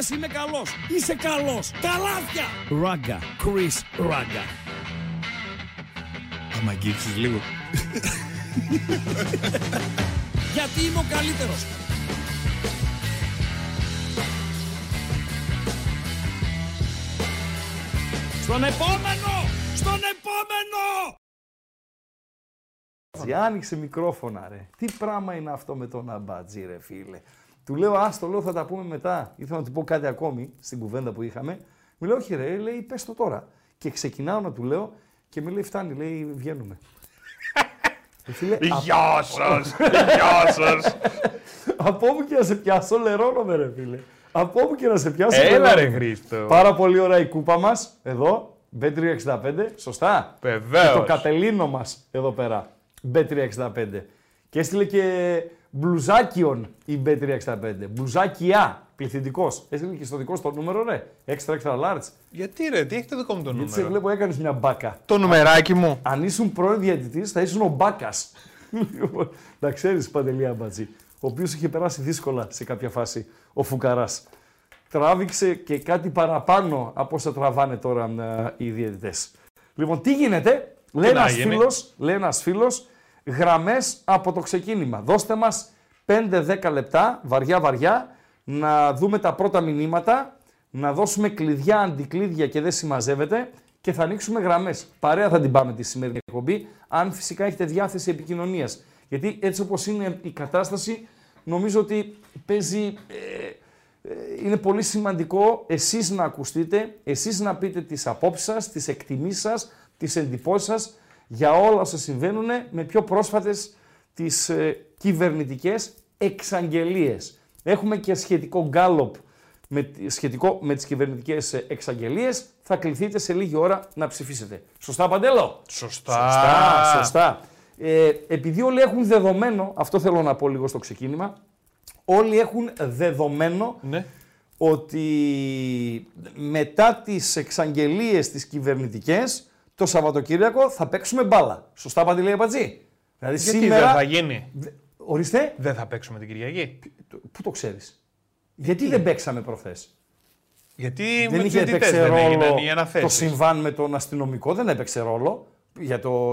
λες είμαι καλός. Είσαι καλός. Τα λάθια. Ράγκα. Chris Ράγκα. Άμα αγγίξεις λίγο. Γιατί είμαι ο καλύτερος. Στον επόμενο! Στον επόμενο! Άνοιξε μικρόφωνα ρε. Τι πράγμα είναι αυτό με τον Αμπατζή ρε φίλε. Του λέω άστο, λέω θα τα πούμε μετά. Ήθελα να του πω κάτι ακόμη στην κουβέντα που είχαμε. Μου λέει όχι ρε, λέει πες το τώρα. Και ξεκινάω να του λέω και μου λέει φτάνει, λέει βγαίνουμε. Φίλε, γεια σας, γεια σας. Από όπου και να σε πιάσω λερώνομαι ρε φίλε. Από όπου και να σε πιάσω έλα ρε Χρήστο. Πάρα πολύ ωραία η κούπα μας, εδώ, B365, σωστά. Βεβαίως. Και το κατελίνο μας εδώ πέρα. B365. Και έστειλε και μπλουζάκιον η B365. Μπλουζάκια, πληθυντικός. Έστειλε και στο δικό σου το νούμερο, ρε. Extra, extra large. Γιατί, ρε, τι έχει το δικό μου το νούμερο. Γιατί σε βλέπω, έκανες μια μπάκα. Το νομεράκι μου. Αν ήσουν πρώην διαιτητής, θα ήσουν ο Μπάκας. Να ξέρεις, Παντελή Αμπατζή, ο οποίος είχε περάσει δύσκολα σε κάποια φάση, ο Φουκαράς. Τράβηξε και κάτι παραπάνω από όσα τραβάνε τώρα οι διαιτητές. Λοιπόν, τι γίνεται. Λέει ένας φίλος, γραμμές από το ξεκίνημα. Δώστε μας 5-10 λεπτά, βαριά, να δούμε τα πρώτα μηνύματα, να δώσουμε κλειδιά, αντικλείδια και δεν συμμαζεύεται και θα ανοίξουμε γραμμές. Παρέα θα την πάμε τη σημερινή εκπομπή, αν φυσικά έχετε διάθεση επικοινωνίας. Γιατί έτσι όπως είναι η κατάσταση, νομίζω ότι παίζει... είναι πολύ σημαντικό εσείς να ακουστείτε, εσείς να πείτε τις απόψεις σας, τις εκτιμήσεις σας, τις εντυπώσεις σας για όλα όσα συμβαίνουν με πιο πρόσφατες τις κυβερνητικές εξαγγελίες. Έχουμε και σχετικό γκάλοπ σχετικό με τις κυβερνητικές εξαγγελίες. Θα κληθείτε σε λίγη ώρα να ψηφίσετε. Σωστά, Παντέλο? Σωστά. Επειδή όλοι έχουν δεδομένο, αυτό θέλω να πω λίγο στο ξεκίνημα, όλοι έχουν δεδομένο ναι. Ότι μετά τις εξαγγελίες τις κυβερνητικές το Σαββατοκύριακο θα παίξουμε μπάλα. Σωστά, Παντελή Αμπατζή. Δηλαδή γιατί σήμερα... δεν θα γίνει. Ορίστε. Δεν θα παίξουμε την Κυριακή. Πού το ξέρεις. Γιατί δεν παίξαμε προχθές. Γιατί δεν είχε παίξει ρόλο το συμβάν με τον αστυνομικό. Δεν έπαιξε ρόλο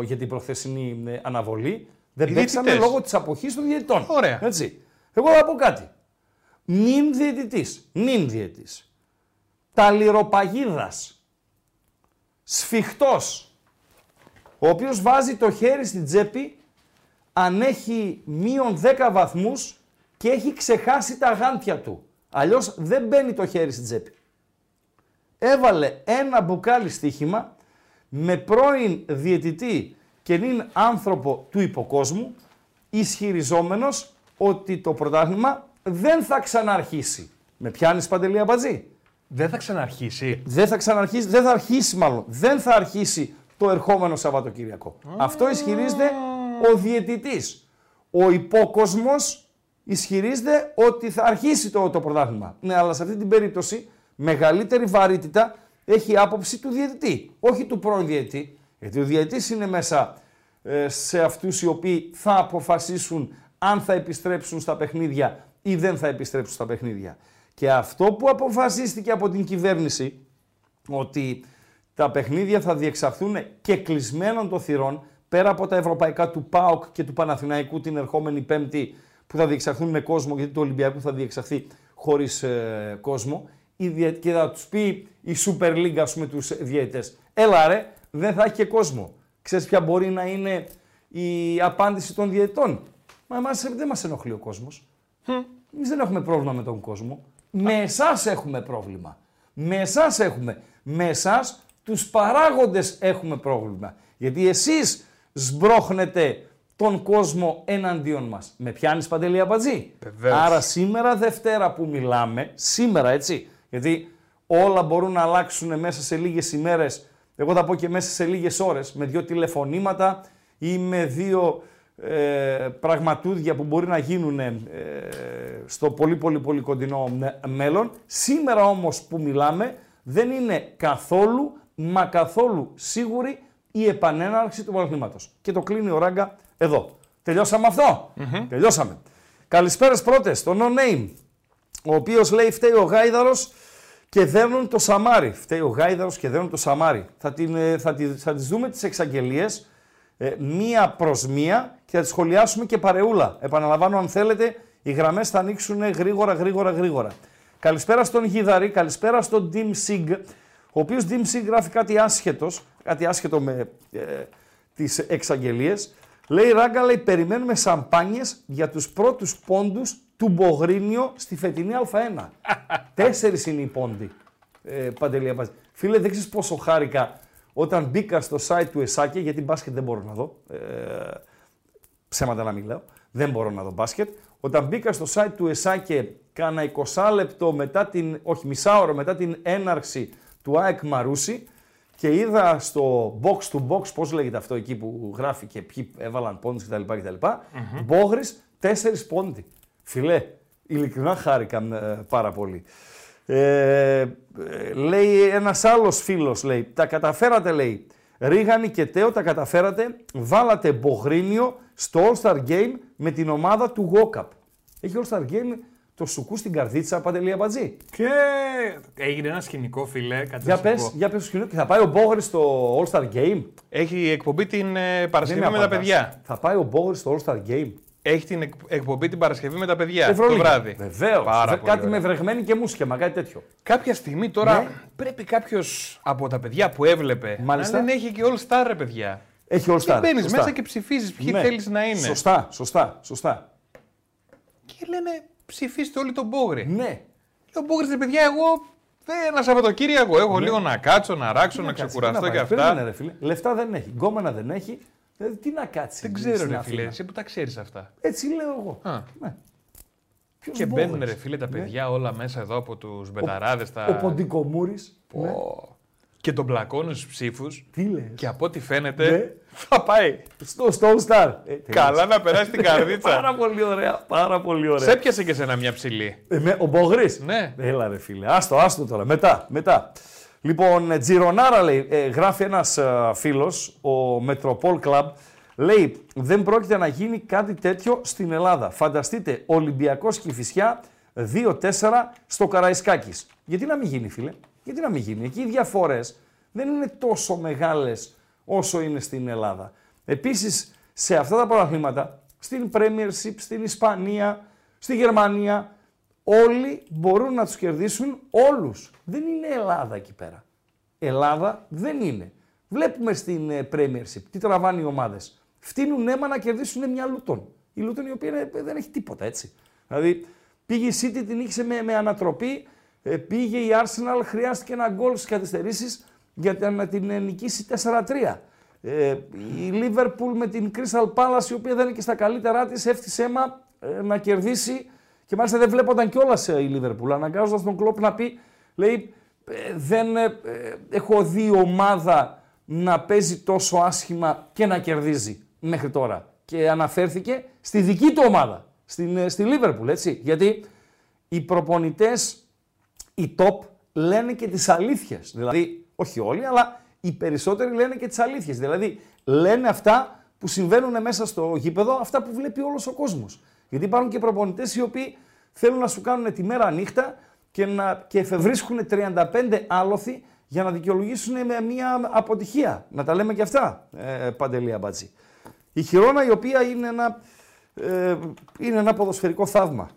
για την προχθεσινή αναβολή. Δεν παίξαμε λόγω της αποχής των διαιτητών. Ωραία. Έτσι. Εγώ θα πω κάτι. Νυν διαιτητής. Ταλιροπαγίδας. Σφιχτός, ο οποίος βάζει το χέρι στην τσέπη, ανέχει μείον 10 βαθμούς και έχει ξεχάσει τα γάντια του. Αλλιώς δεν μπαίνει το χέρι στην τσέπη. Έβαλε ένα μπουκάλι στοίχημα με πρώην διαιτητή και νυν άνθρωπο του υποκόσμου, ισχυριζόμενος ότι το πρωτάθλημα δεν θα ξαναρχίσει. Με πιάνεις, Παντελή Αμπατζή. Δεν θα ξαναρχίσει. Δεν θα αρχίσει μάλλον. Δεν θα αρχίσει το ερχόμενο Σαββατοκύριακο. Αυτό ισχυρίζεται ο διαιτητής. Ο υπόκοσμος ισχυρίζεται ότι θα αρχίσει το πρωτάθλημα. Ναι, αλλά σε αυτή την περίπτωση μεγαλύτερη βαρύτητα έχει άποψη του διαιτητή. Όχι του πρώην διαιτητή. Γιατί ο διαιτητής είναι μέσα σε αυτούς οι οποίοι θα αποφασίσουν αν θα επιστρέψουν στα παιχνίδια ή δεν θα επιστρέψουν στα παιχνίδια. Και αυτό που αποφασίστηκε από την κυβέρνηση, ότι τα παιχνίδια θα διεξαχθούν και κλεισμένων των θυρών, πέρα από τα ευρωπαϊκά του ΠΑΟΚ και του Παναθηναϊκού την ερχόμενη Πέμπτη, που θα διεξαχθούν με κόσμο, γιατί του Ολυμπιακού θα διεξαχθεί χωρίς κόσμο, και θα τους πει η Super League, ας πούμε, τους διαιτητές. Έλα ρε, δεν θα έχει και κόσμο. Ξέρεις ποια μπορεί να είναι η απάντηση των διαιτητών. Μα εμάς δεν μας ενοχλεί ο κόσμος. Εμείς δεν έχουμε πρόβλημα με τον κόσμο. Με εσάς έχουμε πρόβλημα. Με εσάς τους παράγοντες έχουμε πρόβλημα. Γιατί εσείς σμπρώχνετε τον κόσμο εναντίον μας. Με πιάνεις, Παντελή Αμπατζή. Άρα σήμερα Δευτέρα που μιλάμε, σήμερα έτσι, γιατί όλα μπορούν να αλλάξουν μέσα σε λίγες ημέρες, εγώ θα πω και μέσα σε λίγες ώρες, με 2 τηλεφωνήματα ή με 2... πραγματούδια που μπορεί να γίνουν στο πολύ κοντινό μέλλον. Σήμερα όμως που μιλάμε δεν είναι καθόλου μα καθόλου σίγουρη η επανέναρξη του πρωταθλήματος. Και το κλείνει ο Ράγκα εδώ. Τελειώσαμε αυτό. Τελειώσαμε. Καλησπέρες πρώτες στο No Name. ο οποίος λέει φταίει ο Γάιδαρος και δέρνουν το Σαμάρι. Φταίει ο Γάιδαρος και δέρνουν το Σαμάρι. Θα τις δούμε τις εξαγγελίες μία προς μία και θα τις σχολιάσουμε και παρεούλα. Επαναλαμβάνω, αν θέλετε, οι γραμμές θα ανοίξουν γρήγορα. Καλησπέρα στον Γιδαρή, καλησπέρα στον Dim Sig, ο οποίος Dim Sig γράφει κάτι άσχετο με τις εξαγγελίες. Λέει, Ράγκα, λέει, περιμένουμε σαμπάνιες για τους πρώτους πόντους του Μπογρίνιο στη φετινή Α1. 4 είναι οι πόντοι, Παντελία. Φίλε, δεν ξέρεις πόσο χάρηκα όταν μπήκα στο site του Εσάκη, γιατί μπάσκετ δεν μπορώ να δω, ψέματα να μιλάω, δεν μπορώ να δω μπάσκετ. Όταν μπήκα στο site του Εσάκη, κάνα 20 λεπτό μετά την, όχι μισάωρο, μετά την έναρξη του ΑΕΚ Μαρούσι, και είδα στο box to box, πώς λέγεται αυτό εκεί που γράφει και ποιοι έβαλαν πόντους κτλ. Μπόγρις, 4 πόντοι. Φιλέ, ειλικρινά χάρηκα πάρα πολύ. Λέει ένας άλλος φίλος, λέει, τα καταφέρατε, λέει, Ρίγανη και Τέο, τα καταφέρατε, βάλατε Μπογρίνιο στο All-Star Game με την ομάδα του Walkup. Έχει All-Star Game το σουκού στην καρδίτσα, Παντελία Μπατζή. Και έγινε ένα σκηνικό, φίλε. Για πες το σκηνικό. Και θα πάει ο Μπόγρης στο All-Star Game. Έχει εκπομπή την Παρασκευή με τα παιδιά. Θα πάει ο Μπόγρης στο All-Star Game. Έχει την εκπομπή την Παρασκευή με τα παιδιά το βράδυ. Βεβαίως. Κάτι με βρεγμένη και μουσκεμα, κάτι τέτοιο. Κάποια στιγμή τώρα πρέπει κάποιος από τα παιδιά που έβλεπε. Μάλιστα. Αν δεν έχει και All-Star, ρε παιδιά. Έχει All-Star. Και μπαίνεις μέσα και ψηφίζεις ποιοι θέλεις να είναι. Σωστά. Και λένε, ψηφίστε όλοι τον Μπόγρη. Ναι. Λέω, Μπόγρης, ρε παιδιά, εγώ ένα Σαββατοκύριακο έχω λίγο να κάτσω, να ράξω, να ξεκουραστώ και αυτά. Ναι, ρε φίλε. Λεφτά δεν έχει, γκόμενα δεν έχει. Δηλαδή, τι να κάτσει. Δεν ξέρω, ρε φίλε, εσύ που τα ξέρεις αυτά. Έτσι λέω εγώ. Ναι. Και μπαίνουν, ρε φίλε, τα παιδιά όλα μέσα εδώ από τους μπεταράδες. Ο Ποντικομούρης. Ναι. Και τον μπλακώνουν στους ψήφους. Τι λες. Και από ό,τι φαίνεται θα πάει στο All-Star. Καλά να περάσει την καρδίτσα. Πάρα πολύ ωραία. Σε έπιασε και σένα μια ψηλή. Ο Μπογρής. Ναι. Έλα, ρε φίλε. Άστο τώρα. Μετά. Λοιπόν, Τζιρονάρα, λέει, γράφει ένας φίλος, ο Μετροπόλ Κλαμπ, λέει, δεν πρόκειται να γίνει κάτι τέτοιο στην Ελλάδα. Φανταστείτε, Ολυμπιακός Κηφισιά 2-4 στο Καραϊσκάκης. Γιατί να μην γίνει, φίλε, γιατί να μην γίνει. Εκεί οι διαφορές δεν είναι τόσο μεγάλες όσο είναι στην Ελλάδα. Επίσης, σε αυτά τα πρωταθλήματα, στην Premiership, στην Ισπανία, στη Γερμανία, όλοι μπορούν να τους κερδίσουν όλους. Δεν είναι Ελλάδα εκεί πέρα. Ελλάδα δεν είναι. Βλέπουμε στην Premiership τι τραβάνε οι ομάδες. Φτύνουν αίμα να κερδίσουν μια Λούτον. Η Λούτον η οποία δεν έχει τίποτα, έτσι. Δηλαδή πήγε η City, την νίκησε με ανατροπή, πήγε η Arsenal, χρειάστηκε ένα γκολ στις καθυστερήσεις για να την νικήσει 4-3. Η Liverpool με την Crystal Palace, η οποία δεν είναι και στα καλύτερά της, έφτισε αίμα να κερδίσει. Και μάλιστα δεν βλέπονταν κιόλας η Λίβερπουλ, αναγκάζοντας τον Κλόπ να πει, λέει, δεν έχω δει ομάδα να παίζει τόσο άσχημα και να κερδίζει μέχρι τώρα. Και αναφέρθηκε στη δική του ομάδα, στη Λίβερπουλ, έτσι. Γιατί οι προπονητές, οι top, λένε και τις αλήθειες. Δηλαδή, όχι όλοι, αλλά οι περισσότεροι λένε και τις αλήθειες. Δηλαδή, λένε αυτά που συμβαίνουν μέσα στο γήπεδο, αυτά που βλέπει όλος ο κόσμος. Γιατί υπάρχουν και προπονητές οι οποίοι θέλουν να σου κάνουν τη μέρα νύχτα και εφευρίσκουν 35 άλοθη για να δικαιολογήσουν με μια αποτυχία. Να τα λέμε και αυτά, Παντελή Αμπατζή. Η Χιρόνα, η οποία είναι ένα ποδοσφαιρικό θαύμα.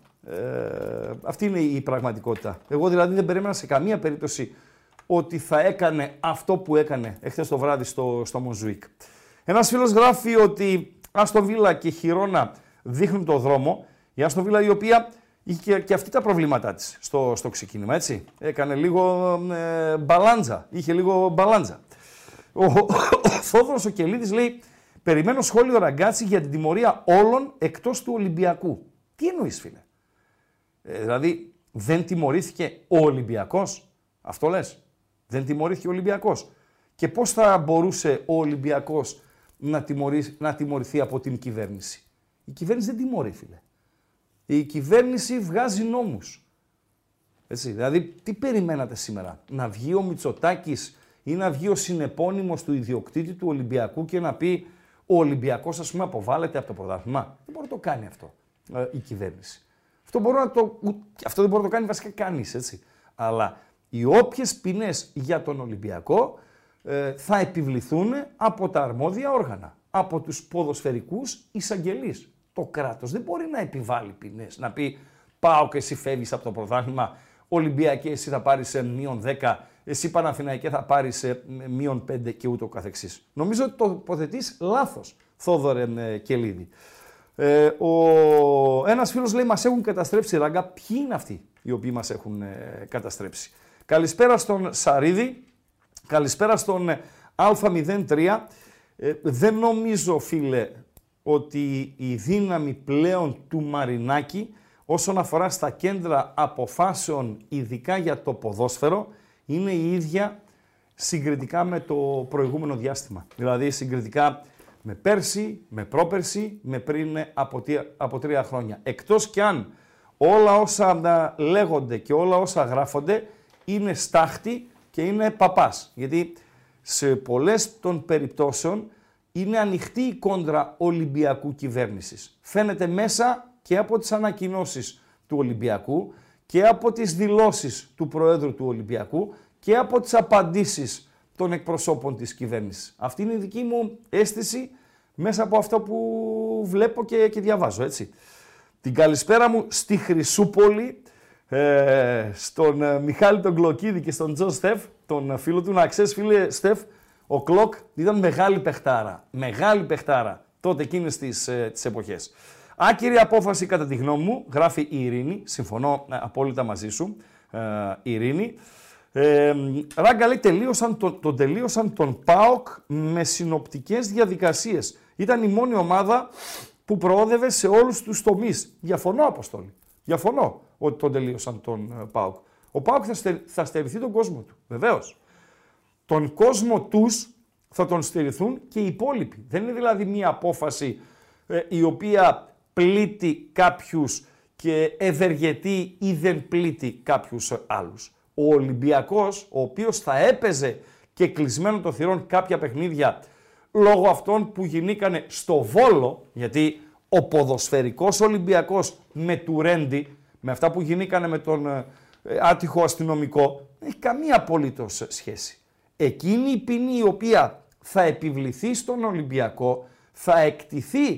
Αυτή είναι η πραγματικότητα. Εγώ δηλαδή δεν περίμενα σε καμία περίπτωση ότι θα έκανε αυτό που έκανε εχθές το βράδυ στο Μοζουίκ. Ένας φίλος γράφει ότι Άστον Βίλα και Χιρόνα δείχνουν το δρόμο. Η Άστον Βίλα, η οποία είχε και αυτή τα προβλήματά της στο ξεκίνημα, έτσι. Έκανε λίγο μπαλάντζα. Είχε λίγο μπαλάντζα. Ο Θόδωρος ο Κελίδης λέει, περιμένω σχόλιο, Ραγκάτσι, για την τιμωρία όλων εκτός του Ολυμπιακού. Τι εννοείς, φίλε? Δηλαδή, δεν τιμωρήθηκε ο Ολυμπιακός? Αυτό λες? Δεν τιμωρήθηκε ο Ολυμπιακός. Και πώς θα μπορούσε ο Ολυμπιακός να τιμωρηθεί από την κυβέρνηση? Η κυβέρνηση δεν τιμωρεί, φίλε. Η κυβέρνηση βγάζει νόμους. Έτσι, δηλαδή, τι περιμένατε σήμερα? Να βγει ο Μητσοτάκης ή να βγει ο συνεπώνυμος του ιδιοκτήτη του Ολυμπιακού και να πει ο Ολυμπιακός, ας πούμε, αποβάλλεται από το πρωτάθλημα? Δεν μπορεί να το κάνει αυτό η κυβέρνηση. Αυτό δεν μπορεί να το κάνει βασικά κανείς, έτσι. Αλλά οι όποιες ποινές για τον Ολυμπιακό θα επιβληθούν από τα αρμόδια όργανα, από τους ποδοσφαιρικούς εισαγγελείς. Το κράτος δεν μπορεί να επιβάλλει ποινές, να πει πάω και εσύ φεύγεις από το πρωτάθλημα, Ολυμπιακέ εσύ θα πάρεις μείον 10, εσύ Παναθηναϊκέ θα πάρεις μείον 5 και ούτω καθεξής. Νομίζω ότι το τοποθετείς λάθος, Θόδωρε Κελίδη. Ένας φίλος λέει μας έχουν καταστρέψει ράγκα. Ποιοι είναι αυτοί οι οποίοι μας έχουν καταστρέψει? Καλησπέρα στον Σαρίδη, καλησπέρα στον Α03. Δεν νομίζω φίλε ότι η δύναμη πλέον του Μαρινάκη όσον αφορά στα κέντρα αποφάσεων ειδικά για το ποδόσφαιρο είναι η ίδια συγκριτικά με το προηγούμενο διάστημα. Δηλαδή συγκριτικά με πέρσι, με πρόπερσι, με πριν από 3 χρόνια. Εκτός κι αν όλα όσα λέγονται και όλα όσα γράφονται είναι στάχτη και είναι παπάς. Γιατί σε πολλές των περιπτώσεων είναι ανοιχτή η κόντρα Ολυμπιακού κυβέρνησης. Φαίνεται μέσα και από τις ανακοινώσεις του Ολυμπιακού και από τις δηλώσεις του Προέδρου του Ολυμπιακού και από τις απαντήσεις των εκπροσώπων της κυβέρνησης. Αυτή είναι η δική μου αίσθηση μέσα από αυτό που βλέπω και διαβάζω, έτσι. Την καλησπέρα μου στη Χρυσούπολη, στον Μιχάλη τον Κλοκίδη και στον Τζο Στεφ, τον φίλο του. Να ξέρεις φίλε Στεφ, ο Κλοκ ήταν μεγάλη παιχτάρα, τότε εκείνες τις εποχές. Άκυρη απόφαση κατά τη γνώμη μου, γράφει η Ειρήνη, συμφωνώ απόλυτα μαζί σου, Ειρήνη. Ράγκα λέει τελείωσαν τον ΠΑΟΚ με συνοπτικές διαδικασίες. Ήταν η μόνη ομάδα που προόδευε σε όλους τους τομείς. Διαφωνώ, Αποστόλη. Διαφωνώ ότι τον τελείωσαν τον ΠΑΟΚ. Ο ΠΑΟΚ θα στερηθεί τον κόσμο του. Βεβαίως. Τον κόσμο τους θα τον στερηθούν και οι υπόλοιποι. Δεν είναι δηλαδή μία απόφαση η οποία πλήττει κάποιους και ευεργετεί ή δεν πλήττει κάποιους άλλους. Ο Ολυμπιακός, ο οποίος θα έπαιζε και κλεισμένο των θυρών κάποια παιχνίδια λόγω αυτών που γινήκανε στο Βόλο, γιατί ο ποδοσφαιρικός Ολυμπιακός με του Ρέντι, με αυτά που γινήκανε με τον άτυχο αστυνομικό, δεν έχει καμία απολύτως σχέση. Εκείνη η ποινή η οποία θα επιβληθεί στον Ολυμπιακό,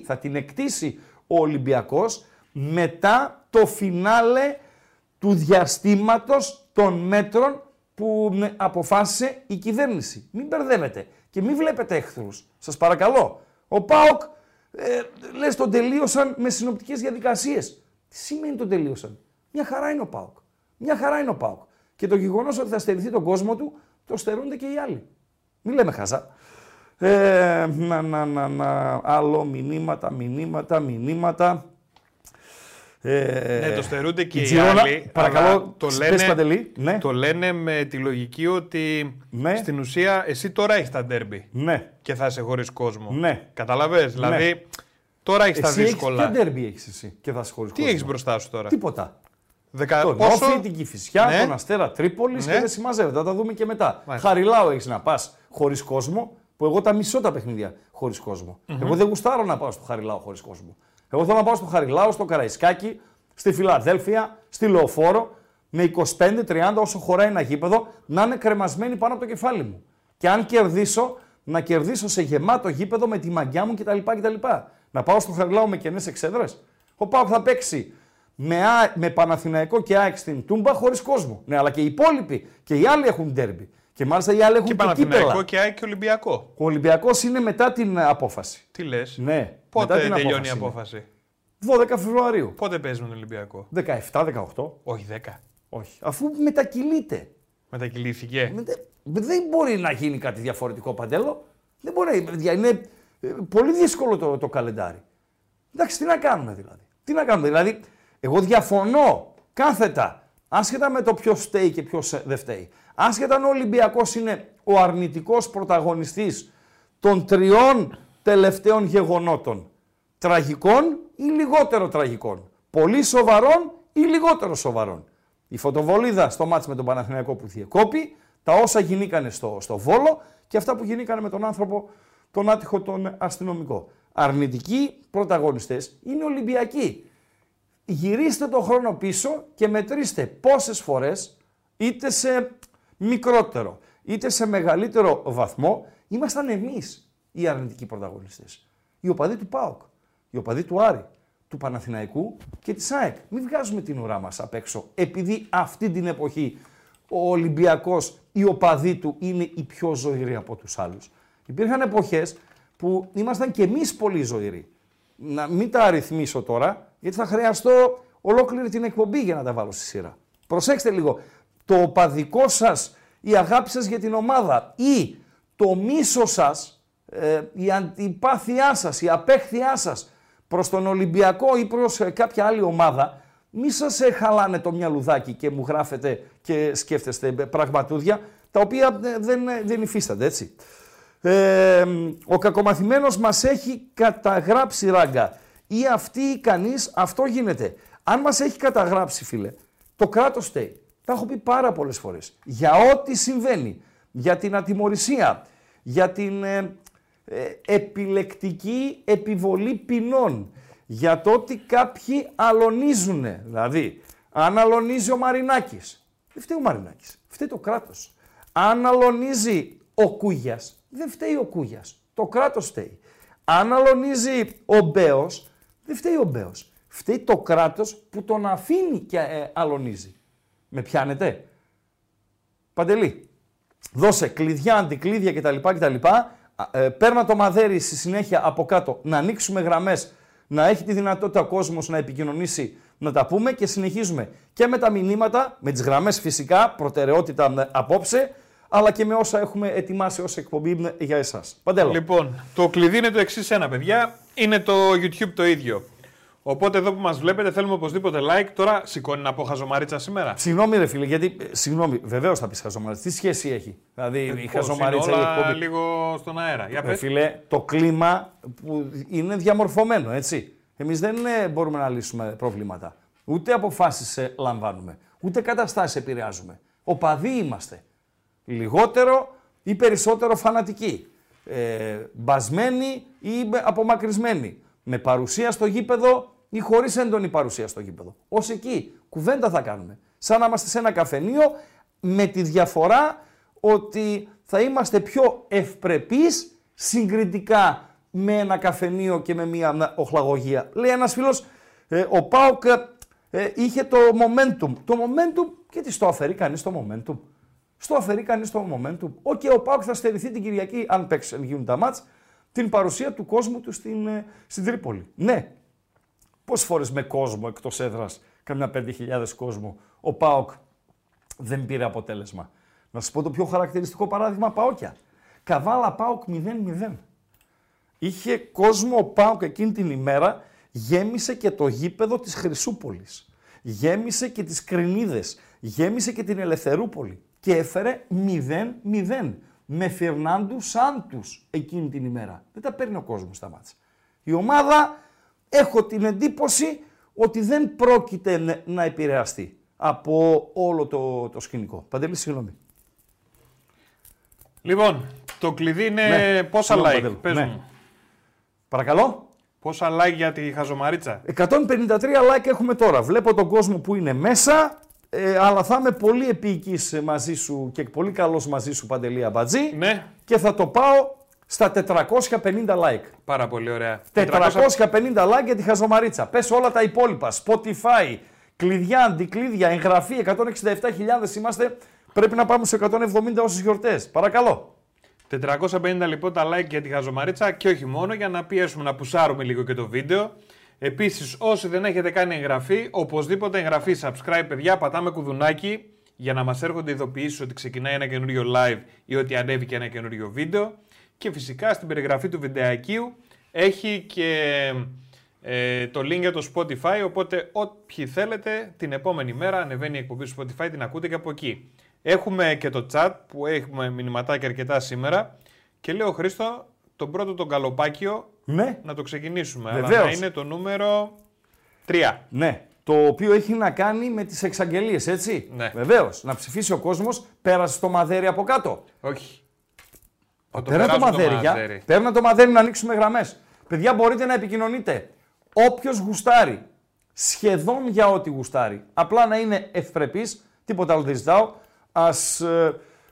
θα την εκτίσει ο Ολυμπιακός μετά το φινάλε του διαστήματος των μέτρων που αποφάσισε η κυβέρνηση. Μην μπερδεύετε και μην βλέπετε εχθρούς. Σας παρακαλώ. Ο ΠΑΟΚ λες τον τελείωσαν με συνοπτικές διαδικασίες. Τι σημαίνει τον τελείωσαν? Μια χαρά είναι ο ΠΑΟΚ. Μια χαρά είναι ο ΠΑΟΚ. Και το γεγονός ότι θα στερηθεί τον κόσμο του, το στερούνται και οι άλλοι. Μην λέμε χαζά. Άλλο μηνύματα. Ναι, το στερούνται και οι άλλοι. Παρακαλώ, το λένε με τη λογική ότι στην ουσία εσύ τώρα έχεις τα ντέρμπι και θα είσαι χωρίς κόσμο. Καταλαβες, δηλαδή τώρα έχεις τα δύσκολα. Τι ντέρμπι έχεις εσύ και θα είσαι χωρίς κόσμο? Τι έχεις μπροστά σου τώρα? Τίποτα. Τον Όφη, την Κηφισιά, τον Αστέρα Τρίπολης και δεν συμμαζεύεται. Θα τα δούμε και μετά. Χαριλάου έχεις να πας χωρίς κόσμο, που εγώ τα μισώ τα παιχνίδια χωρίς κόσμο. Εγώ δεν γουστάρω να πάω στο Χαριλάου χωρίς κόσμο. Εγώ θέλω να πάω στο Χαριλάου, στο Καραϊσκάκι, στη Φιλαδέλφια, στη Λεωφόρο, με 25-30 όσο χωράει ένα γήπεδο, να είναι κρεμασμένοι πάνω από το κεφάλι μου. Και αν κερδίσω, να κερδίσω σε γεμάτο γήπεδο με τη μαγιά μου κτλ. Να πάω στο Χαριλάου με κενές εξέδρες. Ο ΠΑΟΚ θα παίξει με Παναθηναϊκό και ΑΕΚ στην Τούμπα χωρίς κόσμο. Ναι, αλλά και οι υπόλοιποι και οι άλλοι έχουν ντέρμπι. Και μάλιστα οι άλλοι έχουν και Παναθηναϊκό και ΑΕΚ και Ολυμπιακό. Ο Ολυμπιακός είναι μετά την απόφαση. Τι λες? Ναι. Πότε τελειώνει η απόφαση? 12 Φεβρουαρίου. Πότε παίζει με τον Ολυμπιακό? 17-18. Όχι 10. Όχι. Αφού μετακυλείται. Μετακυλήθηκε. Δεν μπορεί να γίνει κάτι διαφορετικό, Παντέλο. Δεν μπορεί. Είναι πολύ δύσκολο το καλεντάρι. Εντάξει, τι να κάνουμε δηλαδή. Τι να κάνουμε δηλαδή. Εγώ διαφωνώ κάθετα, άσχετα με το ποιος φταίει και ποιος δεν φταίει. Άσχετα αν ο Ολυμπιακός είναι ο αρνητικός πρωταγωνιστής των τριών τελευταίων γεγονότων. Τραγικών ή λιγότερο τραγικών. Πολύ σοβαρών ή λιγότερο σοβαρών. Η φωτοβολίδα στο μάτς με τον Παναθηναϊκό που διεκόπη, τα όσα γινήκανε στο Βόλο και αυτά που γινήκανε με τον άνθρωπο, τον άτυχο, τον αστυνομικό. Αρνητικοί πρωταγωνιστές είναι Ολυμπιακοί. γυρίστε τον χρόνο πίσω και μετρήστε πόσες φορές, είτε σε μικρότερο, είτε σε μεγαλύτερο βαθμό, ήμασταν εμείς οι αρνητικοί πρωταγωνιστές. Οι οπαδοί του ΠΑΟΚ, οι οπαδοί του Άρη, του Παναθηναϊκού και της ΑΕΚ. Μην βγάζουμε την ουρά μας απ' έξω, επειδή αυτή την εποχή ο Ολυμπιακός, οι οπαδοί του είναι οι πιο ζωηροί από τους άλλους. Υπήρχαν εποχές που ήμασταν και εμείς πολύ ζωηροί. Να μην τα αριθμίσω τώρα, γιατί θα χρειαστώ ολόκληρη την εκπομπή για να τα βάλω στη σειρά. Προσέξτε λίγο. Το οπαδικό σας, η αγάπη σας για την ομάδα ή το μίσος σας, η αντιπάθειά σας, η απέχθειά σας προς τον Ολυμπιακό ή προς κάποια άλλη ομάδα, μη σας χαλάνε το μυαλουδάκι και μου γράφετε και σκέφτεστε πραγματούδια, τα οποία δεν υφίστανται, έτσι. Ο κακομαθημένος μας έχει καταγράψει, Ράγκα, ή αυτή ή κανείς, αυτό γίνεται. Αν μας έχει καταγράψει, φίλε, το κράτος στέει. Τα έχω πει πάρα πολλές φορές. Για ό,τι συμβαίνει, για την ατιμορρησία, για την επιλεκτική επιβολή ποινών, για το ότι κάποιοι αλωνίζουν. Δηλαδή, αν αλωνίζει ο Μαρινάκης, δεν φταίει ο Μαρινάκης, φταίει το κράτος. Αν αλωνίζει ο Κούγιας, δεν φταίει ο Κούγιας, το κράτος φταίει. Αν αλωνίζει ο Μπέος, δεν φταίει ο Μπέος, φταίει το κράτος που τον αφήνει και αλωνίζει. Με πιάνετε, Παντελή, δώσε κλειδιά, αντικλείδια κτλ. Παίρνα το μαδέρι στη συνέχεια από κάτω, να ανοίξουμε γραμμές, να έχει τη δυνατότητα ο κόσμος να επικοινωνήσει, να τα πούμε και συνεχίζουμε και με τα μηνύματα, με τις γραμμές φυσικά, προτεραιότητα απόψε, αλλά και με όσα έχουμε ετοιμάσει ως εκπομπή για εσάς. Παντέλο. Λοιπόν, το κλειδί είναι το εξής ένα, παιδιά, είναι το YouTube το ίδιο. Οπότε εδώ που μας βλέπετε θέλουμε οπωσδήποτε like. Τώρα σηκώνει να πω χαζομαρίτσα σήμερα. Συγγνώμη ρε φίλε, γιατί συγγνώμη, βεβαίως θα πεις χαζομαρίτσα. Τι σχέση έχει, δηλαδή η χαζομαρίτσα είναι όλα εκπομπή. Λίγο στον αέρα. Για πες. Φίλε, το κλίμα που είναι διαμορφωμένο, έτσι. Εμείς δεν μπορούμε να λύσουμε προβλήματα. Ούτε αποφάσεις λαμβάνουμε, ούτε καταστάσεις επηρεάζουμε. Οπαδοί είμαστε. Λιγότερο ή περισσότερο φανατικοί. Μπασμένοι ή απομακρυσμένοι. Με παρουσία στο γήπεδο ή χωρίς έντονη παρουσία στο γήπεδο. Ως εκεί κουβέντα θα κάνουμε. Σαν να είμαστε σε ένα καφενείο με τη διαφορά ότι θα είμαστε πιο ευπρεπείς συγκριτικά με ένα καφενείο και με μια οχλαγωγία. Λέει ένας φίλος, ο ΠΑΟΚ είχε το momentum. Το momentum, γιατί στο αφαιρεί κανείς το momentum. Στο αφαιρεί κανείς το momentum. Ο ΠΑΟΚ θα στερηθεί την Κυριακή, αν παίξουν, γίνουν τα μάτς, την παρουσία του κόσμου του στην Τρίπολη. Ναι, πόσες φορές με κόσμο εκτός έδρας, καμιά 5.000 κόσμο, ο ΠΑΟΚ δεν πήρε αποτέλεσμα. Να σας πω το πιο χαρακτηριστικό παράδειγμα, ΠΑΟΚια. Καβάλα ΠΑΟΚ 0-0. Είχε κόσμο ο ΠΑΟΚ εκείνη την ημέρα, γέμισε και το γήπεδο της Χρυσούπολης. Γέμισε και τις Κρινίδες. Γέμισε και την Ελευθερούπολη. Και έφερε 0-0. Με Φερνάντου Σάντους εκείνη την ημέρα. Δεν τα παίρνει ο κόσμος στα μάτσα. Η ομάδα, έχω την εντύπωση ότι δεν πρόκειται να επηρεαστεί από όλο το σκηνικό. Παντελή, συγγνώμη. Λοιπόν, το κλειδί είναι ναι. Πόσα like, Παντελή, πες ναι. Μου. Παρακαλώ. Πόσα like για τη χαζομαρίτσα. 153 like έχουμε τώρα. Βλέπω τον κόσμο που είναι μέσα. Αλλά θα είμαι πολύ επίκης μαζί σου και πολύ καλός μαζί σου, Παντελή Αμπατζή. Ναι. Και θα το πάω στα 450 like. Πάρα πολύ ωραία. 450 like για τη χαζομαρίτσα. Πες όλα τα υπόλοιπα. Spotify, κλειδιά, αντικλείδια, εγγραφή. 167.000 είμαστε. Πρέπει να πάμε σε 170 όσες γιορτές. Παρακαλώ. 450 λοιπόν τα like για τη χαζομαρίτσα και όχι μόνο, για να πιέσουμε να πουσάρουμε λίγο και το βίντεο. Επίσης, όσοι δεν έχετε κάνει εγγραφή, οπωσδήποτε εγγραφή, subscribe, παιδιά, πατάμε κουδουνάκι για να μας έρχονται ειδοποιήσεις ότι ξεκινάει ένα καινούριο live ή ότι ανέβηκε και ένα καινούριο βίντεο. Και φυσικά στην περιγραφή του βιντεακίου έχει και το link για το Spotify, οπότε όποιοι θέλετε την επόμενη μέρα ανεβαίνει η εκπομπή στο Spotify, την ακούτε και από εκεί. Έχουμε και το chat που έχουμε μηνυματάκια αρκετά σήμερα και λέω Χρήστο, τον πρώτο τον καλοπάκιο, ναι. Να το ξεκινήσουμε. Βεβαίως. Αλλά να είναι το νούμερο 3. Ναι, το οποίο έχει να κάνει με τις εξαγγελίες, έτσι. Ναι. Βεβαίως, να ψηφίσει ο κόσμος, πέρασε το μαδέρι από κάτω. Όχι. Παίρνα το μαδέρι, παίρνα το μαδέρι να ανοίξουμε γραμμές. Παιδιά, μπορείτε να επικοινωνείτε. Όποιος γουστάρει, σχεδόν για ό,τι γουστάρει. Απλά να είναι ευπρεπής, τίποτα άλλο δεν ζητάω. Ας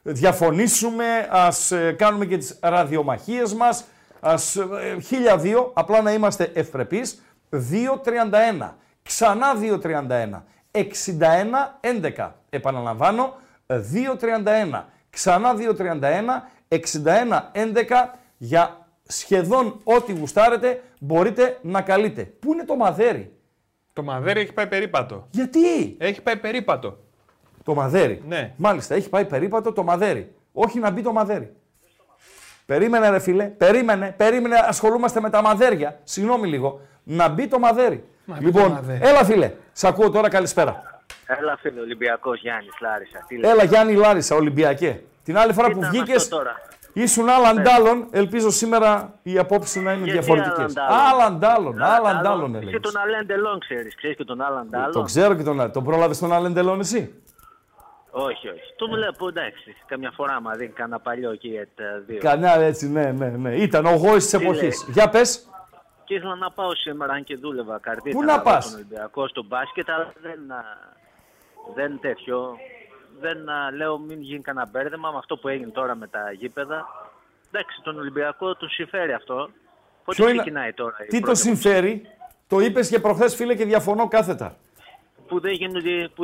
διαφωνήσουμε, ας κάνουμε και τις ραδιομαχίες μας, ας 1002, απλά να είμαστε ευπρεπείς. 2.31, ξανά 2.31, 61.11, επαναλαμβάνω, 2.31, ξανά 2.31, 61.11, για σχεδόν ό,τι γουστάρετε μπορείτε να καλείτε. Πού είναι το μαδέρι? Το μαδέρι έχει πάει περίπατο. Γιατί? Έχει πάει περίπατο. Το μαδέρι. Ναι. Μάλιστα, έχει πάει περίπατο το μαδέρι. Όχι να μπει το μαδέρι. Περίμενε ρε φίλε, περίμενε, ασχολούμαστε με τα μαδέρια. Συγγνώμη λίγο. Να μπει το μαδέρι. Μα, λοιπόν, το μαδέρι. Έλα φίλε, σ' ακούω τώρα, καλησπέρα. Έλα φίλε, Ολυμπιακός Γιάννης Λάρισα. Έλα Γιάννη Λάρισα, Ολυμπιακέ. Την άλλη φορά που βγήκες, ήσουν άλλαντάλλον, ελπίζω σήμερα οι απόψεις να είναι διαφορετικές. Άλλαντάλλον έλεγες. Και τον Άλλαντάλλον ξέρεις, και τον Άλλαντάλλον. Τον ξέρω και τον πρόλαβες τον Άλλαντάλλον εσύ. Όχι. Του βλέπω, εντάξει, καμιά φορά άμα δίνει κανένα παλιό και δύο. Κανιά έτσι, ναι. Ήταν ο γόης της εποχής. Για πες. Και ήθελα να πάω σήμερα, αν και δούλευα καρδίτερα. Πού να πας? Στον Ολυμπιακό, στον μπάσκετ, αλλά δεν τέτοιο. Λέω μην γίνει κανένα μπέρδεμα με αυτό που έγινε τώρα με τα γήπεδα. Εντάξει, τον Ολυμπιακό του συμφέρει αυτό. Πότε ξεκινάει τώρα? Τι το συμφέρει? Το είπες και προχθές φίλε και διαφωνώ κάθετα. Που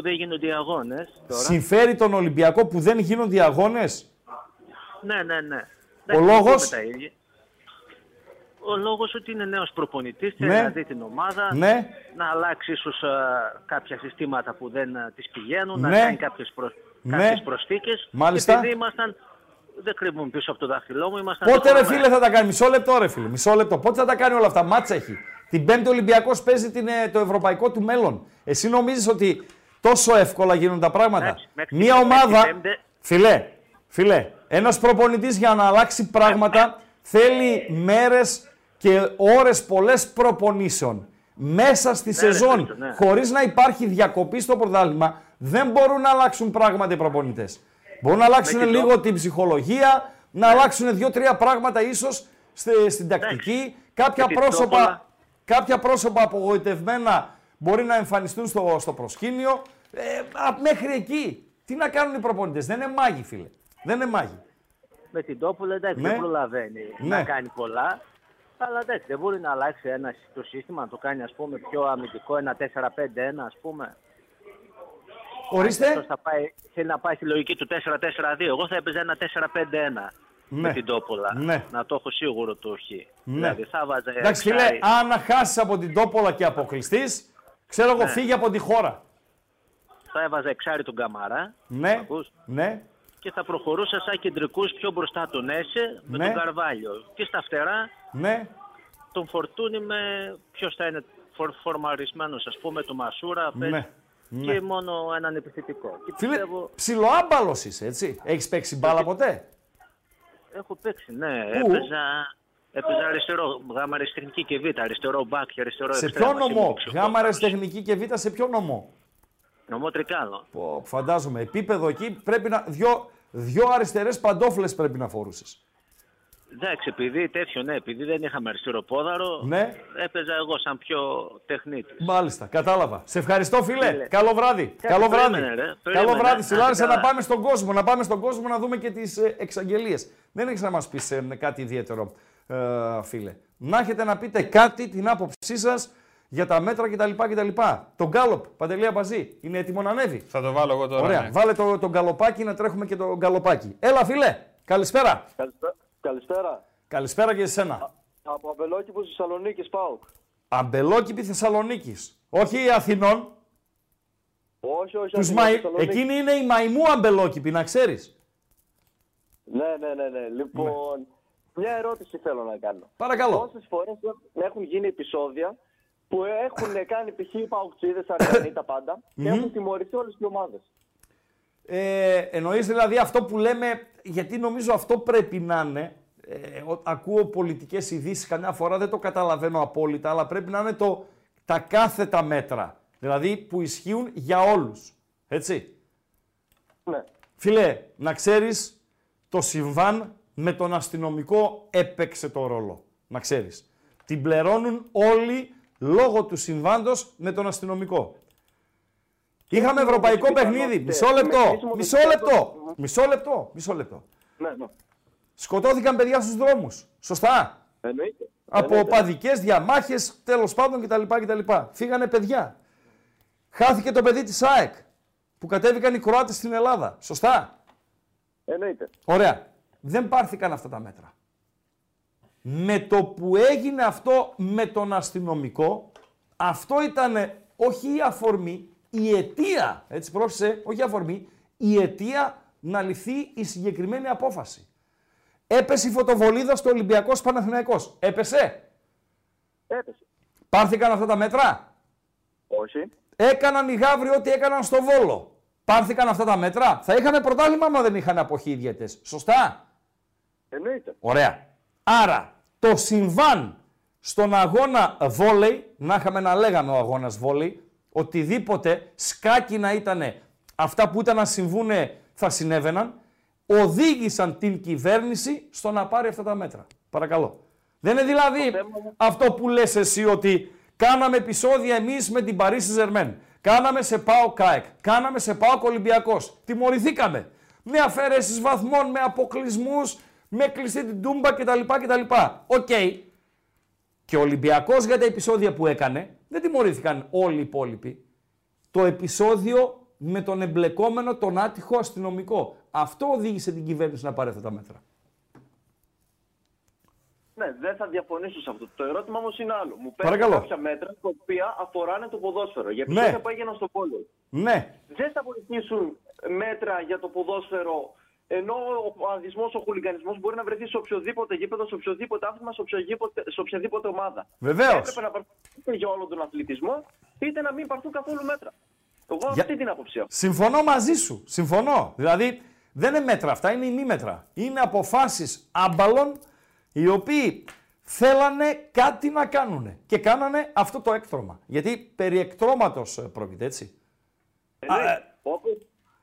δεν γίνονται οι αγώνες. Συμφέρει τον Ολυμπιακό που δεν γίνονται οι αγώνες? Ναι. Ο λόγος? Ο λόγος ότι είναι νέος προπονητής, θέλει να δει την ομάδα, να αλλάξει ίσως κάποια συστήματα που δεν τις πηγαίνουν, να κάνει κάποιες, κάποιες προσθήκες. Μάλιστα. Επειδή ήμασταν, δεν κρύβουμε πίσω από το δάχτυλό μου. Πότε ρε φίλε θα τα κάνει? Μισό λεπτό. Πότε θα τα κάνει όλα αυτά? Μάτσα έχει. Την Πέμπτη Ολυμπιακός παίζει το ευρωπαϊκό του μέλλον. Εσύ νομίζεις ότι τόσο εύκολα γίνουν τα πράγματα? Μια ομάδα, φίλε, ένας προπονητής για να αλλάξει πράγματα θέλει μέρες και ώρες πολλές προπονήσεων. Μέσα στη σεζόν, χωρίς να υπάρχει διακοπή στο πρωτάθλημα, δεν μπορούν να αλλάξουν πράγματα οι προπονητές. Μπορούν να αλλάξουν λίγο την ψυχολογία, να αλλάξουν 2-3 πράγματα ίσως στην τακτική, κάποια πρόσωπα απογοητευμένα μπορεί να εμφανιστούν στο προσκήνιο. Μέχρι εκεί, τι να κάνουν οι προπονητές? Δεν είναι μάγοι, φίλε. Με την Τόπουλα, εντάξει, δεν προλαβαίνει να κάνει πολλά. Αλλά εντάξει, δεν μπορεί να αλλάξει το σύστημα, να το κάνει ας πούμε πιο αμυντικό, ένα 4-5-1 ας πούμε. Ορίστε. Θέλει να πάει στη λογική του 4-4-2. Εγώ θα έπαιζα ένα 4-5-1 με την Τόπολα. Ναι. Να το έχω σίγουρο το όχι. Ναι. Δηλαδή θα βάζα. Εντάξει, φίλε, αν χάσει από την Τόπολα και αποκλειστείς, ξέρω εγώ φύγει από τη χώρα. Θα έβαζα εξάρι τον Καμαρά. Ναι. Και θα προχωρούσα σαν κεντρικούς πιο μπροστά τον Έσε με τον Καρβάλιο. Και στα φτερά τον Φορτούνι με ποιος θα είναι φορμαρισμένος, ας πούμε, τον Μασούρα. Και μόνο έναν επιθετικό. Φίλε, ψιλοάμπαλος είσαι, έτσι. Έχεις παίξει μπάλα ποτέ? Έχω παίξει, ναι. Έπαιζα αριστερό, γάμα αριστεχνική και β, αριστερό μπακ και αριστερό εξτρέμμα. Σε ποιο νομό? Γάμα αριστεχνική και β, σε ποιο νομό? Νομό Τρικάλο. Φαντάζομαι. Επίπεδο εκεί πρέπει να... Δυο αριστερές παντόφλες πρέπει να φορούσες. Εντάξει, επειδή δεν είχαμε αριστερό πόδαρο, έπαιζα εγώ σαν πιο τεχνίτη. Μάλιστα, κατάλαβα. Σε ευχαριστώ, φίλε. Καλό βράδυ. Καλό βράδυ. Συλλάρισα να πάμε στον κόσμο, να δούμε και τις εξαγγελίες. Δεν έχεις να μας πεις κάτι ιδιαίτερο, φίλε. Να έχετε να πείτε κάτι, την άποψή σας για τα μέτρα κτλ. Το γκάλοπ, Παντελή Αμπαζή, είναι έτοιμο να ανέβει? Θα το βάλω εγώ τώρα. Ωραία. Ναι. Βάλε το γκαλοπάκι να τρέχουμε και το γκαλοπάκι. Έλα, φίλε. Καλησπέρα. Καλησπέρα και εσένα. Από Αμπελόκηπη Θεσσαλονίκης πάω. Αμπελόκηπη Θεσσαλονίκης. Όχι Αθηνών. Όχι. Εκείνη είναι η Μαϊμού Αμπελόκηπη, να ξέρεις. Ναι. Λοιπόν, μια ερώτηση θέλω να κάνω. Παρακαλώ. Πόσες φορές έχουν γίνει επεισόδια που έχουν κάνει π.χ. οι παουξίδες, αργανοί, τα πάντα και έχουν τιμωρηθεί όλες οι ομάδες? Εννοείς δηλαδή αυτό που λέμε, γιατί νομίζω αυτό πρέπει να είναι, ακούω πολιτικές ειδήσεις καμιά φορά, δεν το καταλαβαίνω απόλυτα, αλλά πρέπει να είναι τα κάθετα μέτρα, δηλαδή που ισχύουν για όλους, έτσι. Ναι. Φίλε, να ξέρεις, το συμβάν με τον αστυνομικό έπαιξε το ρόλο, να ξέρεις. Την πληρώνουν όλοι λόγω του συμβάντος με τον αστυνομικό. Είχαμε ευρωπαϊκό παιχνίδι. Μισό λεπτό. Σκοτώθηκαν παιδιά στους δρόμους. Σωστά. Από οπαδικές διαμάχες, τέλος πάντων κτλ. Φύγανε παιδιά. Χάθηκε το παιδί της ΑΕΚ που κατέβηκαν οι Κροάτες στην Ελλάδα. Σωστά. Εννοείται. Ωραία. Δεν πάρθηκαν αυτά τα μέτρα. Με το που έγινε αυτό με τον αστυνομικό, αυτό ήταν όχι η αφορμή, η αιτία, έτσι πρόσεξε, όχι η αφορμή, η αιτία να ληφθεί η συγκεκριμένη απόφαση. Έπεσε η φωτοβολίδα στο Ολυμπιακός Παναθηναϊκός. Έπεσε. Πάρθηκαν αυτά τα μέτρα. Όχι. Έκαναν οι Γαύροι ό,τι έκαναν στο Βόλο. Πάρθηκαν αυτά τα μέτρα. Θα είχαμε πρωτάθλημα άμα δεν είχαν αποχή οι διαιτητές. Σωστά. Εννοείται. Ωραία. Άρα το συμβάν στον αγώνα βόλεϊ, να είχαμε να λέγανε ο αγώνας βόλεϊ, οτιδήποτε σκάκι να ήταν, αυτά που ήταν να συμβούν θα συνέβαιναν, οδήγησαν την κυβέρνηση στο να πάρει αυτά τα μέτρα. Παρακαλώ. Δεν είναι δηλαδή αυτό που λες εσύ ότι κάναμε επεισόδια εμείς με την Paris Saint-Germain. Κάναμε σε ΠΑΟΚ ΚΑΕΚ. Κάναμε σε ΠΑΟΚ Ολυμπιακός. Τιμωρηθήκαμε. Με αφαιρέσεις βαθμών, με αποκλεισμούς, με κλειστή την τούμπα κτλ. Οκ. Και ο Ολυμπιακός για τα επεισόδια που έκανε δεν τιμωρήθηκαν όλοι οι υπόλοιποι. Το επεισόδιο με τον εμπλεκόμενο, τον άτυχο αστυνομικό. Αυτό οδήγησε την κυβέρνηση να πάρει αυτά τα μέτρα. Ναι, δεν θα διαφωνήσω σε αυτό. Το ερώτημα όμως είναι άλλο. Μου παίρνει κάποια μέτρα τα οποία αφοράνε το ποδόσφαιρο. Για ποιο θα πάγαιναν στο πόλο. Ναι. Δεν θα βοηθήσουν μέτρα για το ποδόσφαιρο, ενώ ο αδισμός, ο χουλιγανισμός μπορεί να βρεθεί σε οποιοδήποτε γήπεδο, σε οποιοδήποτε άθλημα, σε οποιαδήποτε ομάδα. Βεβαίως. Έπρεπε να πάρθουν για όλο τον αθλητισμό, είτε να μην πάρθουν καθόλου μέτρα. Εγώ αυτή την άποψη. Συμφωνώ μαζί σου. Συμφωνώ. Δηλαδή δεν είναι μέτρα αυτά, είναι ημίμετρα. Είναι αποφάσεις άμπαλων οι οποίοι θέλανε κάτι να κάνουνε και κάνανε αυτό το έκτρωμα. Γιατί περί εκτρώματος πρόκειται, έτσι.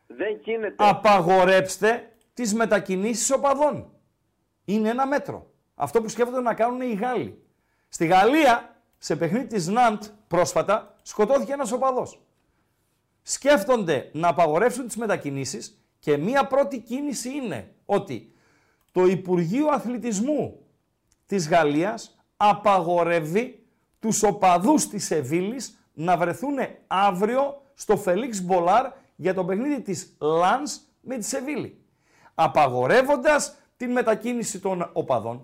Δεν γίνεται. Απαγορέψτε τις μετακινήσεις οπαδών. Είναι ένα μέτρο. Αυτό που σκέφτονται να κάνουν οι Γάλλοι. Στη Γαλλία, σε παιχνίδι της Ναντ πρόσφατα, σκοτώθηκε ένας οπαδός. Σκέφτονται να απαγορεύσουν τις μετακινήσεις και μία πρώτη κίνηση είναι ότι το Υπουργείο Αθλητισμού της Γαλλίας απαγορεύει τους οπαδούς της Σεβίλης να βρεθούν αύριο στο Φελίξ Μπολάρ για το παιχνίδι της Λανς με τη Σεβίλη. Απαγορεύοντας την μετακίνηση των οπαδών,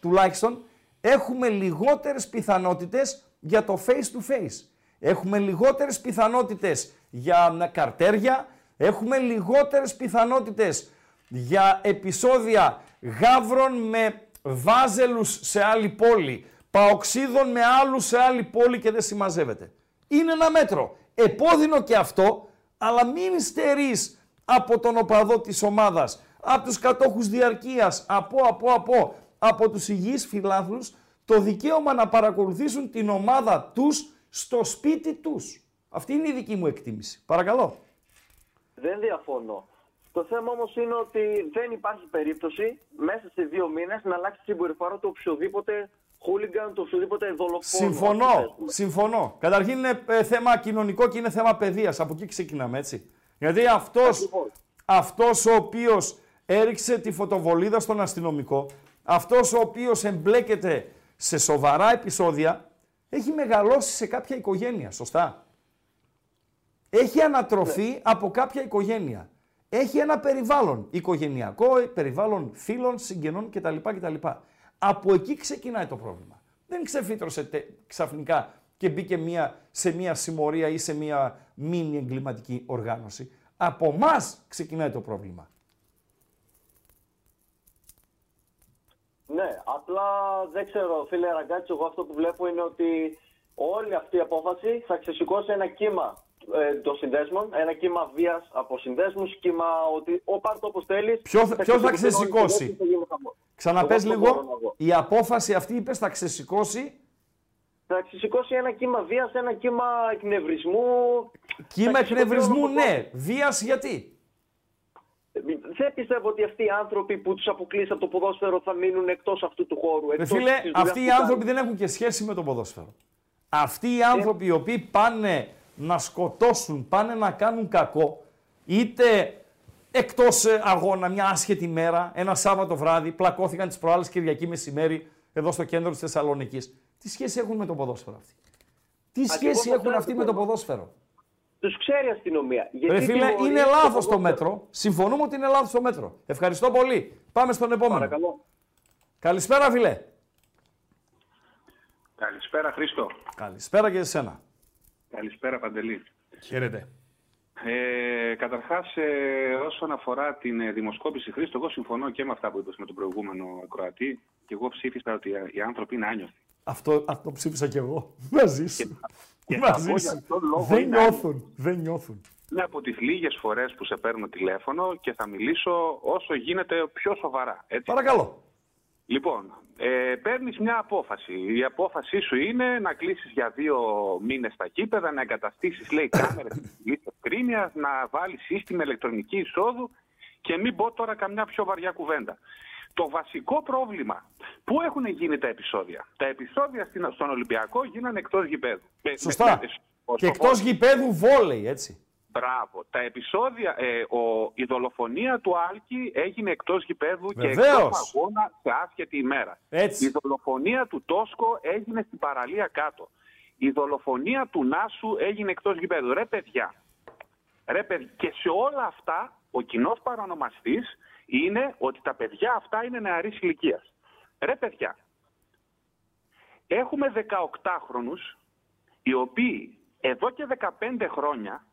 τουλάχιστον έχουμε λιγότερες πιθανότητες για το face-to-face. Έχουμε λιγότερες πιθανότητες για καρτέρια, έχουμε λιγότερες πιθανότητες για επεισόδια γαύρων με βάζελους σε άλλη πόλη, παοξίδων με άλλους σε άλλη πόλη και δεν συμμαζεύεται. Είναι ένα μέτρο. Επώδυνο και αυτό, αλλά μην στερείς από τον οπαδό της ομάδας, από τους κατόχους διαρκείας, από τους υγιείς φιλάθλους, το δικαίωμα να παρακολουθήσουν την ομάδα τους στο σπίτι τους. Αυτή είναι η δική μου εκτίμηση. Παρακαλώ. Δεν διαφωνώ. Το θέμα όμως είναι ότι δεν υπάρχει περίπτωση μέσα σε 2 μήνες να αλλάξει τη συμπεριφορά του οποιοδήποτε χούλιγκαν, του οποιοδήποτε δολοφόνο. Συμφωνώ. Καταρχήν είναι θέμα κοινωνικό και είναι θέμα παιδείας. Από εκεί ξεκινάμε, έτσι. Γιατί αυτός ο οποίος έριξε τη φωτοβολίδα στον αστυνομικό, αυτός ο οποίος εμπλέκεται σε σοβαρά επεισόδια, έχει μεγαλώσει σε κάποια οικογένεια, σωστά. Έχει ανατροφή από κάποια οικογένεια. Έχει ένα περιβάλλον οικογενειακό, περιβάλλον φίλων, συγγενών κτλ. Από εκεί ξεκινάει το πρόβλημα. Δεν ξεφύτρωσε ξαφνικά και μπήκε σε μια συμμορία ή σε μια μίνι εγκληματική οργάνωση. Από εμάς ξεκινάει το πρόβλημα. Ναι, απλά δεν ξέρω, φίλε Ραγκάτσι, εγώ αυτό που βλέπω είναι ότι όλη αυτή η απόφαση θα ξεσηκώσει ένα κύμα των συνδέσμων, ένα κύμα βίας από συνδέσμους, κύμα ότι πάρ' το όπως θέλεις. Ποιο θα ξεσηκώσει. Ξαναπες λίγο, η απόφαση αυτή είπες θα ξεσηκώσει. Θα ξεσηκώσει ένα κύμα βίας, ένα κύμα εκνευρισμού. Κύμα εκνευρισμού, ναι. Βίας γιατί. δεν πιστεύω ότι αυτοί οι άνθρωποι που τους αποκλείσει από το ποδόσφαιρο θα μείνουν εκτός αυτού του χώρου. Εκτός φίλε, αυτοί οι άνθρωποι δεν έχουν και σχέση με το ποδόσφαιρο. Αυτοί οι άνθρωποι οι οποίοι πάνε να σκοτώσουν, πάνε να κάνουν κακό, είτε εκτός αγώνα, μια άσχετη μέρα, ένα Σάββατο βράδυ, πλακώθηκαν τις προάλλες Κυριακή μεσημέρι εδώ στο κέντρο της Θεσσαλονικής. Τι σχέση έχουν με το ποδόσφαιρο αυτοί? Τι σχέση έχουν αυτοί με το ποδόσφαιρο? Τους ξέρει η αστυνομία. Ρε φίλε, είναι λάθος το μέτρο. Συμφωνούμε ότι είναι λάθος το μέτρο. Ευχαριστώ πολύ. Πάμε στον επόμενο. Παρακαλώ. Καλησπέρα, φίλε. Καλησπέρα, Χρήστο. Καλησπέρα και εσένα. Καλησπέρα, Παντελή. Χαίρετε. Καταρχάς, όσον αφορά την δημοσκόπηση, Χρήστο, εγώ συμφωνώ και με αυτά που είπες με τον προηγούμενο Κροατή. Και εγώ ψήφισα ότι οι άνθρωποι είναι άνιωθοι. Αυτό ψήφισα κι εγώ. Μαζί σου. Δεν νιώθουν. Είναι από τις λίγες φορές που σε παίρνω τηλέφωνο και θα μιλήσω όσο γίνεται πιο σοβαρά. Έτσι. Παρακαλώ. Λοιπόν, παίρνεις μια απόφαση. Η απόφασή σου είναι να κλείσεις για 2 μήνες τα κήπεδα, να εγκαταστήσεις, λέει, κάμερες λίστας κρίνειας, να βάλεις σύστημα ηλεκτρονική εισόδου και μην πω τώρα καμιά πιο βαριά κουβέντα. Το βασικό πρόβλημα, πού έχουν γίνει τα επεισόδια? Τα επεισόδια στον Ολυμπιακό γίνανε εκτός γηπέδου. Σωστά. Και εκτός γηπέδου βόλεϊ, έτσι. Μπράβο. Τα επεισόδια, η δολοφονία του Άλκη έγινε εκτός γηπέδου. Βεβαίως. Και εκτός αγώνα σε άσχετη ημέρα. Έτσι. Η δολοφονία του Τόσκο έγινε στην παραλία κάτω. Η δολοφονία του Νάσου έγινε εκτός γηπέδου. Ρε παιδιά. Και σε όλα αυτά ο κοινός παρονομαστής είναι ότι τα παιδιά αυτά είναι νεαρής ηλικίας. Ρε παιδιά, έχουμε 18χρονους οι οποίοι εδώ και 15 χρόνια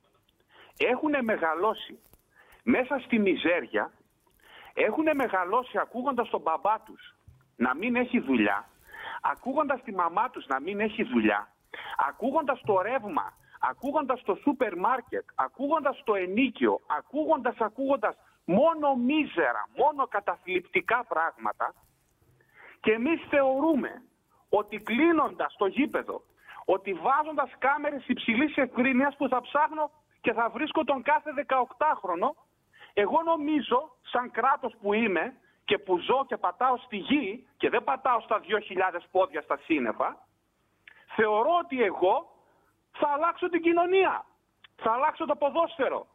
έχουν μεγαλώσει μέσα στη μιζέρια, έχουν μεγαλώσει ακούγοντας τον μπαμπά τους να μην έχει δουλειά, ακούγοντας τη μαμά τους να μην έχει δουλειά, ακούγοντας το ρεύμα, ακούγοντας το σούπερ μάρκετ, ακούγοντας το ενίκιο, ακούγοντας μόνο μίζερα, μόνο καταθλιπτικά πράγματα, και εμείς θεωρούμε ότι κλείνοντας το γήπεδο, ότι βάζοντας κάμερες υψηλής ευκρίνειας που θα ψάχνω και θα βρίσκω τον κάθε 18χρονο, εγώ νομίζω σαν κράτος που είμαι και που ζω και πατάω στη γη και δεν πατάω στα 2.000 πόδια στα σύννεφα, θεωρώ ότι εγώ θα αλλάξω την κοινωνία, θα αλλάξω το ποδόσφαιρο.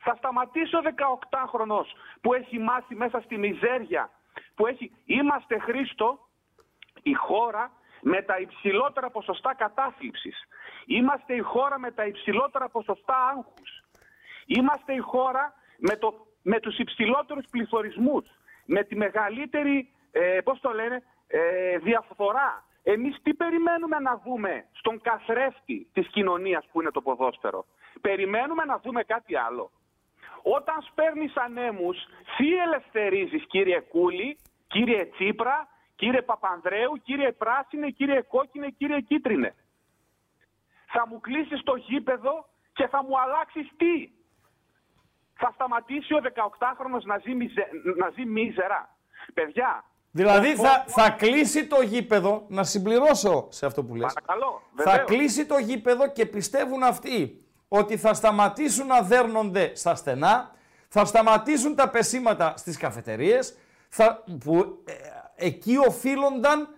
Θα σταματήσει ο 18χρονος που έχει μάθει μέσα στη μιζέρια, που έχει... Είμαστε, Χρήστο, η χώρα με τα υψηλότερα ποσοστά κατάθλιψης. Είμαστε η χώρα με τα υψηλότερα ποσοστά άγχους. Είμαστε η χώρα με τους υψηλότερους πληθωρισμούς. Με τη μεγαλύτερη, διαφθορά. Εμείς τι περιμένουμε να δούμε στον καθρέφτη της κοινωνίας που είναι το ποδόσφαιρο? Περιμένουμε να δούμε κάτι άλλο? Όταν σπέρνεις ανέμους, τι ελευθερίζεις, κύριε Κούλη, κύριε Τσίπρα, κύριε Παπανδρέου, κύριε Πράσινε, κύριε Κόκκινε, κύριε Κίτρινε? Θα μου κλείσεις το γήπεδο και θα μου αλλάξεις τι? Θα σταματήσει ο 18χρονος να ζει μίζερα? Παιδιά... Δηλαδή θα κλείσει το γήπεδο, να συμπληρώσω σε αυτό που λες. Παρακαλώ, θα κλείσει το γήπεδο και πιστεύουν αυτοί ότι θα σταματήσουν να δέρνονται στα στενά, θα σταματήσουν τα πεσήματα στις καφετερίες, εκεί οφείλονταν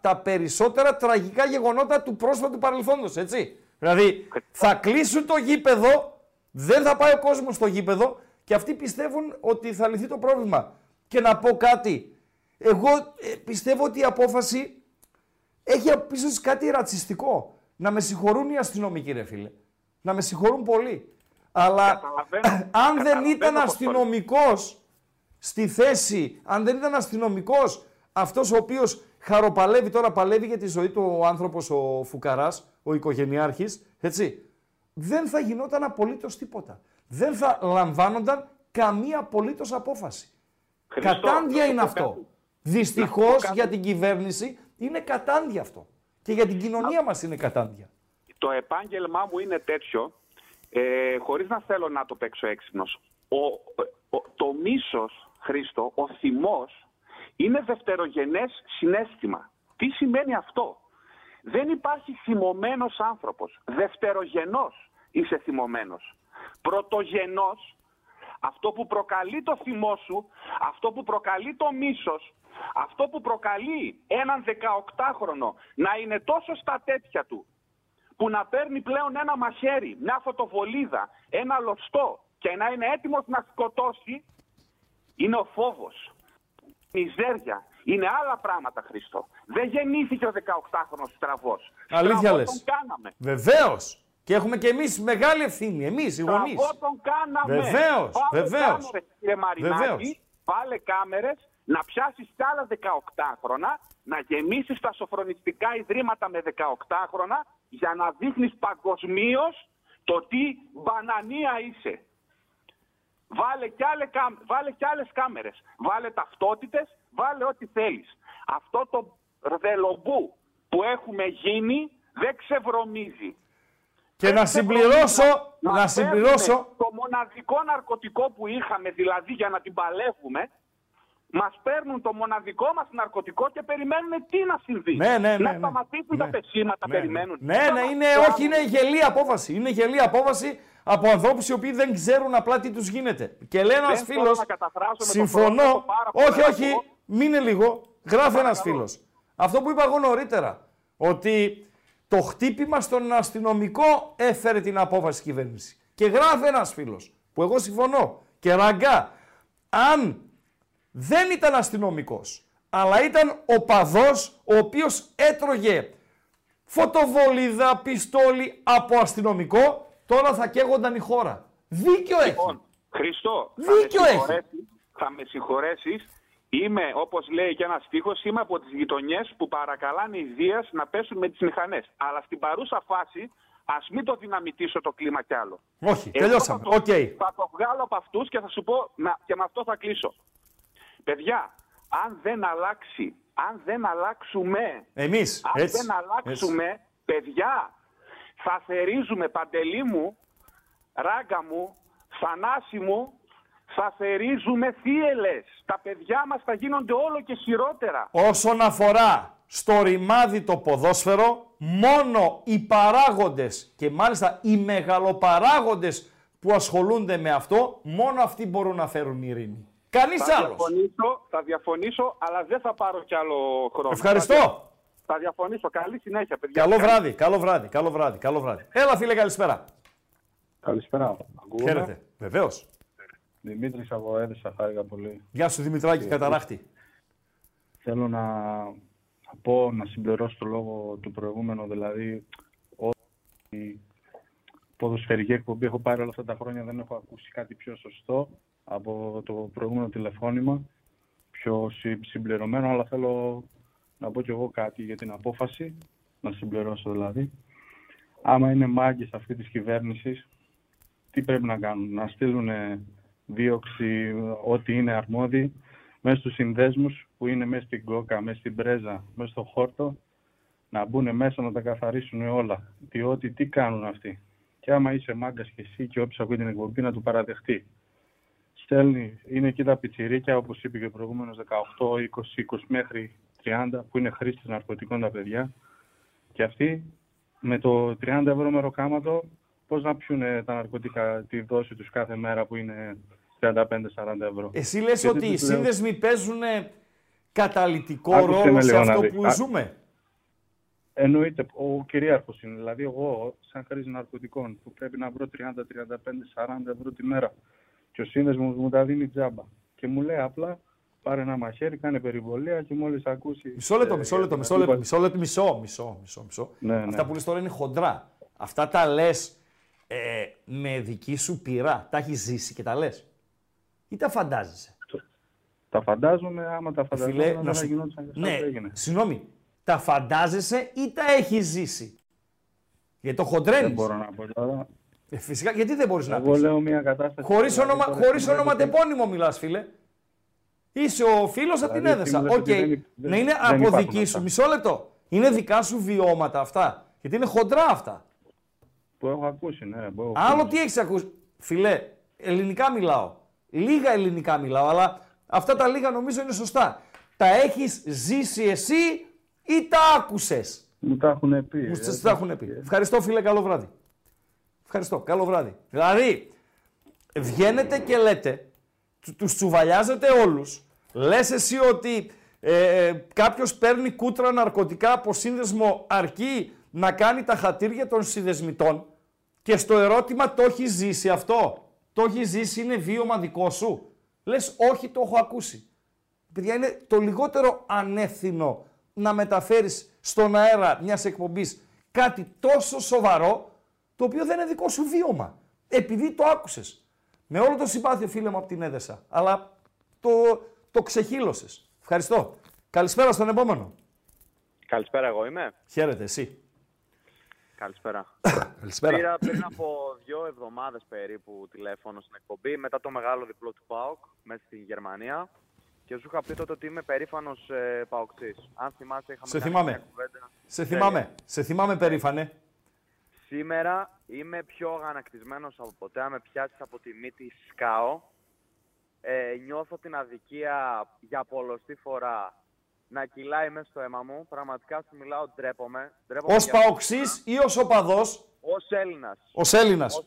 τα περισσότερα τραγικά γεγονότα του πρόσφατου παρελθόντος, έτσι. Δηλαδή θα κλείσουν το γήπεδο, δεν θα πάει ο κόσμος στο γήπεδο και αυτοί πιστεύουν ότι θα λυθεί το πρόβλημα. Και να πω κάτι, εγώ πιστεύω ότι η απόφαση έχει απίσω κάτι ρατσιστικό. Να με συγχωρούν οι αστυνομικοί, ρε φίλε. Να με συγχωρούν πολύ. Αλλά αν δεν ήταν αστυνομικός στη θέση, αν δεν ήταν αστυνομικός αυτός ο οποίος χαροπαλεύει, τώρα παλεύει για τη ζωή του ο άνθρωπος ο Φουκαράς, ο οικογενειάρχης, έτσι, δεν θα γινόταν απολύτως τίποτα. Δεν θα λαμβάνονταν καμία απολύτως απόφαση. Κατάντια είναι αυτό. Δυστυχώς για την κυβέρνηση είναι κατάντια αυτό. Και για την κοινωνία μας είναι κατάντια. Το επάγγελμά μου είναι τέτοιο, χωρίς να θέλω να το παίξω έξυπνος. Το μίσος, Χρήστο, ο θυμός, είναι δευτερογενές συναίσθημα. Τι σημαίνει αυτό? Δεν υπάρχει θυμωμένος άνθρωπος. Δευτερογενός είσαι θυμωμένος. Πρωτογενός, αυτό που προκαλεί το θυμό σου, αυτό που προκαλεί το μίσος, αυτό που προκαλεί έναν 18χρονο να είναι τόσο στα τέτοια του, που να παίρνει πλέον ένα μαχαίρι, μια φωτοβολίδα, ένα λοστό και να είναι έτοιμος να σκοτώσει, είναι ο φόβος. Μιζέρια. Είναι άλλα πράγματα, Χρήστο. Δεν γεννήθηκε ο 18χρονος στραβός. Αλήθεια λες. Τον κάναμε. Βεβαίως. Και έχουμε και εμείς μεγάλη ευθύνη. Εμείς οι γονείς. Στραβό τον κάναμε. Βεβαίως. Βεβαίως. Κύριε Μαρινάκη, βάλε κάμερες να πιάσεις τα άλλα 18χρονα, να γεμίσεις τα σοφρονιστικά ιδρύματα με 18χρονα για να δείχνεις παγκοσμίως το τι μπανανία είσαι. Βάλε κι άλλες κάμερες, βάλε ταυτότητες, βάλε ό,τι θέλεις. Αυτό το ρδελομπού που έχουμε γίνει δεν ξεβρωμίζει. Και να συμπληρώσω, το μοναδικό ναρκωτικό που είχαμε, δηλαδή για να την παλεύουμε, μας παίρνουν το μοναδικό μας ναρκωτικό και περιμένουν τι να συμβεί. Να σταματήσουν τα πεσήματα, περιμένουν. Όχι, είναι γελή απόφαση. Είναι γελή απόφαση από ανθρώπους οι οποίοι δεν ξέρουν απλά τι τους γίνεται. Και λέει ένας φίλος, συμφωνώ, όχι, μείνε λίγο, γράφει ένας φίλος. Αυτό που είπα εγώ νωρίτερα, ότι το χτύπημα στον αστυνομικό έφερε την απόφαση της κυβέρνησης. Και γράφει ένας φίλος, που εγώ συμφωνώ, και ραγκά, αν δεν ήταν αστυνομικός, αλλά ήταν οπαδός ο οποίος έτρωγε φωτοβολίδα, πιστόλι από αστυνομικό, τώρα θα καίγονταν η χώρα. Δίκιο έχει. Λοιπόν, Χριστό, θα με συγχωρέσεις. Είμαι, όπως λέει και ένας στίχος, είμαι από τις γειτονιές που παρακαλάνε οι Δίας να πέσουν με τις μηχανές. Αλλά στην παρούσα φάση, ας μην το δυναμητήσω το κλίμα κι άλλο. Όχι, τελειώσαμε. Θα το βγάλω από αυτούς και θα σου πω, και με αυτό θα κλείσω. Παιδιά, αν δεν αλλάξουμε, παιδιά, θα θερίζουμε, Παντελή μου, Ράγκα μου, Θανάση μου, θα θερίζουμε θύελες. Τα παιδιά μας θα γίνονται όλο και χειρότερα. Όσον αφορά στο ρημάδι το ποδόσφαιρο, μόνο οι παράγοντες και μάλιστα οι μεγαλοπαράγοντες που ασχολούνται με αυτό, μόνο αυτοί μπορούν να φέρουν ειρήνη. Κανείς άλλος. Θα διαφωνήσω, αλλά δεν θα πάρω κι άλλο χρόνο. Ευχαριστώ. Θα διαφωνήσω. Καλή συνέχεια, παιδιά. Καλό βράδυ. Έλα, φίλε, καλησπέρα. Καλησπέρα. Χαίρετε. Βεβαίως. Δημήτρης από Έδεσσα, χάρηκα πολύ. Γεια σου, Δημητράκη, καταράχτη. Θέλω να συμπληρώσω το λόγο του προηγούμενου, δηλαδή ότι ποδοσφαιρική εκπομπή έχω πάρει όλα αυτά τα χρόνια, δεν έχω ακούσει κάτι πιο σωστό από το προηγούμενο τηλεφώνημα, πιο συμπληρωμένο, αλλά θέλω να πω κι εγώ κάτι για την απόφαση, να συμπληρώσω δηλαδή. Άμα είναι μάγκες αυτή της κυβέρνησης, τι πρέπει να κάνουν? Να στείλουν δίωξη ό,τι είναι αρμόδιοι, μέσα στους συνδέσμους που είναι μέσα στην κόκα, μέσα στην πρέζα, μέσα στο χόρτο, να μπουν μέσα να τα καθαρίσουν όλα. Διότι τι κάνουν αυτοί? Και άμα είσαι μάγκας και εσύ και όποιος ακούει την εκπομπή να του παραδεχτεί. Στέλνει, είναι εκεί τα πιτσιρίκια, όπως είπε και προηγούμενος, 18, 20 μέχρι 30, που είναι χρήστες ναρκωτικών τα παιδιά. Και αυτοί με το 30 ευρώ μεροκάματο, πώς να πιούνε τα ναρκωτικά, τη δόση τους κάθε μέρα που είναι 35-40 ευρώ. Εσύ λες και ότι οι σύνδεσμοι παίζουν καταλυτικό ρόλο σε αυτό που ζούμε. Εννοείται, ο κυρίαρχος είναι. Δηλαδή, εγώ, σαν χρήστη ναρκωτικών, που πρέπει να βρω 30-35-40 ευρώ τη μέρα, και ο σύνδεσμος μου τα δίνει τζάμπα. Και μου λέει απλά, πάρε ένα μαχαίρι, κάνε περιβολία και μόλις ακούσει. Μισό λεπτό. Ναι, αυτά που λες τώρα είναι χοντρά. Αυτά τα λες με δική σου πειρά. Τα έχεις ζήσει και τα λες. Ή τα φαντάζεσαι? Τα φαντάζομαι, άμα τα φανταζόμουν. Φιλέ, να σου... γινόντουσαν και ναι, συγγνώμη. Τα φαντάζεσαι ή τα έχεις ζήσει? Γιατί το χοντρένεις. Δεν μπορώ να πω τώρα. Φυσικά, γιατί δεν μπορείς να πεις. Εγώ λέω μια κατάσταση. Χωρίς ονοματεπώνυμο μιλάς, φίλε. Είσαι ο φίλος από την Έδεσσα. Οκ. Να είναι από δική σου. Μισό λεπτό. Είναι δικά σου βιώματα αυτά. Γιατί είναι χοντρά αυτά. Που έχω ακούσει, ναι. Άλλο τι έχεις ακούσει. Φίλε, ελληνικά μιλάω. Λίγα ελληνικά μιλάω, αλλά αυτά τα λίγα νομίζω είναι σωστά. Τα έχεις ζήσει εσύ ή τα άκουσες? Μου τα έχουν πει. Ευχαριστώ, φίλε. Καλό βράδυ. Δηλαδή, βγαίνετε και λέτε, τους τσουβαλιάζετε όλους, λες εσύ ότι κάποιος παίρνει κούτρα ναρκωτικά από σύνδεσμο αρκεί να κάνει τα χατήρια των συνδεσμητών και στο ερώτημα το έχεις ζήσει αυτό, το έχεις ζήσει, είναι βίωμα δικό σου. Λες όχι, το έχω ακούσει. Παιδιά, είναι το λιγότερο ανεύθυνο να μεταφέρεις στον αέρα μιας εκπομπής κάτι τόσο σοβαρό, το οποίο δεν είναι δικό σου βίωμα, επειδή το άκουσες. Με όλο το συμπάθειο, φίλε μου, από την Έδεσα, αλλά το ξεχύλωσες. Ευχαριστώ. Καλησπέρα στον επόμενο. Καλησπέρα, εγώ είμαι. Χαίρετε, εσύ. Καλησπέρα. Καλησπέρα. Πήρα πριν από 2 εβδομάδες περίπου τηλέφωνο στην εκπομπή, μετά το μεγάλο διπλό του ΠΑΟΚ, μέσα στη Γερμανία, και σου είχα πει τότε ότι είμαι περήφανος ΠΑΟΚτσής. Αν θυμάσαι, είχαμε μια κουβέντα. Σε θυμάμαι περήφανε. Σήμερα είμαι πιο αγανακτισμένος από ποτέ. Αν με πιάσεις από τη μύτη, σκάω. Νιώθω την αδικία για πολλωστή φορά να κυλάει μέσα στο αίμα μου. Πραγματικά σου μιλάω, ντρέπομαι. Ως Παοξής ή ως οπαδός? Ως Έλληνας. Ως Έλληνας.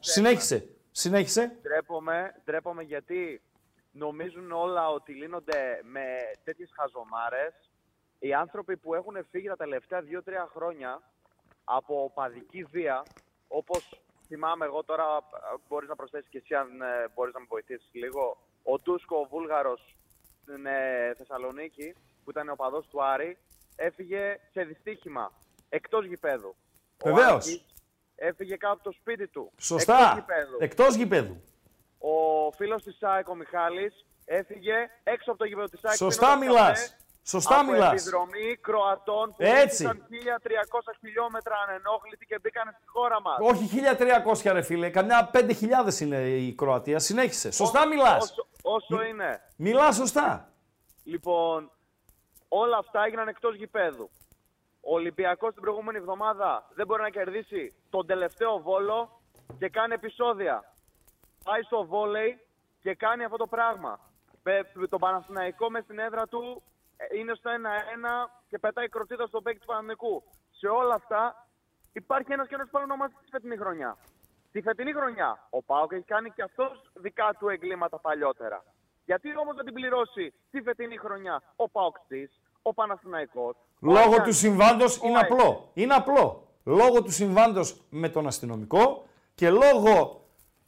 Συνέχισε. Ντρέπομαι γιατί νομίζουν όλα ότι λύνονται με τέτοιες χαζομάρες. Οι άνθρωποι που έχουν φύγει τα τελευταία 2-3 χρόνια από οπαδική βία, όπως θυμάμαι εγώ τώρα, μπορείς να προσθέσεις και εσύ αν μπορείς να με βοηθήσεις λίγο, ο Τούσκο, ο Βούλγαρος στην Θεσσαλονίκη, που ήταν οπαδός του Άρη, έφυγε σε δυστύχημα, εκτός γηπέδου. Βεβαίως. Έφυγε κάτω από το σπίτι του. Σωστά. Εκτός γηπέδου. Ο φίλος της ΣΑΕΚ, ο Μιχάλης, έφυγε έξω από το γηπέδο της ΣΑΕΚ. Σωστά μιλάς. Από επιδρομή Κροατών που ήρθαν 1.300 χιλιόμετρα ανενόχλητοι και μπήκαν στη χώρα μας. Όχι 1.300 ρε φίλε, καμιά 5.000 είναι η Κροατία. Συνέχισε. Σωστά μιλάς. Όσο είναι. Μιλάς σωστά. Λοιπόν, όλα αυτά έγιναν εκτός γηπέδου. Ο Ολυμπιακός την προηγούμενη εβδομάδα δεν μπορεί να κερδίσει τον τελευταίο Βόλο και κάνει επεισόδια. Πάει στο βόλεϊ και κάνει αυτό το πράγμα. Το Παναθηναϊκό με στην έδρα του είναι στο 1-1 και πετάει κροτίδα στον παίκτη του Παναθηναϊκού. Σε όλα αυτά υπάρχει ένας και ένας παλαιονομαστής τη φετινή χρονιά. Τη φετινή χρονιά ο ΠΑΟΚ έχει κάνει και αυτός δικά του εγκλήματα παλιότερα. Γιατί όμως να την πληρώσει τη φετινή χρονιά ο ΠΑΟΚτής, ο Παναθηναϊκός? Λόγω του συμβάντος είναι απλό. Είναι απλό. Λόγω του συμβάντος με τον αστυνομικό και λόγω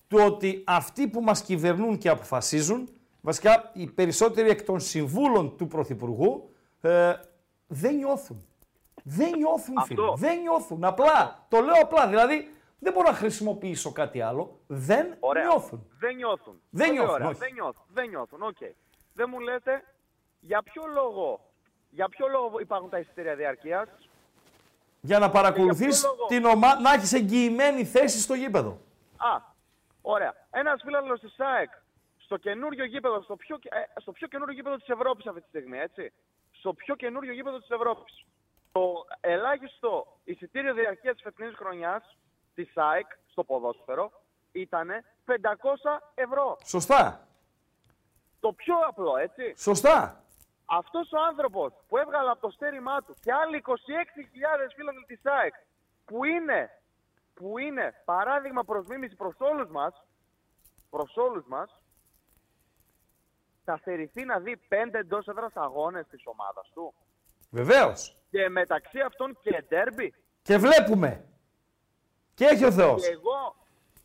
του ότι αυτοί που μας κυβερνούν και αποφασίζουν, βασικά οι περισσότεροι εκ των συμβούλων του Πρωθυπουργού, δεν νιώθουν. Δεν νιώθουν, φίλε. Δεν νιώθουν. Απλά. Το λέω απλά. Δηλαδή δεν μπορώ να χρησιμοποιήσω κάτι άλλο. Δεν νιώθουν. Okay. Δεν μου λέτε για ποιο λόγο υπάρχουν τα εισιτήρια διαρκείας. Για να παρακολουθείς την ομάδα, να έχεις εγγυημένη θέση στο γήπεδο. Α, ωραία. Ένας φίλος της ΣΑΕΚ, στο καινούριο γήπεδο, στο πιο καινούριο γήπεδο της Ευρώπης αυτή τη στιγμή, έτσι. Στο πιο καινούριο γήπεδο της Ευρώπης. Το ελάχιστο εισιτήριο διαρκείας της φετινής χρονιάς της ΣΑΕΚ στο ποδόσφαιρο ήτανε 500 ευρώ. Σωστά. Το πιο απλό, έτσι. Σωστά. Αυτός ο άνθρωπος που έβγαλε από το στέρημά του και άλλοι 26.000 φίλων της ΣΑΕΚ που είναι παράδειγμα προς μίμηση προς όλους μας, θα στερηθεί να δει 5 εντός έδρας αγώνες της ομάδας του. Βεβαίως. Και μεταξύ αυτών και ντέρμπι. Και βλέπουμε. Και έχει ο Θεός. Και εγώ,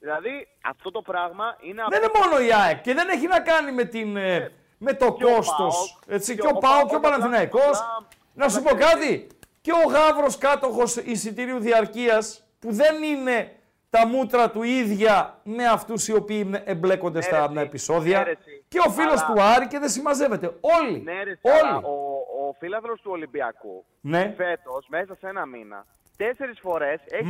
δηλαδή αυτό το πράγμα είναι... Δεν είναι μόνο η ΑΕΚ και δεν έχει να κάνει με, με το κόστος. Και ο ΠΑΟΚ και ο Παναθηναϊκός. Να σου πω κάτι. Και ο Γαύρος κάτοχος εισιτήριου διαρκείας, που δεν είναι τα μούτρα του ίδια με αυτούς οι οποίοι εμπλέκονται στα επεισόδια. Και ο φίλος του Άρη, και δεν συμμαζεύεται. Όλοι. Ναι, ρε, όλοι. Ο φίλαθλος του Ολυμπιακού, ναι, φέτος μέσα σε ένα μήνα 4 φορές έχει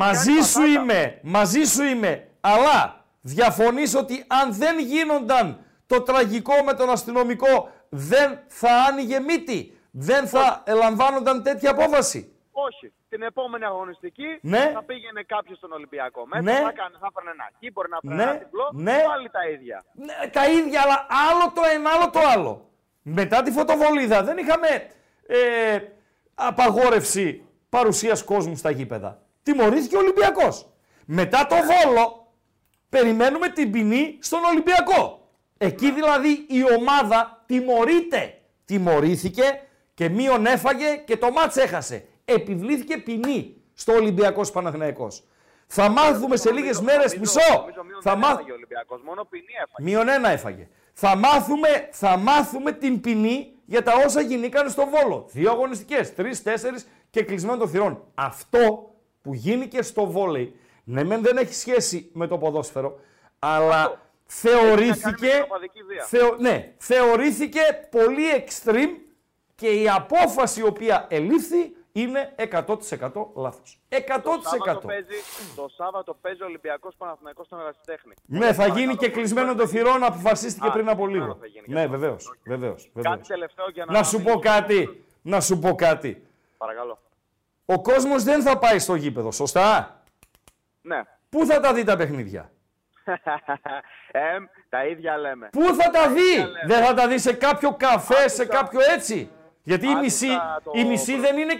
Μαζί σου είμαι. Αλλά διαφωνείς ότι αν δεν γίνονταν το τραγικό με τον αστυνομικό, δεν θα άνοιγε μύτη. Δεν θα λαμβάνονταν τέτοια απόφαση. Όχι. Την επόμενη αγωνιστική, ναι, θα πήγαινε κάποιος στον Ολυμπιακό μέσα, ναι, θα έπαιρνε ένα εκεί, μπορεί να έπαιρνε, ναι, ένα τυπλό, ναι, πάλι τα ίδια. Ναι, τα ίδια, αλλά άλλο το ένα, άλλο το άλλο. Μετά τη φωτοβολίδα δεν είχαμε απαγόρευση παρουσίας κόσμου στα γήπεδα. Τιμωρήθηκε ο Ολυμπιακός. Μετά το Βόλο, 5 περιμένουμε την ποινή στον Ολυμπιακό. Εκεί δηλαδή η ομάδα τιμωρείται. Τιμωρήθηκε και μείον έφαγε και το μάτς έχασε. Επιβλήθηκε ποινή στο Ολυμπιακός Παναθηναϊκός. Θα μάθουμε σε λίγες μέρες ο Ολυμπιακός μόνο ποινή έφαγε. Μείον ένα έφαγε. Θα μάθουμε την ποινή για τα όσα γινήκαν στο Βόλο. 2 αγωνιστικές, 3-4 και κλεισμένο των θυρών. Αυτό που γίνηκε στο βόλεϊ, ναι μεν δεν έχει σχέση με το ποδόσφαιρο, αλλά αυτό θεωρήθηκε πολύ extreme και η απόφαση η οποία ελήφθη είναι 100% λάθος. 100%. Το Σάββατο παίζει ο Ολυμπιακός Παναθηναϊκός στον Ερασιτέχνη. Ναι, θα γίνει και κλεισμένο των θυρών, αποφασίστηκε πριν από λίγο. Ναι, βεβαίως. Κάτι τελευταίο για να σου πω κάτι. Παρακαλώ. Ο κόσμος δεν θα πάει στο γήπεδο, σωστά. Ναι. Πού θα τα δει τα παιχνίδια. Τα ίδια λέμε. Πού θα τα δει. Δεν θα τα δει σε κάποιο καφέ, σε κάποιο έτσι. Γιατί οι μισοί δεν είναι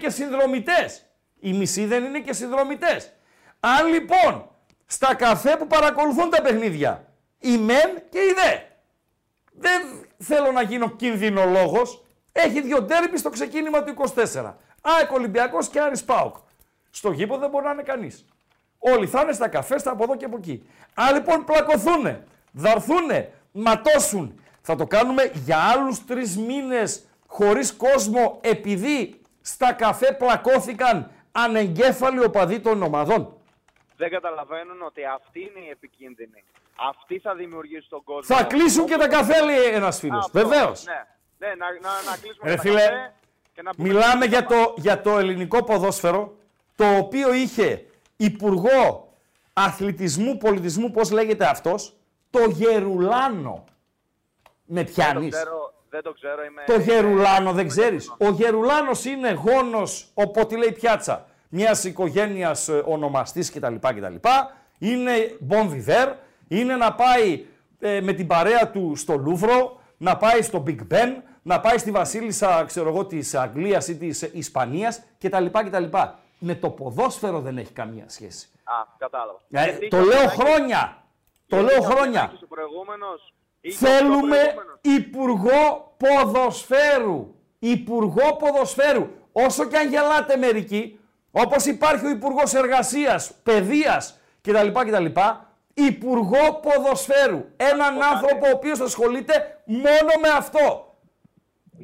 και συνδρομητές. Αν λοιπόν στα καφέ που παρακολουθούν τα παιχνίδια, οι μεν και οι δε. Δεν θέλω να γίνω κινδυνολόγος. Έχει 2 ντέρμπι στο ξεκίνημα του 24. ΑΕΚ Ολυμπιακός και Άρης ΠΑΟΚ. Στο γήπεδο δεν μπορεί να είναι κανείς. Όλοι θα είναι στα καφέ, στα από εδώ και από εκεί. Αν λοιπόν πλακωθούνε, δαρθούνε, ματώσουν, θα το κάνουμε για άλλους 3 μήνες χωρίς κόσμο, επειδή στα καφέ πλακώθηκαν ανεγκέφαλοι οπαδοί των ομαδών. Δεν καταλαβαίνουν ότι αυτή είναι η επικίνδυνη. Αυτή θα δημιουργήσει τον κόσμο. Θα κλείσουν και τα καφέ, λέει ένας φίλος. Βεβαίως. Ναι, να κλείσουμε τα καφέ. Μιλάμε για το ελληνικό ποδόσφαιρο, το οποίο είχε υπουργό αθλητισμού, πολιτισμού, πώς λέγεται αυτός, το Γερουλάνο. Με πιάνεις. Δεν το ξέρω. Γερουλάνο δεν ξέρεις. Ο Γερουλάνος είναι γόνος, οπότε λέει πιάτσα, μιας οικογένειας ονομαστής κτλ. Είναι bon vivant, είναι να πάει με την παρέα του στο Λούβρο, να πάει στο Big Ben, να πάει στη βασίλισσα, ξέρω εγώ, της Αγγλίας ή της Ισπανίας κτλ. Με το ποδόσφαιρο δεν έχει καμία σχέση. Κατάλαβα. Το λέω χρόνια. Θέλουμε υπουργό ποδοσφαίρου. Όσο και αν γελάτε μερικοί, όπως υπάρχει ο υπουργός εργασίας, παιδείας κτλ. Υπουργό ποδοσφαίρου. Έναν άνθρωπο ο οποίος ασχολείται μόνο με αυτό.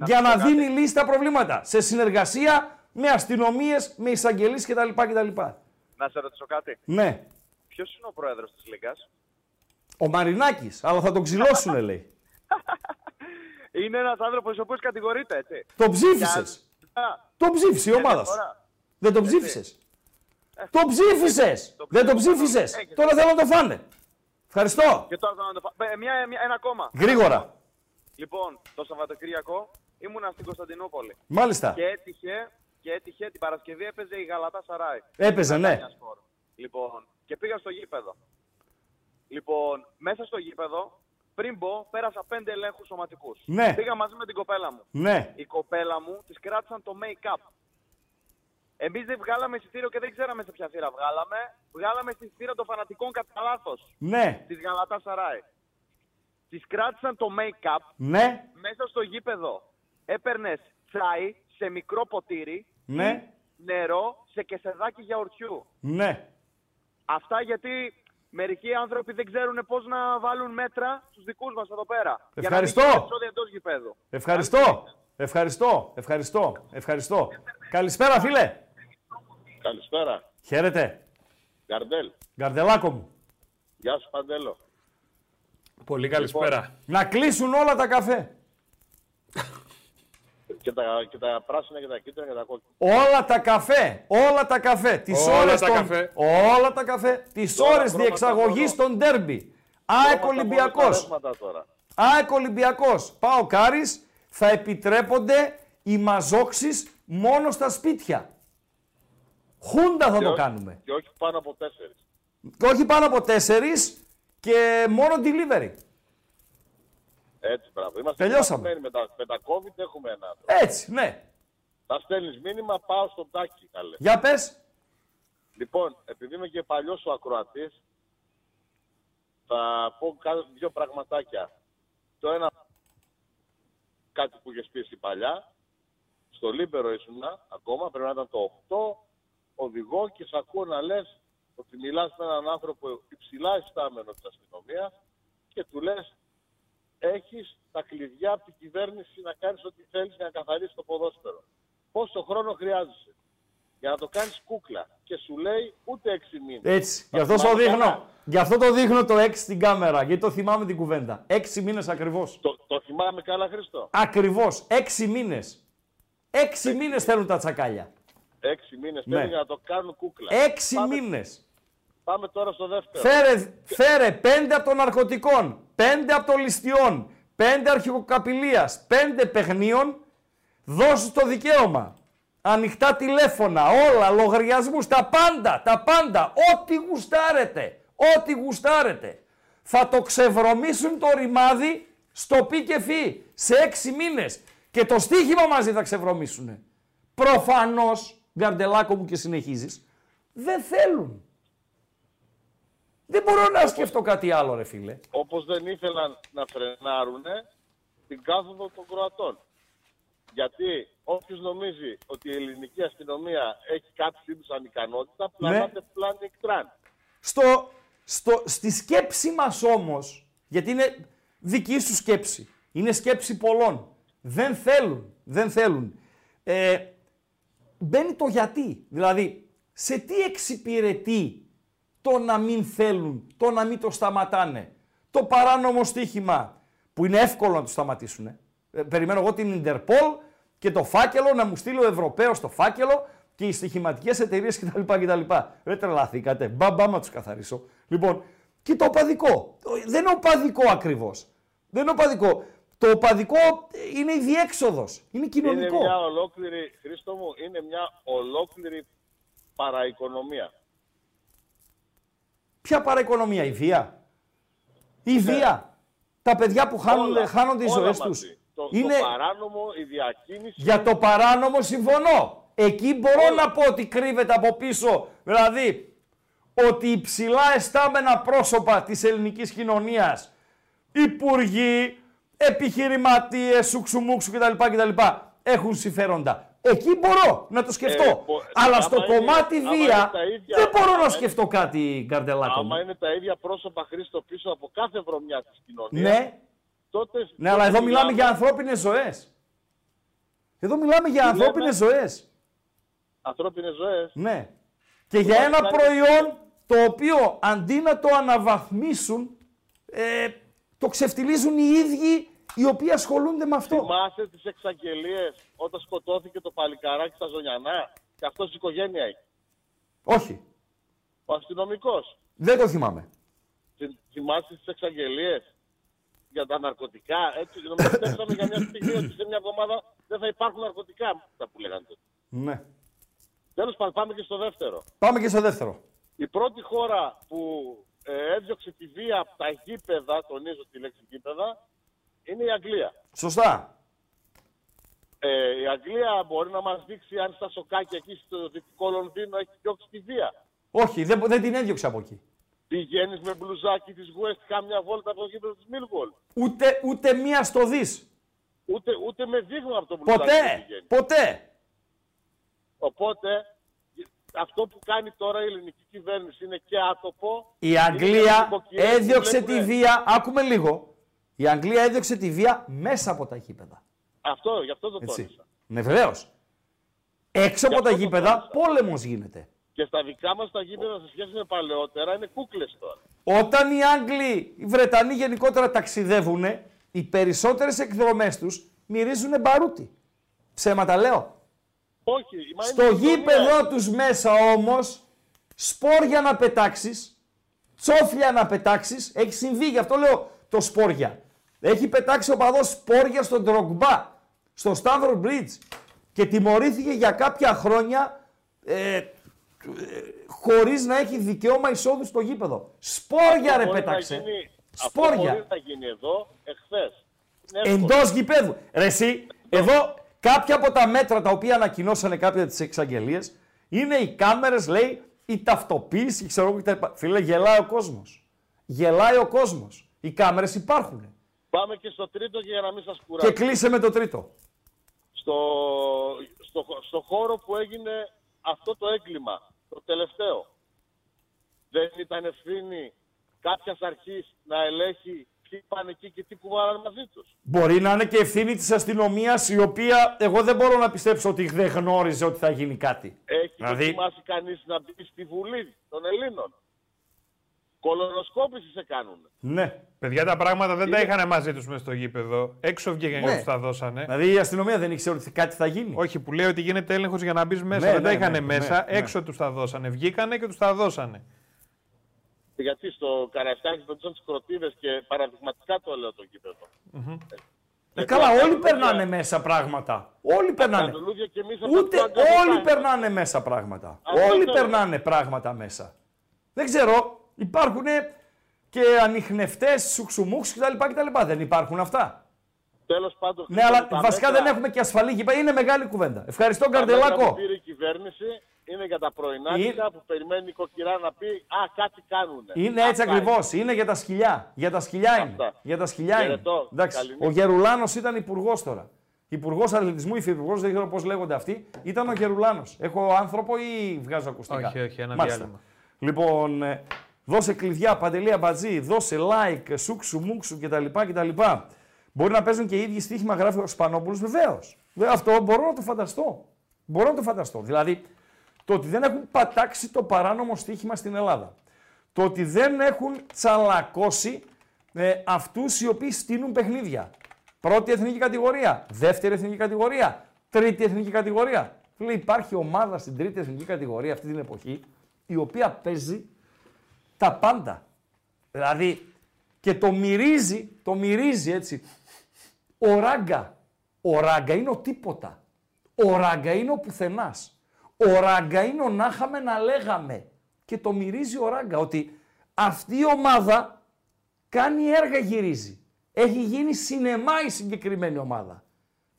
Για να δίνει λύση στα προβλήματα. Σε συνεργασία με αστυνομίες, με εισαγγελίες κτλ. Να σε ρωτήσω κάτι. Ναι. Ποιος είναι ο πρόεδρος της Λίγκας? Ο Μαρινάκης, αλλά θα τον ξυλώσουνε, λέει. Είναι ένας άνθρωπος ο οποίος κατηγορείται, έτσι. Τον ψήφισες. Τον ψήφισε η ομάδα σου. Δεν τον ψήφισες. Τον ψήφισες. Δεν τον ψήφισες. Τώρα θέλω να το φάνε. Ευχαριστώ. Και τώρα θέλω να το φάνε. Ένα ακόμα. Γρήγορα. Λοιπόν, το Σαββατοκύριακο ήμουνα στην Κωνσταντινούπολη. Μάλιστα. Και έτυχε την Παρασκευή έπαιζε η Γαλατασαράι. Έπαιζε, ναι. Λοιπόν, και πήγα στο γήπεδο. Λοιπόν, μέσα στο γήπεδο, πριν μπω, πέρασα 5 ελέγχους σωματικούς. Ναι. Πήγα μαζί με την κοπέλα μου. Ναι. Η κοπέλα μου της κράτησαν το make-up. Εμείς δεν βγάλαμε εισιτήριο και δεν ξέραμε σε ποια θύρα βγάλαμε. Βγάλαμε στη θύρα των φανατικών κατά λάθος. Ναι. Της Γαλατασαράι. Της κράτησαν το make-up. Ναι. Μέσα στο γήπεδο. Έπαιρνες τσάι σε μικρό ποτήρι. Ναι. Νερό σε κεσεδάκι γιαουρτιού. Ναι. Αυτά γιατί μερικοί άνθρωποι δεν ξέρουν πώς να βάλουν μέτρα στους δικούς μας εδώ πέρα. Ευχαριστώ. Για να μην είναι εντός γηπέδου. Ευχαριστώ. Καλησπέρα, φίλε. Καλησπέρα. Χαίρετε. Γκαρντέλ. Γκαρντελάκο μου. Γεια σου, Παντέλο. Πολύ καλησπέρα. Λοιπόν, να κλείσουν όλα τα καφέ. Και τα πράσινα και τα κίτρινα και τα κόκκινα. Όλα τα καφέ. Τις ώρες διεξαγωγής των ντέρμπι. ΑΕΚ Ολυμπιακός. ΠΑΟΚ Άρης, θα επιτρέπονται οι μαζόξεις μόνο στα σπίτια. Χούντα θα το κάνουμε. Και όχι πάνω από 4. Και μόνο delivery. Έτσι, μπράβο. Είμαστε τελειώσαμε. Με τα COVID έχουμε ένα άτομο. Έτσι, ναι. Θα στέλνεις μήνυμα, πάω στον Τάκη, καλέ. Για πες. Λοιπόν, επειδή είμαι και παλιός ο ακροατής, θα πω δύο πραγματάκια. Το ένα, κάτι που είχες πει παλιά, στο Λίμπερο ήσουνα ακόμα, πρέπει να ήταν το 8, οδηγό και σ' ακούω να λες ότι μιλάς με έναν άνθρωπο υψηλά ιστάμενο της αστυνομίας και του λες έχεις τα κλειδιά από την κυβέρνηση να κάνεις ό,τι θέλεις για να καθαρίσεις το ποδόσφαιρο. Πόσο χρόνο χρειάζεσαι για να το κάνεις κούκλα και σου λέει ούτε 6 μήνες. Έτσι, γι' αυτό το δείχνω το 6 στην κάμερα, γιατί το θυμάμαι την κουβέντα. 6 μήνες ακριβώς. Το θυμάμαι καλά, Χριστό. Ακριβώς, 6 μήνες. 6 μήνες θέλουν τα τσακάλια. 6 μήνες θέλουν για να το κάνουν κούκλα. 6 μήνες. Πάμε τώρα στο δεύτερο. Φέρε 5 από των ναρκωτικών, 5 από των ληστιών, 5 αρχικοκαπηλείας, 5 παιχνίων, δώσου το δικαίωμα. Ανοιχτά τηλέφωνα, όλα, λογαριασμούς, τα πάντα, ό,τι γουστάρετε. Θα το ξεβρωμίσουν το ρημάδι στο πι και φι σε 6 μήνες και το στοίχημα μαζί θα ξεβρωμίσουνε. Προφανώς, Γκαρντελάκο μου, και συνεχίζεις, δεν θέλουν. Δεν μπορώ να σκεφτώ κάτι άλλο, ρε φίλε. Όπως δεν ήθελαν να φρενάρουνε την κάθοδο των Κροατών. Γιατί όποιος νομίζει ότι η ελληνική αστυνομία έχει κάποιο είδους ανικανότητα, πλανάται πλάνη εκτράν. Στη σκέψη μας όμως, γιατί είναι δική σου σκέψη, είναι σκέψη πολλών, δεν θέλουν. Μπαίνει το γιατί, δηλαδή σε τι εξυπηρετεί το να μην θέλουν, το να μην το σταματάνε. Το παράνομο στοίχημα που είναι εύκολο να το σταματήσουν. Περιμένω εγώ την Ιντερπολ και το φάκελο να μου στείλει ο Ευρωπαίος το φάκελο και οι στοιχηματικές εταιρείες κτλ. Ρε τρελαθήκατε, μπαμπά να τους καθαρίσω. Λοιπόν, και το οπαδικό. Δεν είναι οπαδικό ακριβώς. Το οπαδικό είναι η διέξοδος. Είναι κοινωνικό. Είναι μια ολόκληρη, Χρήστο μου, είναι μια ολόκληρη παραοικονομία. Ποια παραοικονομία, η βία. Τα παιδιά που χάνονται οι ζωές τους. Είναι... Το παράνομο, η διακίνηση... Για το παράνομο συμφωνώ. Εκεί μπορώ να πω ότι κρύβεται από πίσω. Δηλαδή, ότι υψηλά εστάμενα πρόσωπα της ελληνικής κοινωνίας, υπουργοί, επιχειρηματίες, σουξουμούξου κτλ. Έχουν συμφέροντα. Εκεί μπορώ να το σκεφτώ. Αλλά στο κομμάτι βία δεν μπορώ να σκεφτώ κάτι, Γκαρντελάκο. Άμα είναι τα ίδια πρόσωπα, Χρήστο, πίσω από κάθε βρωμιά της κοινωνίας... Ναι. Ναι, αλλά εδώ μιλάμε για ανθρώπινες ζωές. Ανθρώπινες ζωές. Ναι. Και για ένα προϊόν το οποίο αντί να το αναβαθμίσουν, το ξεφτιλίζουν οι ίδιοι οι οποίοι ασχολούνται με αυτό. Θυμάσαι τις εξαγγελίες όταν σκοτώθηκε το παλικαράκι στα Ζωνιανά και αυτός η οικογένεια έχει? Όχι. Ο αστυνομικός. Δεν το θυμάμαι. Θυμάσαι τις εξαγγελίες για τα ναρκωτικά, έτσι, νομίζω ότι για μια στιγμή ότι σε μια εβδομάδα δεν θα υπάρχουν ναρκωτικά, αυτά που λέγανε τότε. Ναι. Τέλος πάντων, πάμε και στο δεύτερο. Η πρώτη χώρα που έδιωξε τη βία από τα γήπεδα, τονίζω τη λέξη γήπεδα, είναι η Αγγλία. Σωστά. Η Αγγλία μπορεί να μας δείξει αν στα σοκάκια εκεί στο δυτικό Λονδίνο έχει διώξει τη βία? Όχι, δεν την έδιωξε από εκεί. Πηγαίνεις με μπλουζάκι της West Ham μια βόλτα από το γήπεδο της Millwall? Ούτε μία στο δις. Ούτε με δείγμα από το μπλουζάκι. Ποτέ. Οπότε, αυτό που κάνει τώρα η ελληνική κυβέρνηση είναι και άτομο. Η Αγγλία έδιωξε τη βία, άκουμε λίγο. Η Αγγλία έδιωξε τη βία μέσα από τα γήπεδα. Αυτό, γι' αυτό το τόνισα. Ναι, βεβαίως. Έξω από τα γήπεδα πόλεμος γίνεται. Και στα δικά μας τα γήπεδα σε σχέση με παλαιότερα είναι κούκλες τώρα. Όταν οι Άγγλοι, οι Βρετανοί γενικότερα ταξιδεύουν, οι περισσότερες εκδρομές τους μυρίζουν μπαρούτι. Ψέματα λέω. Όχι. Στο γήπεδο τους μέσα όμως, σπόρια να πετάξεις, τσόφλια να πετάξεις, έχει συμβεί, γι' αυτό λέω το σπόρια. Έχει πετάξει ο παδός σπόρια στον Ντρογκμπά, στο Stamford Bridge και τιμωρήθηκε για κάποια χρόνια χωρίς να έχει δικαίωμα εισόδου στο γήπεδο. Σπόρια αυτό ρε πέταξε. Σπόρια. Αυτό μπορεί να γίνει εδώ εχθές. Εντός γηπέδου. Ρε εσύ, εδώ κάποια από τα μέτρα τα οποία ανακοινώσανε κάποια τις εξαγγελίες είναι οι κάμερες, λέει, η ταυτοποίηση, ξέρω εγώ κτλ. Φίλε, γελάει ο κόσμος. Γελάει ο κόσμος. Οι κάμερες υπάρχουν. Πάμε και στο τρίτο και για να μην σας κουράσω. Και κλείσε με το τρίτο. Στο χώρο που έγινε αυτό το έγκλημα, το τελευταίο, δεν ήταν ευθύνη κάποιας αρχής να ελέγχει ποιοι πάνε εκεί και τι κουβάλαν μαζί τους? Μπορεί να είναι και ευθύνη της αστυνομίας, η οποία εγώ δεν μπορώ να πιστέψω ότι δεν γνώριζε ότι θα γίνει κάτι. Έχει δοκιμάσει κανείς να μπει στη Βουλή των Ελλήνων? Κολονοσκόπηση σε κάνουν. Ναι. Παιδιά, τα πράγματα δεν τα είχαν μαζί τους μες στο γήπεδο. Έξω βγήκαν και τους τα δώσανε. Δηλαδή η αστυνομία δεν ήξερε ότι κάτι θα γίνει. Όχι, που λέει ότι γίνεται έλεγχος για να μπεις μέσα. Ναι, δεν τα είχαν μέσα. Ναι. Έξω τους τα δώσανε. Βγήκανε και τους τα δώσανε. Γιατί στο Καραϊσκάκι το τσόν τις κροτίδες και παραδειγματικά το λέω το γήπεδο. Καλά, όλοι περνάνε μέσα πράγματα. Όλοι περνάνε. Ούτε όλοι περνάνε μέσα πράγματα. Όλοι περνάνε πράγματα μέσα. Δεν ξέρω. Υπάρχουν και ανιχνευτές, σουξουμούξ κτλ. Δεν υπάρχουν αυτά? Τέλος πάντων. Ναι, αλλά βασικά δεν έχουμε και ασφαλή γήπεδα. Είναι μεγάλη κουβέντα. Ευχαριστώ, Καρτελάκο. Μέτρα που πήρε η κυβέρνηση είναι για τα πρωινάτικα που περιμένει η νοικοκυρά να πει «Α, κάτι κάνουνε». Είναι έτσι ακριβώς. Είναι για τα σκυλιά. Για τα σκυλιά είναι. Για τα σκυλιά είναι. Ο Γερουλάνος ήταν υπουργός τώρα. Υπουργός Αθλητισμού, υφυπουργός, δεν ξέρω πώς λέγονται αυτοί. Ήταν ο Γερουλάνος. Έχω άνθρωπο ή βγάζω ακουστικά? Όχι, ένα διάλειμμα. Λοιπόν. Δώσε κλειδιά, Παντελή Αμπατζή, δώσε like, σούξου, μουξου κτλ. Μπορεί να παίζουν και οι ίδιοι στοίχημα, γράφει ο Σπανόπουλος, βεβαίως. Αυτό μπορώ να το φανταστώ. Μπορώ να το φανταστώ. Δηλαδή, το ότι δεν έχουν πατάξει το παράνομο στοίχημα στην Ελλάδα. Το ότι δεν έχουν τσαλακώσει αυτούς οι οποίοι στείνουν παιχνίδια. Πρώτη εθνική κατηγορία, δεύτερη εθνική κατηγορία, τρίτη εθνική κατηγορία. Δηλαδή, υπάρχει ομάδα στην τρίτη εθνική κατηγορία αυτή την εποχή, η οποία παίζει τα πάντα. Δηλαδή, και το μυρίζει έτσι. Ο Ράγκα. Ο Ράγκα είναι ο τίποτα. Ο Ράγκα είναι ο πουθενάς. Ο Ράγκα είναι ο να είχαμε να λέγαμε. Και το μυρίζει ο Ράγκα. Ότι αυτή η ομάδα κάνει έργα, γυρίζει. Έχει γίνει σινεμά η συγκεκριμένη ομάδα.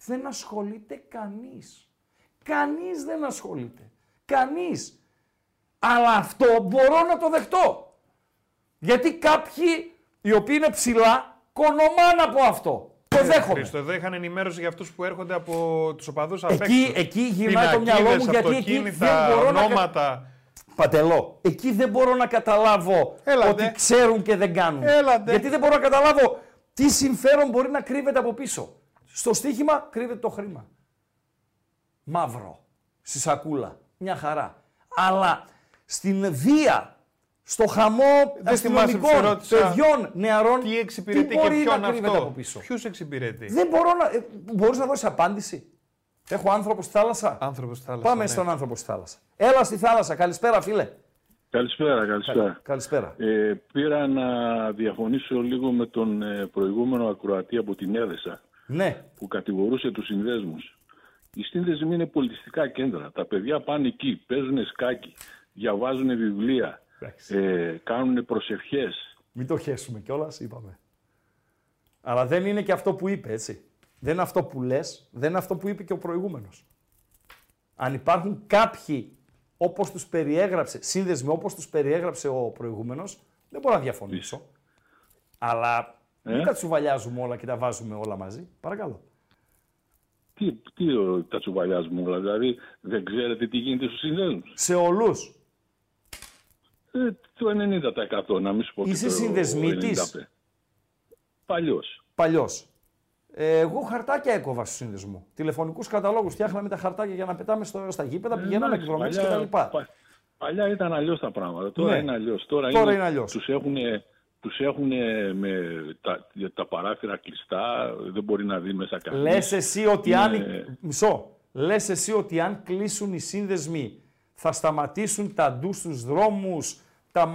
Δεν ασχολείται κανείς. Κανείς δεν ασχολείται. Κανείς. Αλλά αυτό μπορώ να το δεχτώ. Γιατί κάποιοι οι οποίοι είναι ψηλά κονομάνε από αυτό. Το δέχομαι. Χρήστο, εδώ είχαν ενημέρωση για αυτούς που έρχονται από τους οπαδούς απ' έξω. Εκεί γυρνάει το μυαλό μου, γιατί εκεί δεν μπορώ ονόματα. Πατελώ. Εκεί δεν μπορώ να καταλάβω ότι ξέρουν και δεν κάνουν. Γιατί δεν μπορώ να καταλάβω τι συμφέρον μπορεί να κρύβεται από πίσω. Στο στοίχημα κρύβεται το χρήμα. Μαύρο. Στη σακούλα. Μια χαρά. Αλλά στην βία... Στο χαμό αστυνομικών, παιδιών, νεαρών, τι εξυπηρετεί και ποιον αυτό? Ποιους εξυπηρετεί? Δεν μπορώ να... Μπορείς να δώσεις απάντηση? Έχω άνθρωπο στη θάλασσα. Άνθρωπο στη θάλασσα. Πάμε στον άνθρωπο στη θάλασσα. Έλα στη θάλασσα. Καλησπέρα, φίλε. Καλησπέρα. Πήρα να διαφωνήσω λίγο με τον προηγούμενο ακροατή από την Έδεσα. Ναι. Που κατηγορούσε τους συνδέσμους. Οι σύνδεσμοι είναι πολιτιστικά κέντρα. Τα παιδιά πάνε εκεί, παίζουν σκάκι, διαβάζουν βιβλία. Κάνουν προσευχές. Μην το χέσουμε κιόλας, είπαμε. Αλλά δεν είναι και αυτό που είπε, έτσι. Δεν είναι αυτό που λες, δεν είναι αυτό που είπε και ο προηγούμενος. Αν υπάρχουν κάποιοι, όπως τους περιέγραψε, σύνδεσμοι όπως τους περιέγραψε ο προηγούμενος, δεν μπορώ να διαφωνήσω. Αλλά μην τα τσουβαλιάζουμε όλα και τα βάζουμε όλα μαζί. Παρακαλώ. Τι τα τσουβαλιάζουμε όλα, δηλαδή δεν ξέρετε τι γίνεται στους συνδέσμους? Σε όλους. Το 90%, να μην σου πω. Είσαι συνδεσμίτης? Παλιός. Εγώ χαρτάκια έκοβα στο σύνδεσμο. Τηλεφωνικούς καταλόγους. Φτιάχναμε τα χαρτάκια για να πετάμε στα γήπεδα, πηγαίναμε εκδρομές κτλ. Παλιά ήταν αλλιώς τα πράγματα. Τώρα είναι αλλιώς. Τώρα είναι αλλιώς. Τους έχουν με τα παράθυρα κλειστά, δεν μπορεί να δει μέσα κανείς. Λες εσύ ότι αν κλείσουν οι σύνδεσμοι, θα σταματήσουν τα ντου στους δρόμους,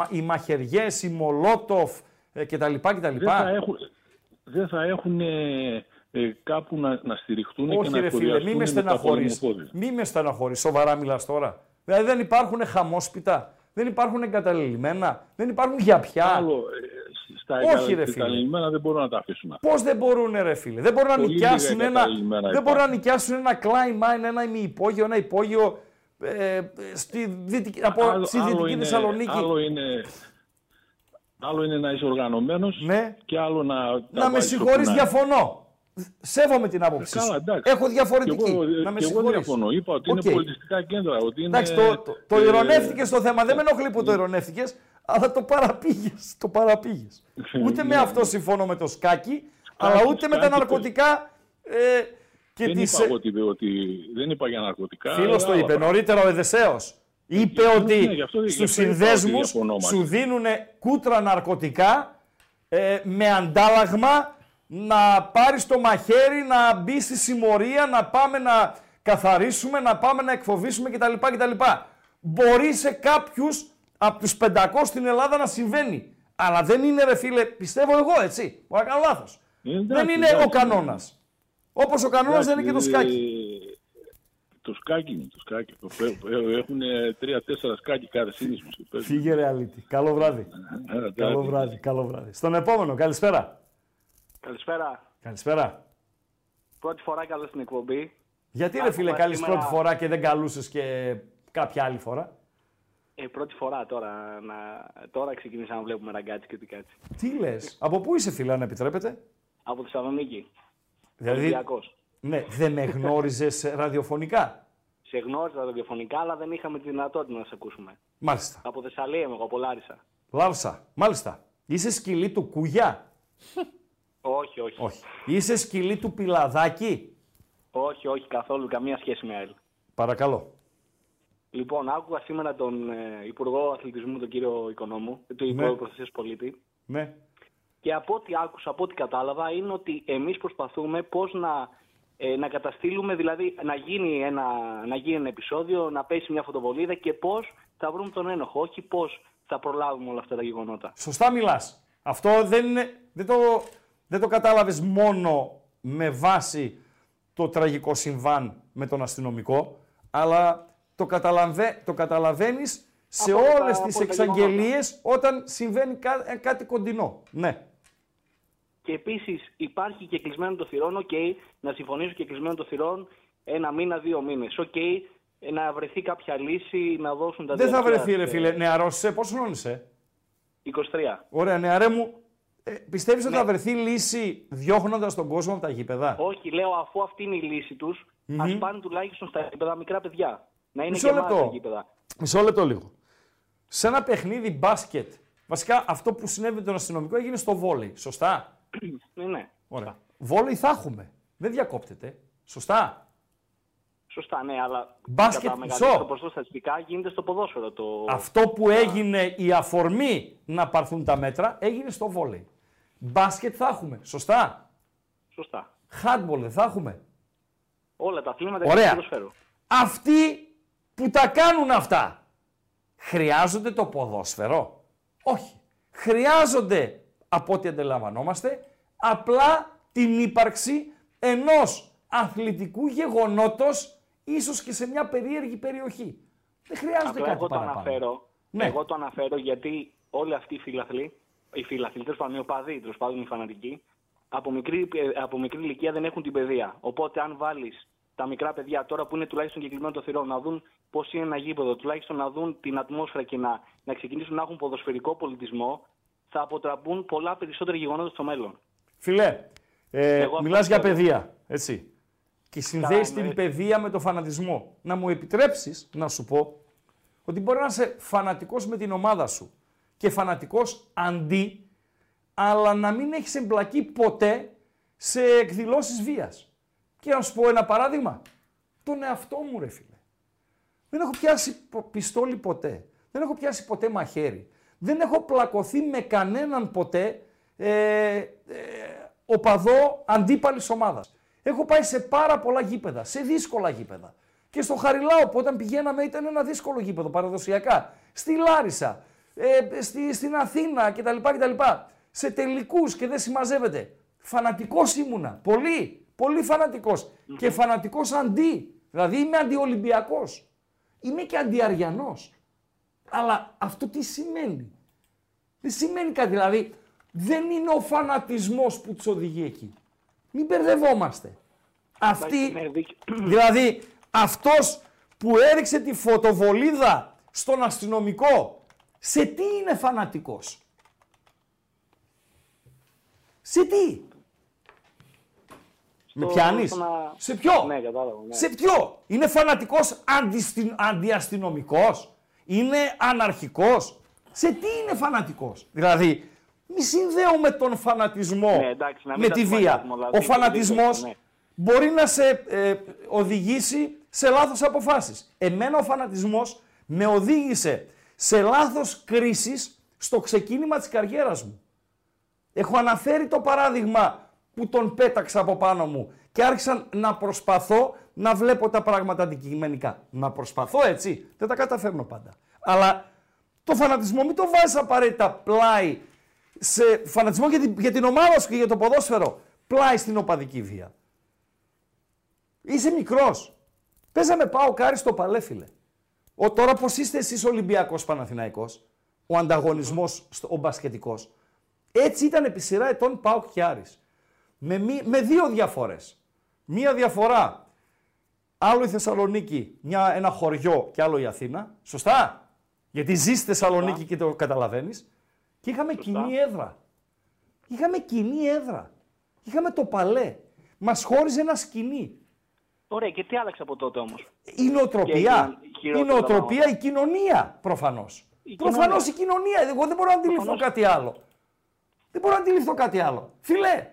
οι μαχαιριές, οι μολότοφ κτλ. Δεν θα έχουν κάπου να στηριχτούν. Όχι, και να κοριαστούν με τα πολεμοπόδια. Μη με στεναχωρείς, σοβαρά μιλάς τώρα. Δηλαδή δεν υπάρχουν χαμόσπιτα, δεν υπάρχουν εγκαταλειμμένα, δεν υπάρχουν γιαπιά. Όχι, ρε φίλε. Δεν μπορούν να τα αφήσουν. Πώς δεν μπορούν, ρε φίλε? Δεν μπορούν να νοικιάσουν ένα κλάιμαν, ένα ημιυπόγειο, ένα υπόγειο. Στη Δυτική Θεσσαλονίκη. Άλλο είναι να είσαι οργανωμένος, ναι, και άλλο να με συγχωρείς, διαφωνώ. Σέβομαι την άποψη σου. Έχω διαφορετική. Εγώ διαφωνώ. Είπα ότι είναι πολιτιστικά κέντρα. Ότι είναι... Εντάξει, το ειρωνεύτηκες το θέμα. Δεν με ενοχλεί που το ειρωνεύτηκες, αλλά το παραπήγες. Ούτε με αυτό συμφωνώ με το σκάκι, αλλά ούτε με τα ναρκωτικά. Δεν είπα για ναρκωτικά. Φίλος το είπε νωρίτερα ο Εδεσέος. Είπε ότι στους συνδέσμους σου δίνουν κούτρα ναρκωτικά με αντάλλαγμα να πάρεις το μαχαίρι, να μπει στη συμμορία, να πάμε να καθαρίσουμε, να πάμε να εκφοβήσουμε κτλ. Μπορεί σε κάποιους από τους 500 στην Ελλάδα να συμβαίνει. Αλλά δεν είναι, ρε φίλε, πιστεύω εγώ, έτσι, μπορεί να κάνω λάθος. Δεν είναι ο κανόνας. Όπως ο κανόνας δεν είναι και το σκάκι. Το σκάκι είναι, το σκάκι. Έχουν 3-4 σκάκι κάθε σύνδεσμο. Φύγε, ρε αλήτη. Καλό βράδυ. Καλό βράδυ. Στον επόμενο, καλησπέρα. Καλησπέρα. Πρώτη φορά καλώ στην εκπομπή. Γιατί ρε φίλε καλείς σήμερα... πρώτη φορά και δεν καλούσες και κάποια άλλη φορά? Πρώτη φορά τώρα. Τώρα ξεκινήσαμε να βλέπουμε ραγκάτσι και τι κάτσι. Τι λες? Από πού είσαι φίλε, αν επιτρέπετε? Από Θεσσαλονίκη. Δηλαδή... Ναι, δεν με γνώριζες ραδιοφωνικά? Σε γνώριζα ραδιοφωνικά, αλλά δεν είχαμε τη δυνατότητα να σε ακούσουμε. Μάλιστα. Από Θεσσαλία είμαι εγώ, από Λάρισα. Λάρισα, μάλιστα. Είσαι σκυλή του Κουγιά? Όχι. Είσαι σκυλή του Πιλαδάκη? Όχι, καθόλου, καμία σχέση με άλλη. Παρακαλώ. Λοιπόν, άκουγα σήμερα τον Υπουργό Αθλητισμού, τον κύριο Οικονόμου, του Υπουργού Προστασίας Πολίτη. Ναι. Και από ό,τι άκουσα, από ό,τι κατάλαβα, είναι ότι εμείς προσπαθούμε πώς να καταστήλουμε, δηλαδή να γίνει ένα επεισόδιο, να πέσει μια φωτοβολίδα και πώς θα βρούμε τον ένοχο, όχι πώς θα προλάβουμε όλα αυτά τα γεγονότα. Σωστά μιλάς. Αυτό δεν το κατάλαβες μόνο με βάση το τραγικό συμβάν με τον αστυνομικό, αλλά το καταλαβαίνεις σε όλες τις εξαγγελίες όταν συμβαίνει κάτι κοντινό. Ναι. Και επίσης υπάρχει και κλεισμένο το θυρών, να συμφωνήσω και κλεισμένο το θυρών 1-2 μήνες. Να βρεθεί κάποια λύση, να δώσουν τα δεδομένα. Δεν θα βρεθεί, ρε φίλε. Νεαρός είσαι, πόσο χρόνος είσαι? 23. Ωραία, νεαρέ μου. Πιστεύεις ότι θα βρεθεί λύση διώχνοντας τον κόσμο από τα γήπεδα? Όχι, λέω, αφού αυτή είναι η λύση τους, ας πάνε τουλάχιστον στα γήπεδα μικρά παιδιά. Να είναι γεμάτα τα γήπεδα. Μισό λεπτό λίγο. Σε ένα παιχνίδι μπάσκετ, βασικά αυτό που συνέβη με τον αστυνομικό έγινε στο βόλεϊ. Σωστά? Ναι. Ωραία. Βόλεϊ θα έχουμε. Δεν διακόπτεται. Σωστά. Σωστά, ναι, αλλά μπάσκετ, κατά ποσό στατιστικά γίνεται στο ποδόσφαιρο. Αυτό που έγινε η αφορμή να πάρθουν τα μέτρα έγινε στο βόλεϊ. Μπάσκετ θα έχουμε. Σωστά. Σωστά. Χάντμπολ δεν θα έχουμε? Όλα τα αθλήματα είναι στο ποδόσφαιρο. Αυτοί που τα κάνουν αυτά χρειάζονται το ποδόσφαιρο? Όχι. Χρειάζονται, από ό,τι αντιλαμβανόμαστε, απλά την ύπαρξη ενός αθλητικού γεγονότος, ίσως και σε μια περίεργη περιοχή. Δεν χρειάζεται κάτι παραπάνω. Εγώ το αναφέρω γιατί όλοι αυτοί οι φιλαθλητές, οι πάντων οι φανατικοί, από μικρή ηλικία δεν έχουν την παιδεία. Οπότε αν βάλεις τα μικρά παιδιά τώρα που είναι τουλάχιστον κλεισμένο το θυρό, να δουν πώς είναι ένα γήπεδο, τουλάχιστον να δουν την ατμόσφαιρα και να ξεκινήσουν να έχουν ποδοσφαιρικό πολιτισμό, θα αποτραπούν πολλά περισσότερα γεγονότα στο μέλλον. Φιλέ, μιλάς για παιδεία, έτσι. Και συνδέεις την παιδεία με το φανατισμό. Να μου επιτρέψεις να σου πω ότι μπορεί να είσαι φανατικός με την ομάδα σου και φανατικός αντί, αλλά να μην έχεις εμπλακεί ποτέ σε εκδηλώσεις βίας. Και να σου πω ένα παράδειγμα. Τον εαυτό μου, ρε φίλε. Δεν έχω πιάσει πιστόλι ποτέ. Δεν έχω πιάσει ποτέ μαχαίρι. Δεν έχω πλακωθεί με κανέναν ποτέ οπαδό αντίπαλης ομάδας. Έχω πάει σε πάρα πολλά γήπεδα, σε δύσκολα γήπεδα. Και στο Χαριλάο που όταν πηγαίναμε ήταν ένα δύσκολο γήπεδο παραδοσιακά. Στη Λάρισα, στην Αθήνα κτλ. Σε τελικούς και δεν συμμαζεύεται. Φανατικός ήμουνα. Πολύ, πολύ φανατικός. Και φανατικός αντί. Δηλαδή είμαι αντιολυμπιακός. Είμαι και αντιαριανός. Αλλά αυτό τι σημαίνει? Δεν σημαίνει κάτι, δηλαδή δεν είναι ο φανατισμός που τους οδηγεί εκεί. Μην μπερδευόμαστε. Αυτή, δηλαδή αυτός που έριξε τη φωτοβολίδα στον αστυνομικό, σε τι είναι φανατικός? Σε τι? Με πιάνεις? Σε ποιο? Ναι, κατάλαβα, ναι. Σε ποιο? Είναι φανατικός αντιαστυνομικός? Είναι αναρχικός? Σε τι είναι φανατικός? Δηλαδή, μη συνδέουμε τον φανατισμό, ναι, εντάξει, με τη βία. Δηλαδή, ο φανατισμός, ναι, μπορεί να σε οδηγήσει σε λάθος αποφάσεις. Εμένα ο φανατισμός με οδήγησε σε λάθος κρίσεις στο ξεκίνημα της καριέρας μου. Έχω αναφέρει το παράδειγμα που τον πέταξα από πάνω μου και άρχισα να προσπαθώ να βλέπω τα πράγματα αντικειμενικά. Να προσπαθώ, έτσι, δεν τα καταφέρνω πάντα. Αλλά το φανατισμό μην το βάζεις απαραίτητα πλάι σε φανατισμό για την ομάδα σου και για το ποδόσφαιρο. Πλάι στην οπαδική βία. Είσαι μικρός. Παίζαμε ΠΑΟΚ-Άρη στο Παλέ, φίλε. Τώρα πως είστε εσείς Ολυμπιακός Παναθηναϊκός, ο ανταγωνισμός, ο μπασκετικός. Έτσι ήταν επί σειρά ετών ΠΑΟΚ και Άρης. Με δύο διαφορές. Μία διαφορά. Άλλο η Θεσσαλονίκη, ένα χωριό, και άλλο η Αθήνα. Σωστά. Γιατί ζει στη Θεσσαλονίκη, σωστά, και το καταλαβαίνεις. Και είχαμε, σωστά, κοινή έδρα. Είχαμε κοινή έδρα. Είχαμε το Παλέ. Μας χώριζε ένα σκηνή. Ωραία, και τι άλλαξε από τότε όμως? Η νοοτροπία. Η νοοτροπία, η κοινωνία, προφανώς. Προφανώς η κοινωνία. Εγώ δεν μπορώ να αντιληφθώ κάτι άλλο. Δεν μπορώ να αντιληφθώ κάτι άλλο. Φίλε,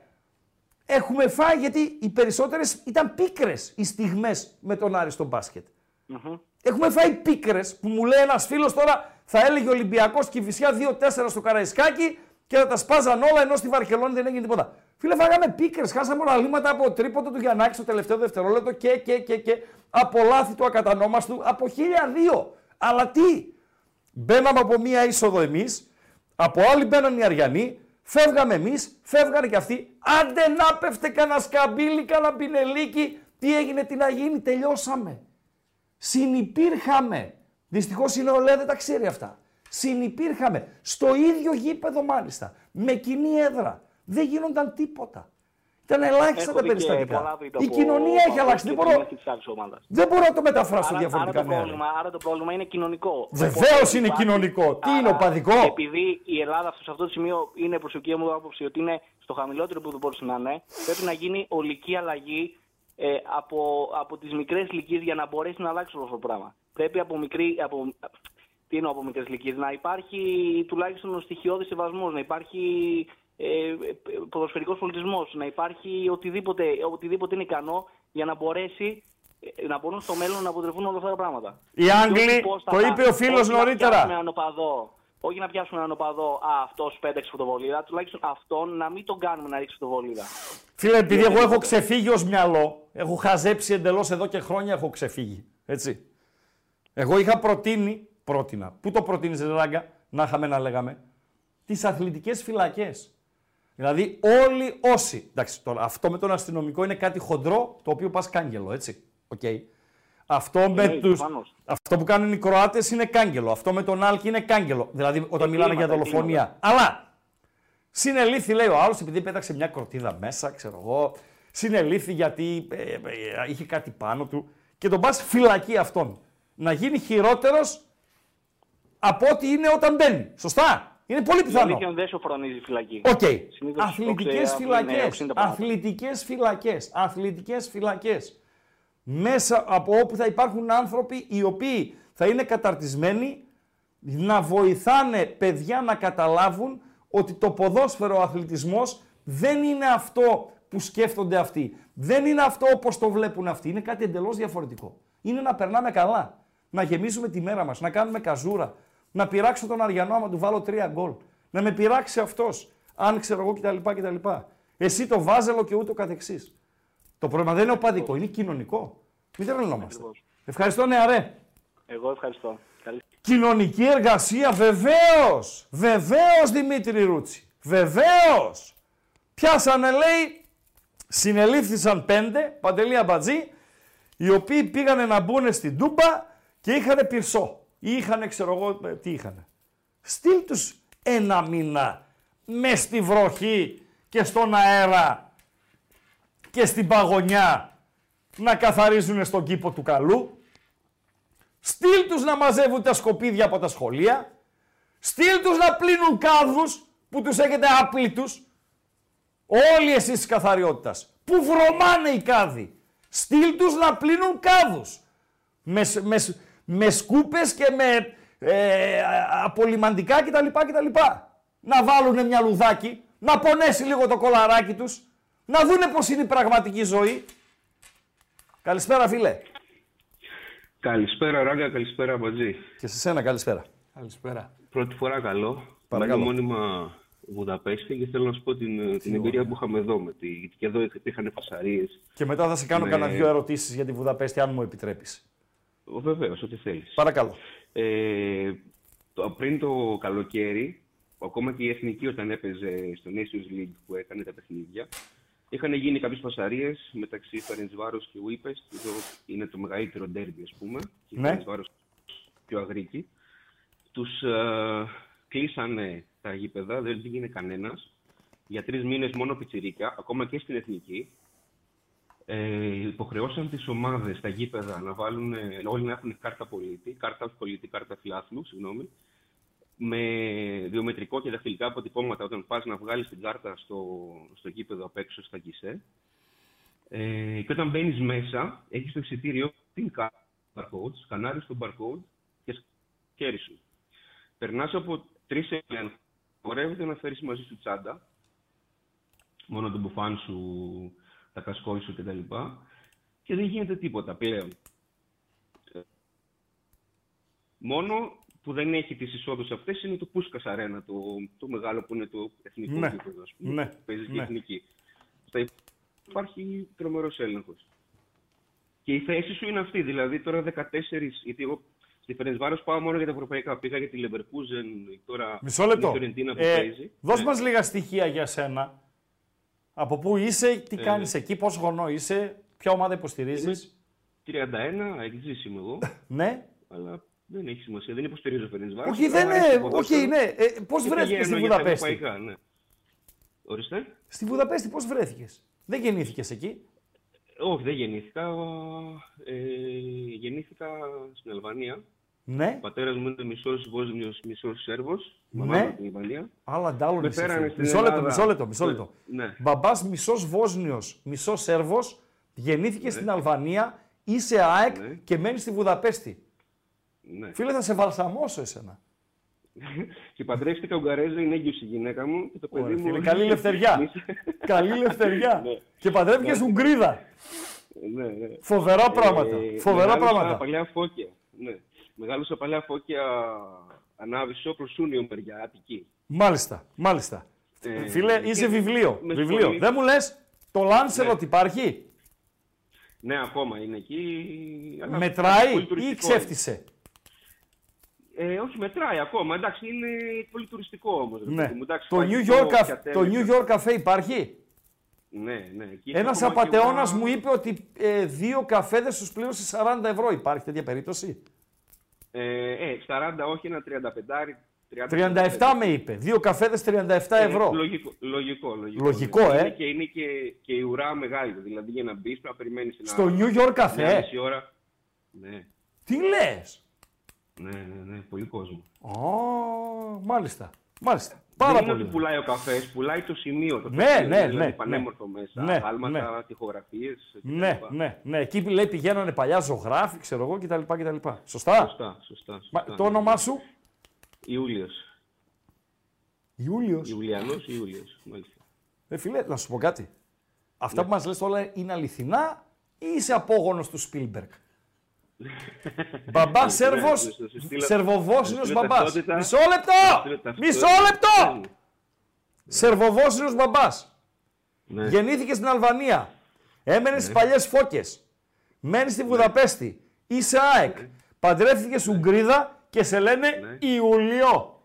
έχουμε φάει, γιατί οι περισσότερες ήταν πίκρες οι στιγμές με τον Άρη στο μπάσκετ. Mm-hmm. Έχουμε φάει πίκρες που μου λέει ένας φίλος τώρα, θα έλεγε Ολυμπιακός Κηφισιά 2-4 στο Καραϊσκάκι και θα τα σπάζαν όλα, ενώ στη Βαρκελόνη δεν έγινε τίποτα. Φίλε, φάγαμε πίκρες, χάσαμε ραλήματα από τρίποντο του Γιαννάκη στο τελευταίο δευτερόλεπτο και από λάθη του ακατανόμαστου, από 1002. Αλλά τι, μπαίναμε από μία είσοδο εμείς, από άλλη μπαίναν οι Αριανοί, φεύγαμε εμείς, φεύγανε κι αυτοί. Άντε να πέφτε κανένα σκαμπίλι, κανένα πινελίκι, τι έγινε, τι να γίνει, τελειώσαμε. Συνυπήρχαμε. Δυστυχώς η νεολαία δεν τα ξέρει αυτά. Συνυπήρχαμε. Στο ίδιο γήπεδο μάλιστα, με κοινή έδρα. Δεν γίνονταν τίποτα. Ήταν ελάχιστα τα περιστατικά. Η κοινωνία έχει αλλάξει. Δεν μπορώ να το μεταφράσω διαφορετικά. Άρα το πρόβλημα είναι κοινωνικό. Βεβαίως είναι κοινωνικό. Τι είναι οπαδικό? Επειδή η Ελλάδα σε αυτό το σημείο είναι προσωπική μου άποψη ότι είναι στο χαμηλότερο που δεν μπορούσε να είναι, πρέπει να γίνει ολική αλλαγή από τις μικρές ηλικίες για να μπορέσει να αλλάξει όλο αυτό το πράγμα. Πρέπει από μικρές ηλικίες να υπάρχει τουλάχιστον ο στοιχειώδης σεβασμός, να υπάρχει ποδοσφαιρικός πολιτισμός, να υπάρχει οτιδήποτε είναι ικανό για να μπορέσει να μπορούν στο μέλλον να αποτρεφούν όλα αυτά τα πράγματα. Οι Άγγλοι, το είπε ο φίλος νωρίτερα. Όχι να πιάσουμε έναν οπαδό, αυτός πέταξε φωτοβολίδα, τουλάχιστον αυτόν να μην τον κάνουμε να ρίξει φωτοβολίδα. Φίλε, επειδή εγώ έχω ξεφύγει ως μυαλό, έχω χαζέψει εντελώς εδώ και χρόνια, έχω ξεφύγει. Έτσι. Εγώ είχα πρότεινα. Πού το προτείνεις, Ράγκα, να είχαμε να λέγαμε? Τις αθλητικές φυλακές. Δηλαδή όλοι όσοι. Εντάξει, τώρα, αυτό με τον αστυνομικό είναι κάτι χοντρό, το οποίο πας κάγκελο, έτσι. Okay. Αυτό που κάνουν οι Κροάτες είναι κάγκελο. Αυτό με τον Άλκη είναι κάγκελο. Δηλαδή όταν μιλάνε για δολοφονία. Αλλά συνελήφθη, λέει ο άλλος, επειδή πέταξε μια κροτίδα μέσα, ξέρω εγώ. Συνελήφθη γιατί είχε κάτι πάνω του. Και τον πας φυλακή αυτόν. Να γίνει χειρότερος από ό,τι είναι όταν μπαίνει. Σωστά. Είναι πολύ πιθανό. Δεν σου φρονίζει φυλακή. Οκ. Αθλητικές φυλακές. Αθλητικές φυλακές. Μέσα από όπου θα υπάρχουν άνθρωποι οι οποίοι θα είναι καταρτισμένοι να βοηθάνε παιδιά να καταλάβουν ότι το ποδόσφαιρο, ο αθλητισμός δεν είναι αυτό που σκέφτονται αυτοί. Δεν είναι αυτό όπως το βλέπουν αυτοί. Είναι κάτι εντελώς διαφορετικό. Είναι να περνάμε καλά. Να γεμίσουμε τη μέρα μας. Να κάνουμε καζούρα. Να πειράξω τον Αριανό άμα του βάλω 3 γκολ. Να με πειράξει αυτός, αν ξέρω εγώ κτλ. Εσύ το Βάζελο και ούτω καθεξής. Το πρόβλημα δεν είναι οπαδικό, είναι κοινωνικό. Μην τρελνόμαστε. Ευχαριστώ, νεαρέ. Εγώ ευχαριστώ. Κοινωνική εργασία, βεβαίως. Βεβαίως, Δημήτρη Ρούτσι. Βεβαίως. Πιάσανε, λέει, συνελήφθησαν 5, Παντελή Αμπατζή, οι οποίοι πήγανε να μπουν στην Τούμπα και είχανε πυρσό. Είχανε, ξέρω εγώ, τι είχανε. Στείλ τους ένα μήνα μες στη βροχή και στον αέρα και στην παγωνιά να καθαρίζουν στον κήπο του Καλού. Στείλ τους να μαζεύουν τα σκοπίδια από τα σχολεία. Στείλ τους να πλύνουν κάδους που τους έχετε άπλητους. Όλοι εσείς της καθαριότητας. Που βρωμάνε οι κάδοι. Στείλ τους να πλύνουν κάδους. Με σκούπες και με απολυμαντικά κτλ. Να βάλουνε μια λουδάκι, να πονέσει λίγο το κολαράκι τους, να δούνε πώς είναι η πραγματική ζωή. Καλησπέρα φίλε. Καλησπέρα Ράγκα, καλησπέρα Μπατζή. Και σε σένα καλησπέρα. Καλησπέρα. Πρώτη φορά καλό. Παρακαλώ. Είμαι μόνιμα Βουδαπέστη και θέλω να σου πω την εμπειρία που είχαμε εδώ. Γιατί και εδώ υπήρχαν φασαρίες. Και μετά θα σε κάνω κανένα δυο ερωτήσεις για τη Βουδαπέστη, αν μου επιτρέπεις. Βεβαίως, ό,τι θέλεις. Παρακαλώ. Πριν το καλοκαίρι, ακόμα και η Εθνική όταν έπαιζε στο Nations League που έκανε τα παιχνίδια, είχαν γίνει κάποιες φασαρίες μεταξύ Φερεντσβάρος και Ουίπες. Εδώ είναι το μεγαλύτερο ντέρμπι, ας πούμε. Και ναι. Φερεντσβάρος πιο αγρίκι. Τους κλείσανε τα γήπεδα, δεν πήγαινε κανένας. Για 3 μήνες μόνο πιτσιρίκια, ακόμα και στην Εθνική. Υποχρεώσαν τις ομάδες στα γήπεδα να βάλουν, όλοι να έχουν κάρτα πολίτη, κάρτα φιλάθλου, συγγνώμη, με βιομετρικό και δαχτυλικά αποτυπώματα όταν πας να βγάλεις την κάρτα στο γήπεδο απ' έξω, στα γκισέ. Και όταν μπαίνεις μέσα, έχεις το εισιτήριο την κάρτα barcode, σκανάρεις τον barcode και χέρι σου. Περνάς από 3 ελέγχους, χορεύεται να φέρεις μαζί σου τσάντα, μόνο τον μπουφάν σου, τα κασκόλ σου κτλ. Και δεν γίνεται τίποτα πλέον. Μόνο που δεν έχει τις εισόδους αυτές είναι το Πούσκας Αρένα, το μεγάλο που είναι το εθνικό γήπεδο, ας πούμε, που παίζει και εθνική. Στα υπάρχει τρομερός έλεγχος. Και η θέση σου είναι αυτή, δηλαδή τώρα 14, γιατί εγώ στη Φερεντσβάρος πάω μόνο για τα ευρωπαϊκά, πήγα για τη Λεβερκούζεν, τώρα η Φιωρεντίνα που παίζει. Δώσ' μας λίγα στοιχεία για σένα. Από πού είσαι, τι κάνεις εκεί, πόσο χρονό είσαι, ποια ομάδα υποστηρίζεις. 31, εξής είμαι εγώ. Ναι. Αλλά δεν έχει σημασία, δεν υποστηρίζω Φερεντσβάρος. Όχι, δεν είναι. Όχι, ναι. Πώς βρέθηκες στη Βουδαπέστη. Ναι. Ορίστε. Στη Βουδαπέστη πώς βρέθηκες. Δεν γεννήθηκες εκεί. Όχι, δεν γεννήθηκα. Γεννήθηκα στην Αλβανία. Ναι. Ο πατέρας μου είναι μισός Βόσνιος, μισός Σέρβος. Μαμά από την Αλβανία. Άλλα ντάλλον είσαι. Μισό λεπτό. Ναι. Μπαμπάς μισός Βόσνιος, μισός Σέρβος. Γεννήθηκε στην Αλβανία, είσαι ΑΕΚ και μένεις στη Βουδαπέστη. Ναι. Φίλε, θα σε βαλσαμώσω εσένα. Και παντρεύτηκα Ουγγαρέζα, είναι έγκυος η γυναίκα μου και το παιδί μου. Φίλε, καλή ελευθεριά. Καλή ελευθεριά. Και παντρεύτηκες Ουγγρίδα. Φοβερά πράγματα. Παλιά φώκια. Μεγάλωσα παλιά Φώκια, Ανάβησο, Προσούνιο μεριά, Αττική. Μάλιστα. Φίλε, είσαι βιβλίο. Δεν μου λες, το Λάνσελοτ υπάρχει. Ναι, ακόμα είναι εκεί. Μετράει ή ξέφτισε. Όχι, μετράει ακόμα. Εντάξει, είναι πολύ τουριστικό όμως. Ναι. Εντάξει, το New York Cafe υπάρχει. Ναι. Ένας απατεώνας μου είπε ότι 2 καφέδες τους πλήρωσε 40 ευρώ. Υπάρχει τέτοια περίπτωση. 40, όχι, ένα 35. 37 με είπε. 2 καφέδες 37 ευρώ. Λογικό. Και η ουρά μεγάλη. Δηλαδή για να μπει, πρέπει να περιμένει. Στο New York Cafe. Ναι. Τι λες. Ναι, πολύ κόσμο. Μάλιστα. Πάρα πολύ. Δεν είναι ότι πουλάει ο καφές, πουλάει το σημείο. Ναι. Πανέμορφο μέσα. Άλματα, τοιχογραφίες. Ναι. Εκεί λέει πηγαίνανε παλιά ζωγράφοι, ξέρω εγώ κτλ. Σωστά. Το όνομά σου. Ιούλιος. Ιουλιανός, μάλιστα. Φίλε, να σου πω κάτι. Αυτά που μας λες όλα είναι αληθινά ή είσαι απόγονος του Σπίλμπεργκ. Μπαμπά Σέρβος, Σερβοβόσνιος μπαμπάς. Μισό λεπτό! Σερβοβόσνιος μπαμπάς. Γεννήθηκε στην Αλβανία. Έμενε στις παλιές Φώκες. Μένει στη Βουδαπέστη. Είσαι ΑΕΚ. Παντρεύτηκες Ουγγρίδα και σε λένε Ιουλιό.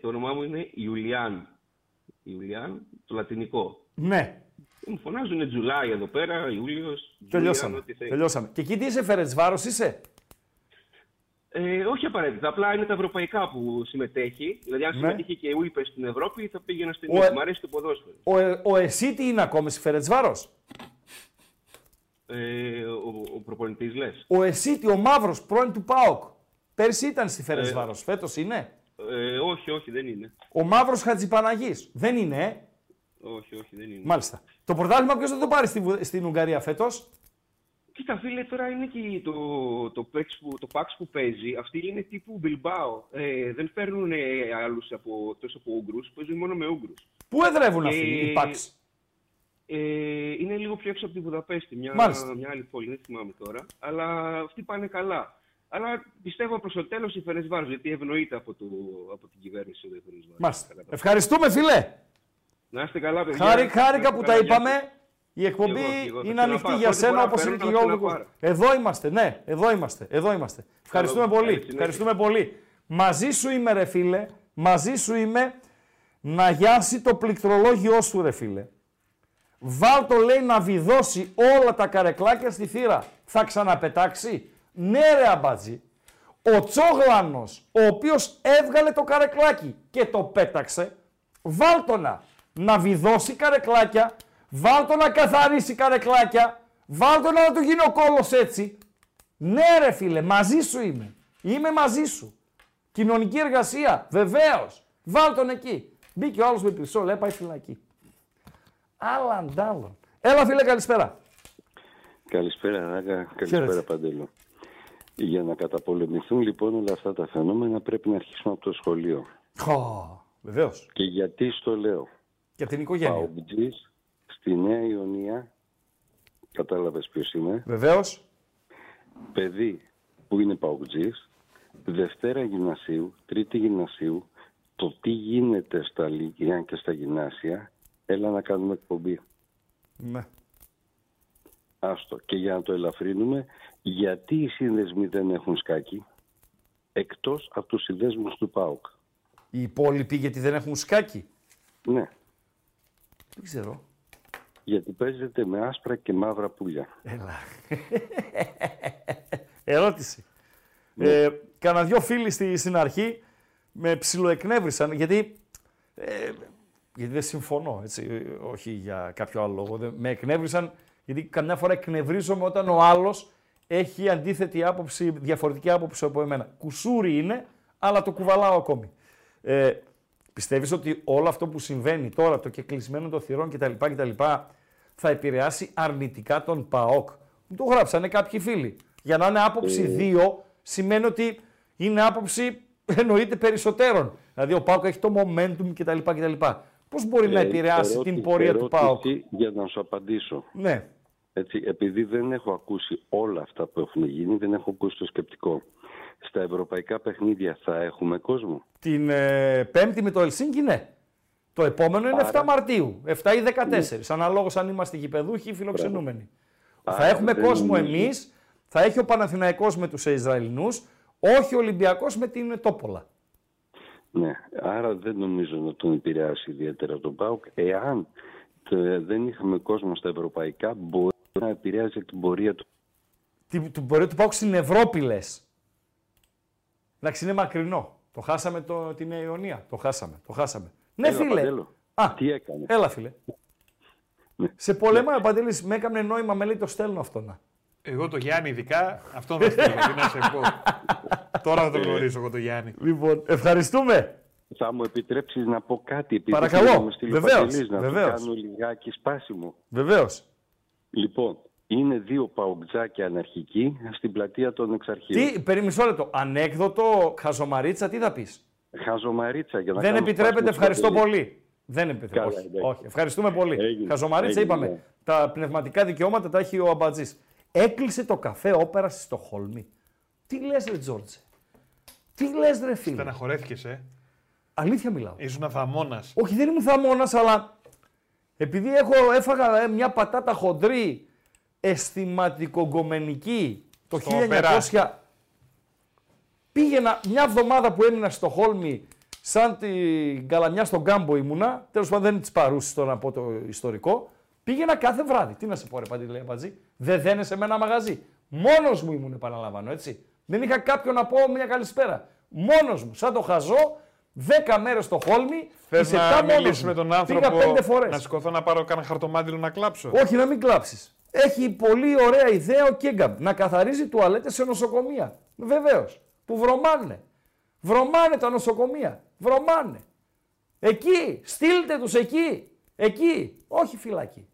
Το όνομά μου είναι Ιουλιάν. Ιουλιάν, το λατινικό. Ναι. Μου φωνάζουνε Τζουλάι εδώ πέρα, Ιούλιος. Τελειώσαμε. Και εκεί τι είσαι, Φερεντσβάρος είσαι? Όχι απαραίτητα. Απλά είναι τα ευρωπαϊκά που συμμετέχει. Δηλαδή, αν συμμετείχε και η ΟΥΠΕ στην Ευρώπη, θα πήγαινα στην Ευρώπη. Μου αρέσει το ποδόσφαιρο. Ο εσύ τι είναι ακόμα, εσύ Φερεντσβάρος? Ο προπονητής λες. Ο εσύ τι, ο Μαύρος, πρώην του ΠΑΟΚ. Πέρσι ήταν στη Φερεντσβάρος. Φέτος είναι. Όχι, δεν είναι. Ο Μαύρος Χατζηπαναγής. Δεν είναι. Όχι, όχι, δεν είναι. Μάλιστα. Το πρωτάθλημα ποιος θα το πάρει στην Ουγγαρία φέτος? Κοίτα φίλε, τώρα είναι και το Παξ που παίζει. Αυτοί είναι τύπου Μπιλμπάο. Δεν παίρνουν άλλους τόσο από Ούγγρους, παίζουν μόνο με Ούγγρους. Πού εδρεύουν αυτοί οι Παξ? Είναι λίγο πιο έξω από τη Βουδαπέστη, μια άλλη πόλη, δεν θυμάμαι τώρα. Αλλά αυτοί πάνε καλά. Αλλά πιστεύω προς το τέλος η Φενεσβάρος, γιατί ευνοείται από την κυβέρνηση του Φενεσβάρου. Μάλιστα. Ευχαριστούμε φίλε. Να είστε καλά, παιδιά. Χάρηκα που τα είπαμε. Η εκπομπή είναι ανοιχτή για σένα, όπως είναι και για όλο τον κόσμο. Εδώ είμαστε, ναι, εδώ είμαστε. Ευχαριστούμε πολύ. Μαζί σου είμαι, ρε φίλε, να γιάσει το πληκτρολόγιο σου, ρε φίλε. Βάλ το, λέει, να βιδώσει όλα τα καρεκλάκια στη θύρα. Θα ξαναπετάξει. Ναι, ρε αμπάτζι. Ο Τσόγλανος, ο οποίος έβγαλε το καρεκλάκι και το πέταξε, βάλ το να βιδώσει καρεκλάκια. Βάλ' το να καθαρίσει καρεκλάκια, βάλ' το να του γίνει ο κόλος έτσι. Ναι ρε φίλε, μαζί σου είμαι. Είμαι μαζί σου. Κοινωνική εργασία, βεβαίως. Βάλ' τον εκεί. Μπήκε ο άλλος με πυρσό, λέει, πάει φυλακή. Άλλαν τάλλον. Έλα φίλε, καλησπέρα. Καλησπέρα Ράγκα, καλησπέρα Παντέλο. Για να καταπολεμηθούν λοιπόν όλα αυτά τα φαινόμενα πρέπει να αρχίσουμε από το σχολείο. Βεβαίως. Και γιατί στο λέω. Για την οικογένεια. Στη Νέα Ιωνία, κατάλαβες ποιος είναι. Βεβαίως. Παιδί που είναι παουτζής, Δευτέρα Γυμνασίου, Τρίτη Γυμνασίου, το τι γίνεται στα λύκεια και στα γυμνάσια, έλα να κάνουμε εκπομπή. Ναι. Άστο. Και για να το ελαφρύνουμε, γιατί οι σύνδεσμοι δεν έχουν σκάκι, εκτός από τους συνδέσμους του ΠΑΟΚ. Οι υπόλοιποι γιατί δεν έχουν σκάκι. Ναι. Δεν ξέρω. Γιατί παίζεται με άσπρα και μαύρα πουλιά. Έλα. Ερώτηση. Ναι. Κάνα δυο φίλοι στην αρχή με ψιλοεκνεύρισαν, γιατί δεν συμφωνώ, έτσι, όχι για κάποιο άλλο λόγο. Με εκνεύρισαν, γιατί καμιά φορά εκνευρίζομαι όταν ο άλλος έχει αντίθετη άποψη, διαφορετική άποψη από εμένα. Κουσούρι είναι, αλλά το κουβαλάω ακόμη. Πιστεύεις ότι όλο αυτό που συμβαίνει τώρα, το κεκλεισμένο των θυρών κτλ. Θα επηρεάσει αρνητικά τον ΠΑΟΚ? Μου το γράψανε κάποιοι φίλοι. Για να είναι άποψη 2, σημαίνει ότι είναι άποψη εννοείται περισσότερων. Δηλαδή ο ΠΑΟΚ έχει το momentum κτλ. Πώς μπορεί να επηρεάσει την πορεία του ΠΑΟΚ? Για να σου απαντήσω. Ναι. Έτσι, επειδή δεν έχω ακούσει όλα αυτά που έχουν γίνει, δεν έχω ακούσει το σκεπτικό. Στα ευρωπαϊκά παιχνίδια θα έχουμε κόσμο? Την Πέμπτη με το Ελσίνκι, ναι. Το επόμενο είναι 7 Μαρτίου. 7 ή 14. Αναλόγως αν είμαστε γηπεδούχοι ή φιλοξενούμενοι. Θα έχουμε κόσμο εμείς. Θα έχει ο Παναθηναϊκός με τους Ισραηλινούς. Όχι ο Ολυμπιακός με την Τόπολα. Ναι. Άρα δεν νομίζω να τον επηρεάσει ιδιαίτερα τον ΠΑΟΚ. Εάν δεν είχαμε κόσμο στα ευρωπαϊκά, μπορεί να επηρεάζει την πορεία του. Την πορεία του ΠΑΟΚ στην Ευρώπη, λες. Εντάξει, είναι μακρινό. Το χάσαμε την Νέα Ιωνία. Το χάσαμε. Ναι, έλα, φίλε. Παντέλο. Τι έκανε? Έλα, φίλε. Ναι. Σε πολεμάει ο Παντελής. Με έκανε νόημα, με λέει, το στέλνω αυτό να. Εγώ το Γιάννη ειδικά, αυτό δεν στέλνω. Τι να σε πω. Τώρα θα το γνωρίζω εγώ το Γιάννη. Λοιπόν, ευχαριστούμε. Θα μου επιτρέψεις να πω κάτι? Παρακαλώ. Βεβαίως. Να κάνω λιγάκι σπάσιμο. Βεβαίως. Λοιπόν. Είναι δύο παουτζάκια αναρχικοί στην πλατεία των Εξαρχείων. Τι, περίμισό λεπτό, ανέκδοτο, χαζομαρίτσα, τι θα πεις? Χαζομαρίτσα, για να δεν επιτρέπεται, ευχαριστώ πολύ. Δεν επιτρέπεται. Όχι, ευχαριστούμε πολύ. Έγινε. Χαζομαρίτσα, είπαμε. Έγινε. Τα πνευματικά δικαιώματα τα έχει ο αμπατζής. Έκλεισε το καφέ όπερα στη Στοχόλμη. Τι λες, ρε Τζόρτζε? Τι λες, ρε φίλε? Στεναχωρέθηκες, Αλήθεια μιλάω. Ήσουν θαμώνας. Όχι, δεν ήμουν θαμώνας, αλλά επειδή έφαγα μια πατάτα χοντρή. Αισθηματικογκομενική το 1900. Πήγαινα μια εβδομάδα που έμεινα στο Χόλμη, σαν την Καλαμιά στον κάμπο ήμουνα. Τέλος πάντων, δεν είναι της παρούσης το να πω το ιστορικό. Πήγαινα κάθε βράδυ. Τι να σε πω, ρε Παντζή, δεν δένεσαι με ένα μαγαζί. Μόνος μου ήμουν, επαναλαμβάνω, έτσι. Δεν είχα κάποιον να πω μια καλησπέρα. Μόνος μου, σαν το χαζό, 10 μέρες στο Χόλμη. Θες να μιλήσω με τον άνθρωπο? Να σηκωθώ να πάρω κανένα χαρτομάτιλο να κλάψω? Όχι, να μην κλάψεις. Έχει πολύ ωραία ιδέα ο Κέγκαμ να καθαρίζει τουαλέτες σε νοσοκομεία. Βεβαίως. Που βρωμάνε. Βρωμάνε τα νοσοκομεία. Εκεί. Στείλτε τους εκεί. Εκεί, όχι φυλακή.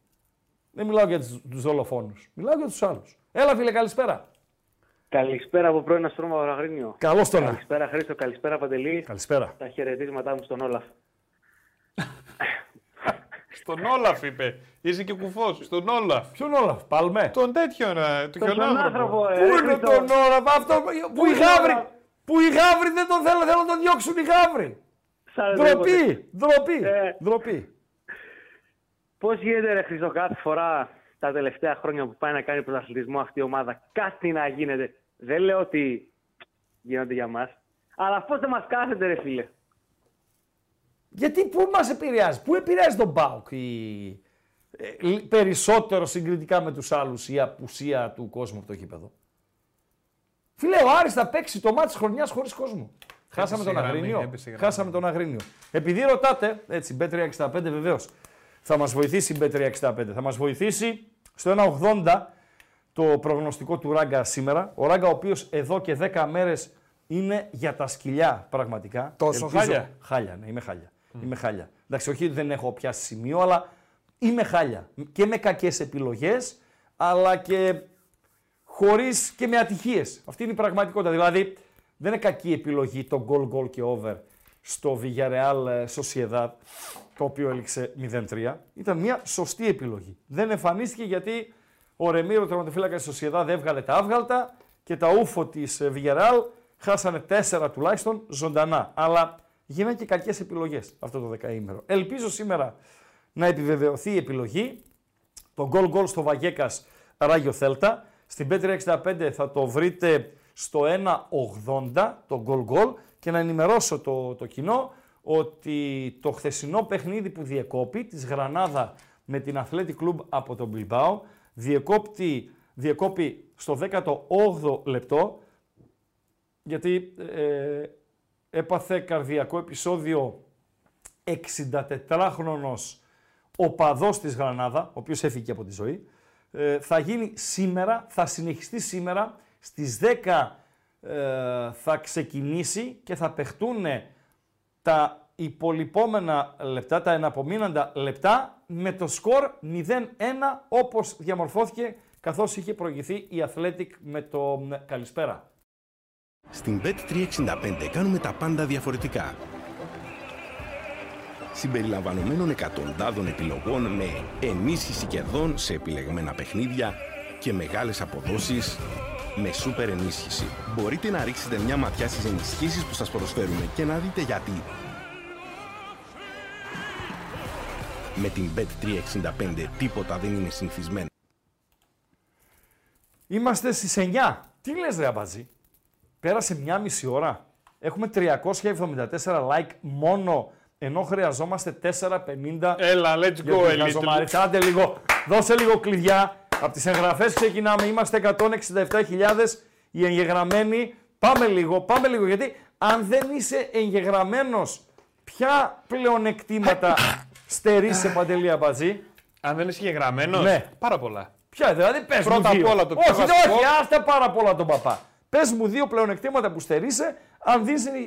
Δεν μιλάω για τους δολοφόνους. Μιλάω για τους άλλους. Έλα, φίλε, καλησπέρα. Καλησπέρα από πρώην Αστρώμα Βαραγρίνιο. Καλώς τον. Καλησπέρα, Χρήστο. Καλησπέρα, Παντελή. Καλησπέρα. Τα χαιρετίσματά μου στον Όλαφ. Στον Όλαφ, είπε. Είσαι και κουφός. Στον Όλαφ. Ποιον Όλαφ, Παλμέ. Τον τέτοιον, τον χιονάνθρωπο. Πού είναι τον Όλαφ, αυτό που οι γάβροι δεν τον θέλουν, θέλουν να τον διώξουν οι γάβροι. Ντροπή. Πώς γίνεται, ρε Χρήστο, κάθε φορά τα τελευταία χρόνια που πάει να κάνει πρωταθλητισμό αυτή η ομάδα, κάτι να γίνεται. Δεν λέω ότι γίνονται για μας, αλλά πώς δεν μας κάθεται, ρε φίλε. Γιατί πού μας επηρεάζει, πού επηρεάζει τον ΠΑΟΚ περισσότερο συγκριτικά με τους άλλους η απουσία του κόσμου από το γήπεδο. Φίλε, ο Άρης θα παίξει το μάτς της χρονιάς χωρίς κόσμο. Χάσαμε τον Αγρίνιο. Επειδή ρωτάτε, έτσι, Bet365 βεβαίως, θα μας βοηθήσει η Bet365. Θα μας βοηθήσει στο 1.80 το προγνωστικό του Ράγκα σήμερα. Ο Ράγκα ο οποίος εδώ και 10 μέρες είναι για τα σκυλιά πραγματικά. Τόσο χάλια. Χάλια, ναι, είμαι χάλια. Εντάξει, όχι δεν έχω πιάσει σημείο, αλλά είμαι χάλια. Και με κακές επιλογές, αλλά και χωρίς και με ατυχίες. Αυτή είναι η πραγματικότητα. Δηλαδή, δεν είναι κακή επιλογή το goal και over στο Villarreal Sociedad, το οποίο έληξε 0-3. Ήταν μια σωστή επιλογή. Δεν εμφανίστηκε γιατί ο Ρεμίρο, τερματοφύλακας της Sociedad, έβγαλε τα αύγαλτα και τα ούφο της Villarreal χάσανε 4 τουλάχιστον ζωντανά. Αλλά γίνανε και κακές επιλογές αυτό το δεκαήμερο. Ελπίζω σήμερα να επιβεβαιωθεί η επιλογή. Το goal στο Βαγέκας Ράγιο Θέλτα. Στην Bet365 θα το βρείτε στο 1.80 το goal και να ενημερώσω το κοινό ότι το χθεσινό παιχνίδι που διεκόπη της Γρανάδα με την Αθλέτη Κλουμπ από τον Μπιλμπάο διεκόπη στο 18ο λεπτό γιατί έπαθε καρδιακό επεισόδιο 64χρονος οπαδός της Γρανάδα, ο οποίος έφυγε από τη ζωή. Θα γίνει σήμερα, θα συνεχιστεί σήμερα, στις 10 θα ξεκινήσει και θα παιχτούν τα υπολοιπόμενα λεπτά, τα εναπομείναντα λεπτά με το σκορ 0-1 όπως διαμορφώθηκε καθώς είχε προηγηθεί η Athletic με το καλησπέρα. Στην Bet365 κάνουμε τα πάντα διαφορετικά. Συμπεριλαμβανομένων εκατοντάδων επιλογών με ενίσχυση κερδών σε επιλεγμένα παιχνίδια και μεγάλες αποδόσεις με σούπερ ενίσχυση. Μπορείτε να ρίξετε μια ματιά στις ενισχύσεις που σας προσφέρουμε και να δείτε γιατί. Με την Bet365 τίποτα δεν είναι συνηθισμένο. Είμαστε στις 9. Τι λες ρε αμπατζή. Πέρασε μια μισή ώρα. Έχουμε 374 like μόνο. Ενώ χρειαζόμαστε 4,50. Έλα, let's go, Ελίτρου. Άντε λίγο, δώσε λίγο κλειδιά. Από τις εγγραφές ξεκινάμε, είμαστε 167.000 οι εγγεγραμμένοι. Πάμε λίγο, γιατί αν δεν είσαι εγγεγραμμένος, ποια πλεονεκτήματα στερείς σε Παντελή Αμπατζή. Αν δεν είσαι εγγεγραμμένος, ναι. Πάρα πολλά. Ποια, δηλαδή πες πρώτα μου δύο. Απ' όλα το πιο βασικό. Όχι, άστα πάρα πολλά τον παπά. Πες μου δύο πλεονεκτήματα που στερείσαι, αν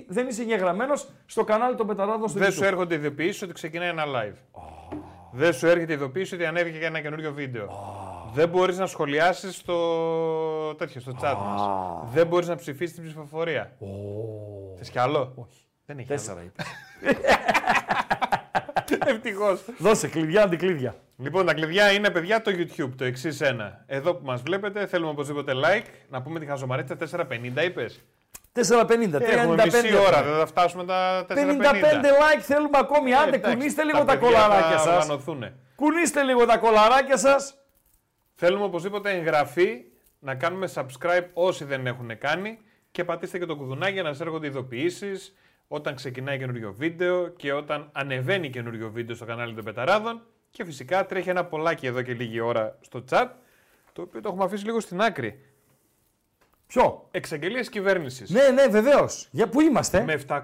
δεν είσαι εγγεγραμμένος στο κανάλι των Πεταράδων στο YouTube. Δεν σου έρχονται ειδοποιήσεις ότι ξεκινάει ένα live. Oh. Δεν σου έρχεται ειδοποίηση ότι ανέβηκε και ένα καινούριο βίντεο. Oh. Δεν μπορείς να σχολιάσεις στο chat μας. Δεν μπορείς να ψηφίσεις την ψηφοφορία. Oh. Θες κι άλλο? Όχι. Δεν έχει 4 άλλο. Ευτυχώς. Δώσε κλειδιά, αντικλείδια. Λοιπόν, τα κλειδιά είναι, παιδιά, το YouTube, το εξής ένα. Εδώ που μας βλέπετε, θέλουμε οπωσδήποτε like. Να πούμε τη χαζομαρίτσα 4,50 είπες. 4,50. Έχουμε μισή ώρα, δεν θα φτάσουμε τα 4,50. 55 like θέλουμε ακόμη, άντε, κουνήστε λίγο τα κολαράκια σας. Κουνήστε λίγο τα κολαράκια σας. Θέλουμε οπωσδήποτε εγγραφή, να κάνουμε subscribe όσοι δεν έχουν κάνει και πατήστε και το κουδουνάκι για να σας έρχονται ειδοποιήσεις όταν ξεκινάει καινούριο βίντεο και όταν ανεβαίνει καινούριο βίντεο στο κανάλι των Πεταράδων. Και φυσικά τρέχει ένα πολλάκι εδώ και λίγη ώρα στο chat, το οποίο το έχουμε αφήσει λίγο στην άκρη. Ποιο? Εξαγγελίες κυβέρνησης. Ναι, βεβαίως. Για πού είμαστε? Με 716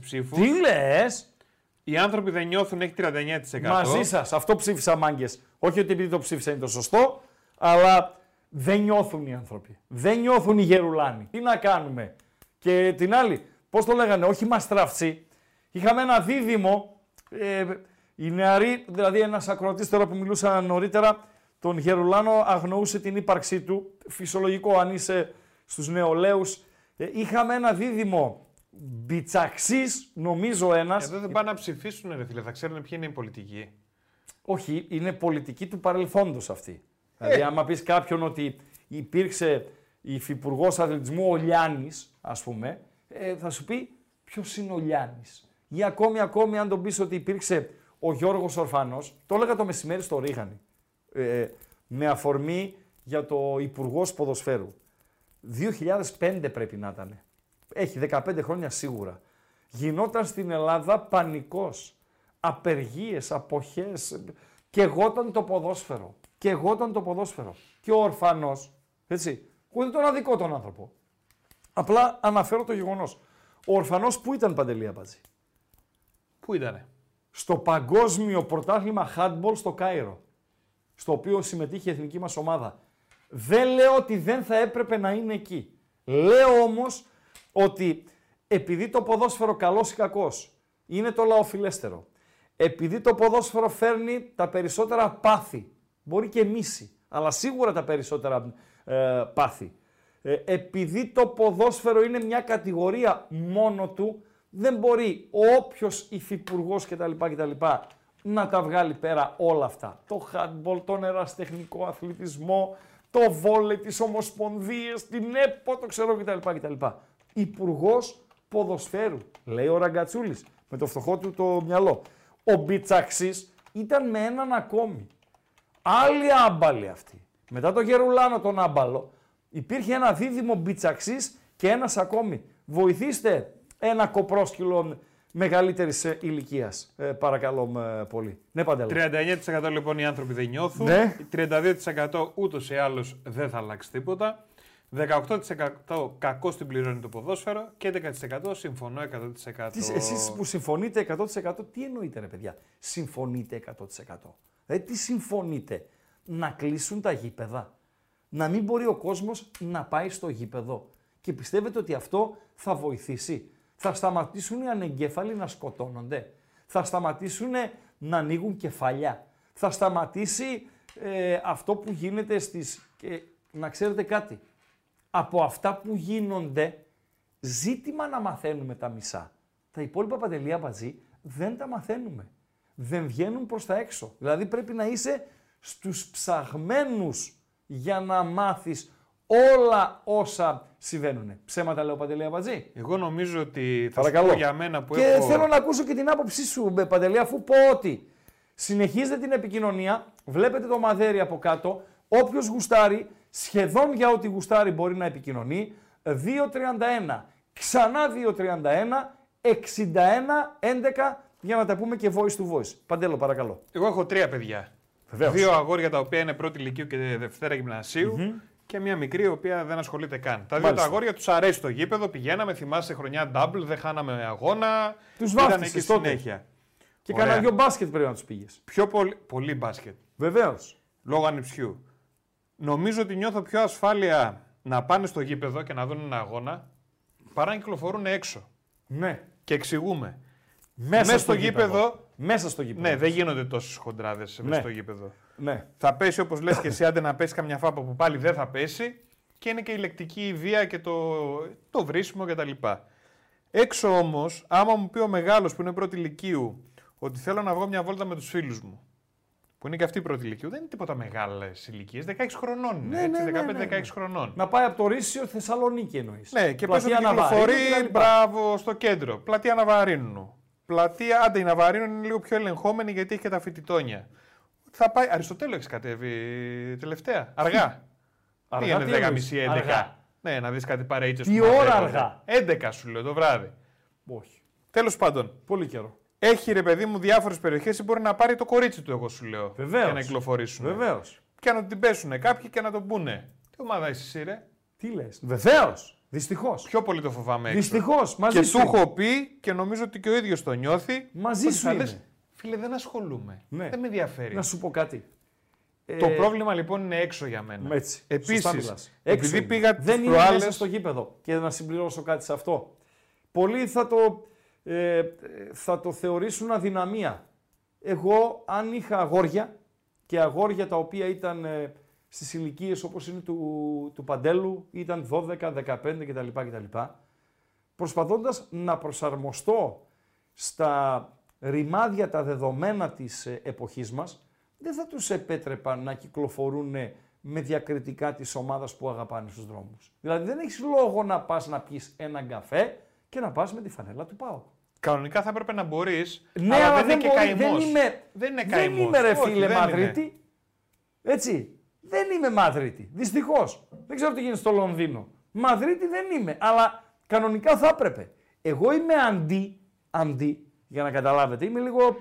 ψήφους. Τι λες? Οι άνθρωποι δεν νιώθουν, έχει 39%. Μαζί σας. Αυτό ψήφισα, μάγκες. Όχι ότι επειδή το ψήφισα είναι το σωστό, αλλά δεν νιώθουν οι άνθρωποι. Δεν νιώθουν οι γερουλάνοι. Τι να κάνουμε? Και την άλλη, πώς το λέγανε, όχι μαστράφτσι. Είχαμε ένα δίδυμο. Οι νεαροί, δηλαδή ένας ακροατής τώρα που μιλούσα νωρίτερα, τον Γερουλάνο αγνοούσε την ύπαρξή του. Φυσιολογικό αν είσαι στους νεολαίους. Είχαμε ένα δίδυμο Μπιτσαξής, νομίζω ένας. Εδώ δεν πάνε να ψηφίσουν ρε φίλε, θα ξέρουν ποιοι είναι οι πολιτικοί. Όχι, είναι πολιτική του παρελθόντος αυτή. Δηλαδή άμα πεις κάποιον ότι υπήρξε υφυπουργός αθλητισμού ο Λιάννης, ας πούμε, θα σου πει ποιος είναι ο Λιάννης. Ή ακόμη αν τον πεις ότι υπήρξε ο Γιώργος Ορφανός, το έλεγα το μεσημέρι στο Ρίγανη, με αφορμή για το Υπουργός Ποδοσφαίρου. 2005 πρέπει να ήταν. Έχει 15 χρόνια σίγουρα. Γινόταν στην Ελλάδα πανικός. Απεργίες, αποχές. Και εγώ ήταν το ποδόσφαιρο. Και ο Ορφανός, έτσι. Εγώ δεν τον αδικό τον άνθρωπο. Απλά αναφέρω το γεγονός. Ο Ορφανός πού ήταν, Παντελή Αμπατζή? Πού ήτανε? Στο παγκόσμιο πρωτάθλημα handball στο Κάιρο, στο οποίο συμμετείχε η εθνική μας ομάδα. Δεν λέω ότι δεν θα έπρεπε να είναι εκεί. Λέω όμως ότι επειδή το ποδόσφαιρο, καλός ή κακός, είναι το λαοφιλέστερο, επειδή το ποδόσφαιρο φέρνει τα περισσότερα πάθη, μπορεί και μίση, αλλά σίγουρα τα περισσότερα πάθη, επειδή το ποδόσφαιρο είναι μια κατηγορία μόνο του, δεν μπορεί όποιος υφυπουργός κτλ. Να τα βγάλει πέρα όλα αυτά. Το handball, τον ερασιτεχνικό αθλητισμό, το βόλεϊ, τις ομοσπονδίες, την ΕΠΟ, το ξέρω κτλ. Υπουργός ποδοσφαίρου, λέει ο Ραγκατσούλης, με το φτωχό του το μυαλό. Ο Μπιτσαξής ήταν με έναν ακόμη. Άλλοι άμπαλοι αυτοί. Μετά το Γερουλάνο τον άμπαλο, υπήρχε ένα δίδυμο Μπιτσαξής και ένας ακόμη. Βοηθήστε ένα κοπρόσκυλο μεγαλύτερης ηλικίας. Παρακαλώ πολύ. Ναι, Παντέλο. 39% λοιπόν οι άνθρωποι δεν νιώθουν. Ναι. 32% ούτως ή άλλως δεν θα αλλάξει τίποτα. 18% κακώς την πληρώνει το ποδόσφαιρο και 11% συμφωνώ 100%. Εσείς που συμφωνείτε 100%, τι εννοείτε ρε παιδιά? Συμφωνείτε 100%. Δηλαδή τι συμφωνείτε? Να κλείσουν τα γήπεδα. Να μην μπορεί ο κόσμος να πάει στο γήπεδο. Και πιστεύετε ότι αυτό θα βοηθήσει? Θα σταματήσουν οι ανεγκέφαλοι να σκοτώνονται. Θα σταματήσουν να ανοίγουν κεφαλιά. Θα σταματήσει αυτό που γίνεται στις... να ξέρετε κάτι. Από αυτά που γίνονται, ζήτημα να μαθαίνουμε τα μισά. Τα υπόλοιπα, Παντελή Αμπατζή, δεν τα μαθαίνουμε. Δεν βγαίνουν προς τα έξω. Δηλαδή πρέπει να είσαι στους ψαγμένους για να μάθεις όλα όσα συμβαίνουν. Ψέματα λέω, Παντελή Αμπατζή? Εγώ νομίζω ότι θα σου πω για μένα που και έχω... Και θέλω να ακούσω και την άποψή σου, Παντελή, αφού πω ότι συνεχίζετε την επικοινωνία, βλέπετε το μαδέρι από κάτω, όποιος γουστάρει, σχεδόν για ό,τι γουστάρει μπορεί να επικοινωνεί. 231, ξανά 231, 61, 11 για να τα πούμε και voice to voice. Παντέλο, παρακαλώ. Εγώ έχω τρία παιδιά. Βεβαίως. Δύο αγόρια τα οποία είναι πρώτη ηλικίου και δευτέρα γυμνασίου. Mm-hmm. Και μια μικρή η οποία δεν ασχολείται καν. Τα δύο τα αγόρια τους αρέσει το γήπεδο, πηγαίναμε, θυμάσαι χρονιά double, δεν χάναμε αγώνα. Τους βάφτισες τότε. Συνέχεια. Και κανένα δυο μπάσκετ πρέπει να τους πήγες. Πιο πολύ μπάσκετ. Βεβαίως. Λόγω ανιψιού. Νομίζω ότι νιώθω πιο ασφάλεια να πάνε στο γήπεδο και να δουν ένα αγώνα παρά να κυκλοφορούν έξω. Ναι. Και εξηγούμε. Μέσα στο γήπεδο. Μέσα στο γήπεδο. Ναι, δεν γίνονται τόσες χοντράδες μέσα στο γήπεδο. Ναι. Θα πέσει όπως λες και εσύ, άντε να πέσει καμιά φάπα που πάλι δεν θα πέσει. Και είναι και η λεκτική βία και το βρίσιμο κτλ. Έξω όμως, άμα μου πει ο μεγάλος που είναι πρώτη ηλικίου ότι θέλω να βγω μια βόλτα με τους φίλους μου. Που είναι και αυτή η πρώτη ηλικία. Δεν είναι τίποτα μεγάλες ηλικίες. 16 χρονών είναι. Ναι. 15-16 χρονών. Να πάει από το Ρήσιο Θεσσαλονίκη εννοείς. Ναι, και πες ότι κυκλοφορεί. Μπράβο, στο κέντρο. Πλατεία Ναβαρίνου. Πλατεία Άντε Ναβαρίνου είναι λίγο πιο ελεγχόμενη γιατί έχει και τα φοιτητόνια. Θα πάει. Αριστοτέλειο έχει κατέβει τελευταία. Αργά. Τι είναι 10:30-11. Ναι, να δει κάτι παρέιτσες. Τι ώρα αργά? 11 σου λέω το βράδυ. Όχι. Τέλος πάντων. Πολύ καιρό. Έχει ρε παιδί μου διάφορες περιοχές ή μπορεί να πάρει το κορίτσι του, εγώ σου λέω. Βεβαίως. Και να κυκλοφορήσουν. Βεβαίως. Και να την πέσουν κάποιοι και να τον πούνε. Τι ομάδα είσαι εσύ, ρε? Τι λες? Βεβαίως. Δυστυχώς. Πιο πολύ το φοβάμαι. Δυστυχώς. Μαζί και σου έχω πει και νομίζω ότι και ο ίδιος το νιώθει. Μαζί σου είναι. Λες, φίλε, δεν ασχολούμαι. Ναι. Δεν με ενδιαφέρει. Να σου πω κάτι. Το πρόβλημα λοιπόν είναι έξω για μένα. Έτσι. Επίσης, επειδή πήγα τις προάλλες στο γήπεδο. Και να συμπληρώσω κάτι σε αυτό. Πολλοί θα το θεωρήσουν αδυναμία. Εγώ, αν είχα αγόρια και αγόρια τα οποία ήταν στις ηλικίες όπως είναι του Παντέλου, ήταν 12, 15 κτλ. Προσπαθώντας να προσαρμοστώ στα ρημάδια τα δεδομένα της εποχής μας, δεν θα τους επέτρεπα να κυκλοφορούν με διακριτικά της ομάδας που αγαπάνε στους δρόμους. Δηλαδή δεν έχεις λόγο να πας να πεις έναν καφέ και να πας με τη φανέλα του ΠΑΟΚ. Κανονικά θα έπρεπε να μπορείς, ναι, αλλά δεν είναι καημός. Δεν είμαι ρε φίλε Μαδρίτη, έτσι. Δεν είμαι Μαδρίτη, δυστυχώς. Δεν ξέρω τι γίνεται στο Λονδίνο. Μαδρίτη δεν είμαι, αλλά κανονικά θα έπρεπε. Εγώ είμαι αντί, για να καταλάβετε, είμαι λίγο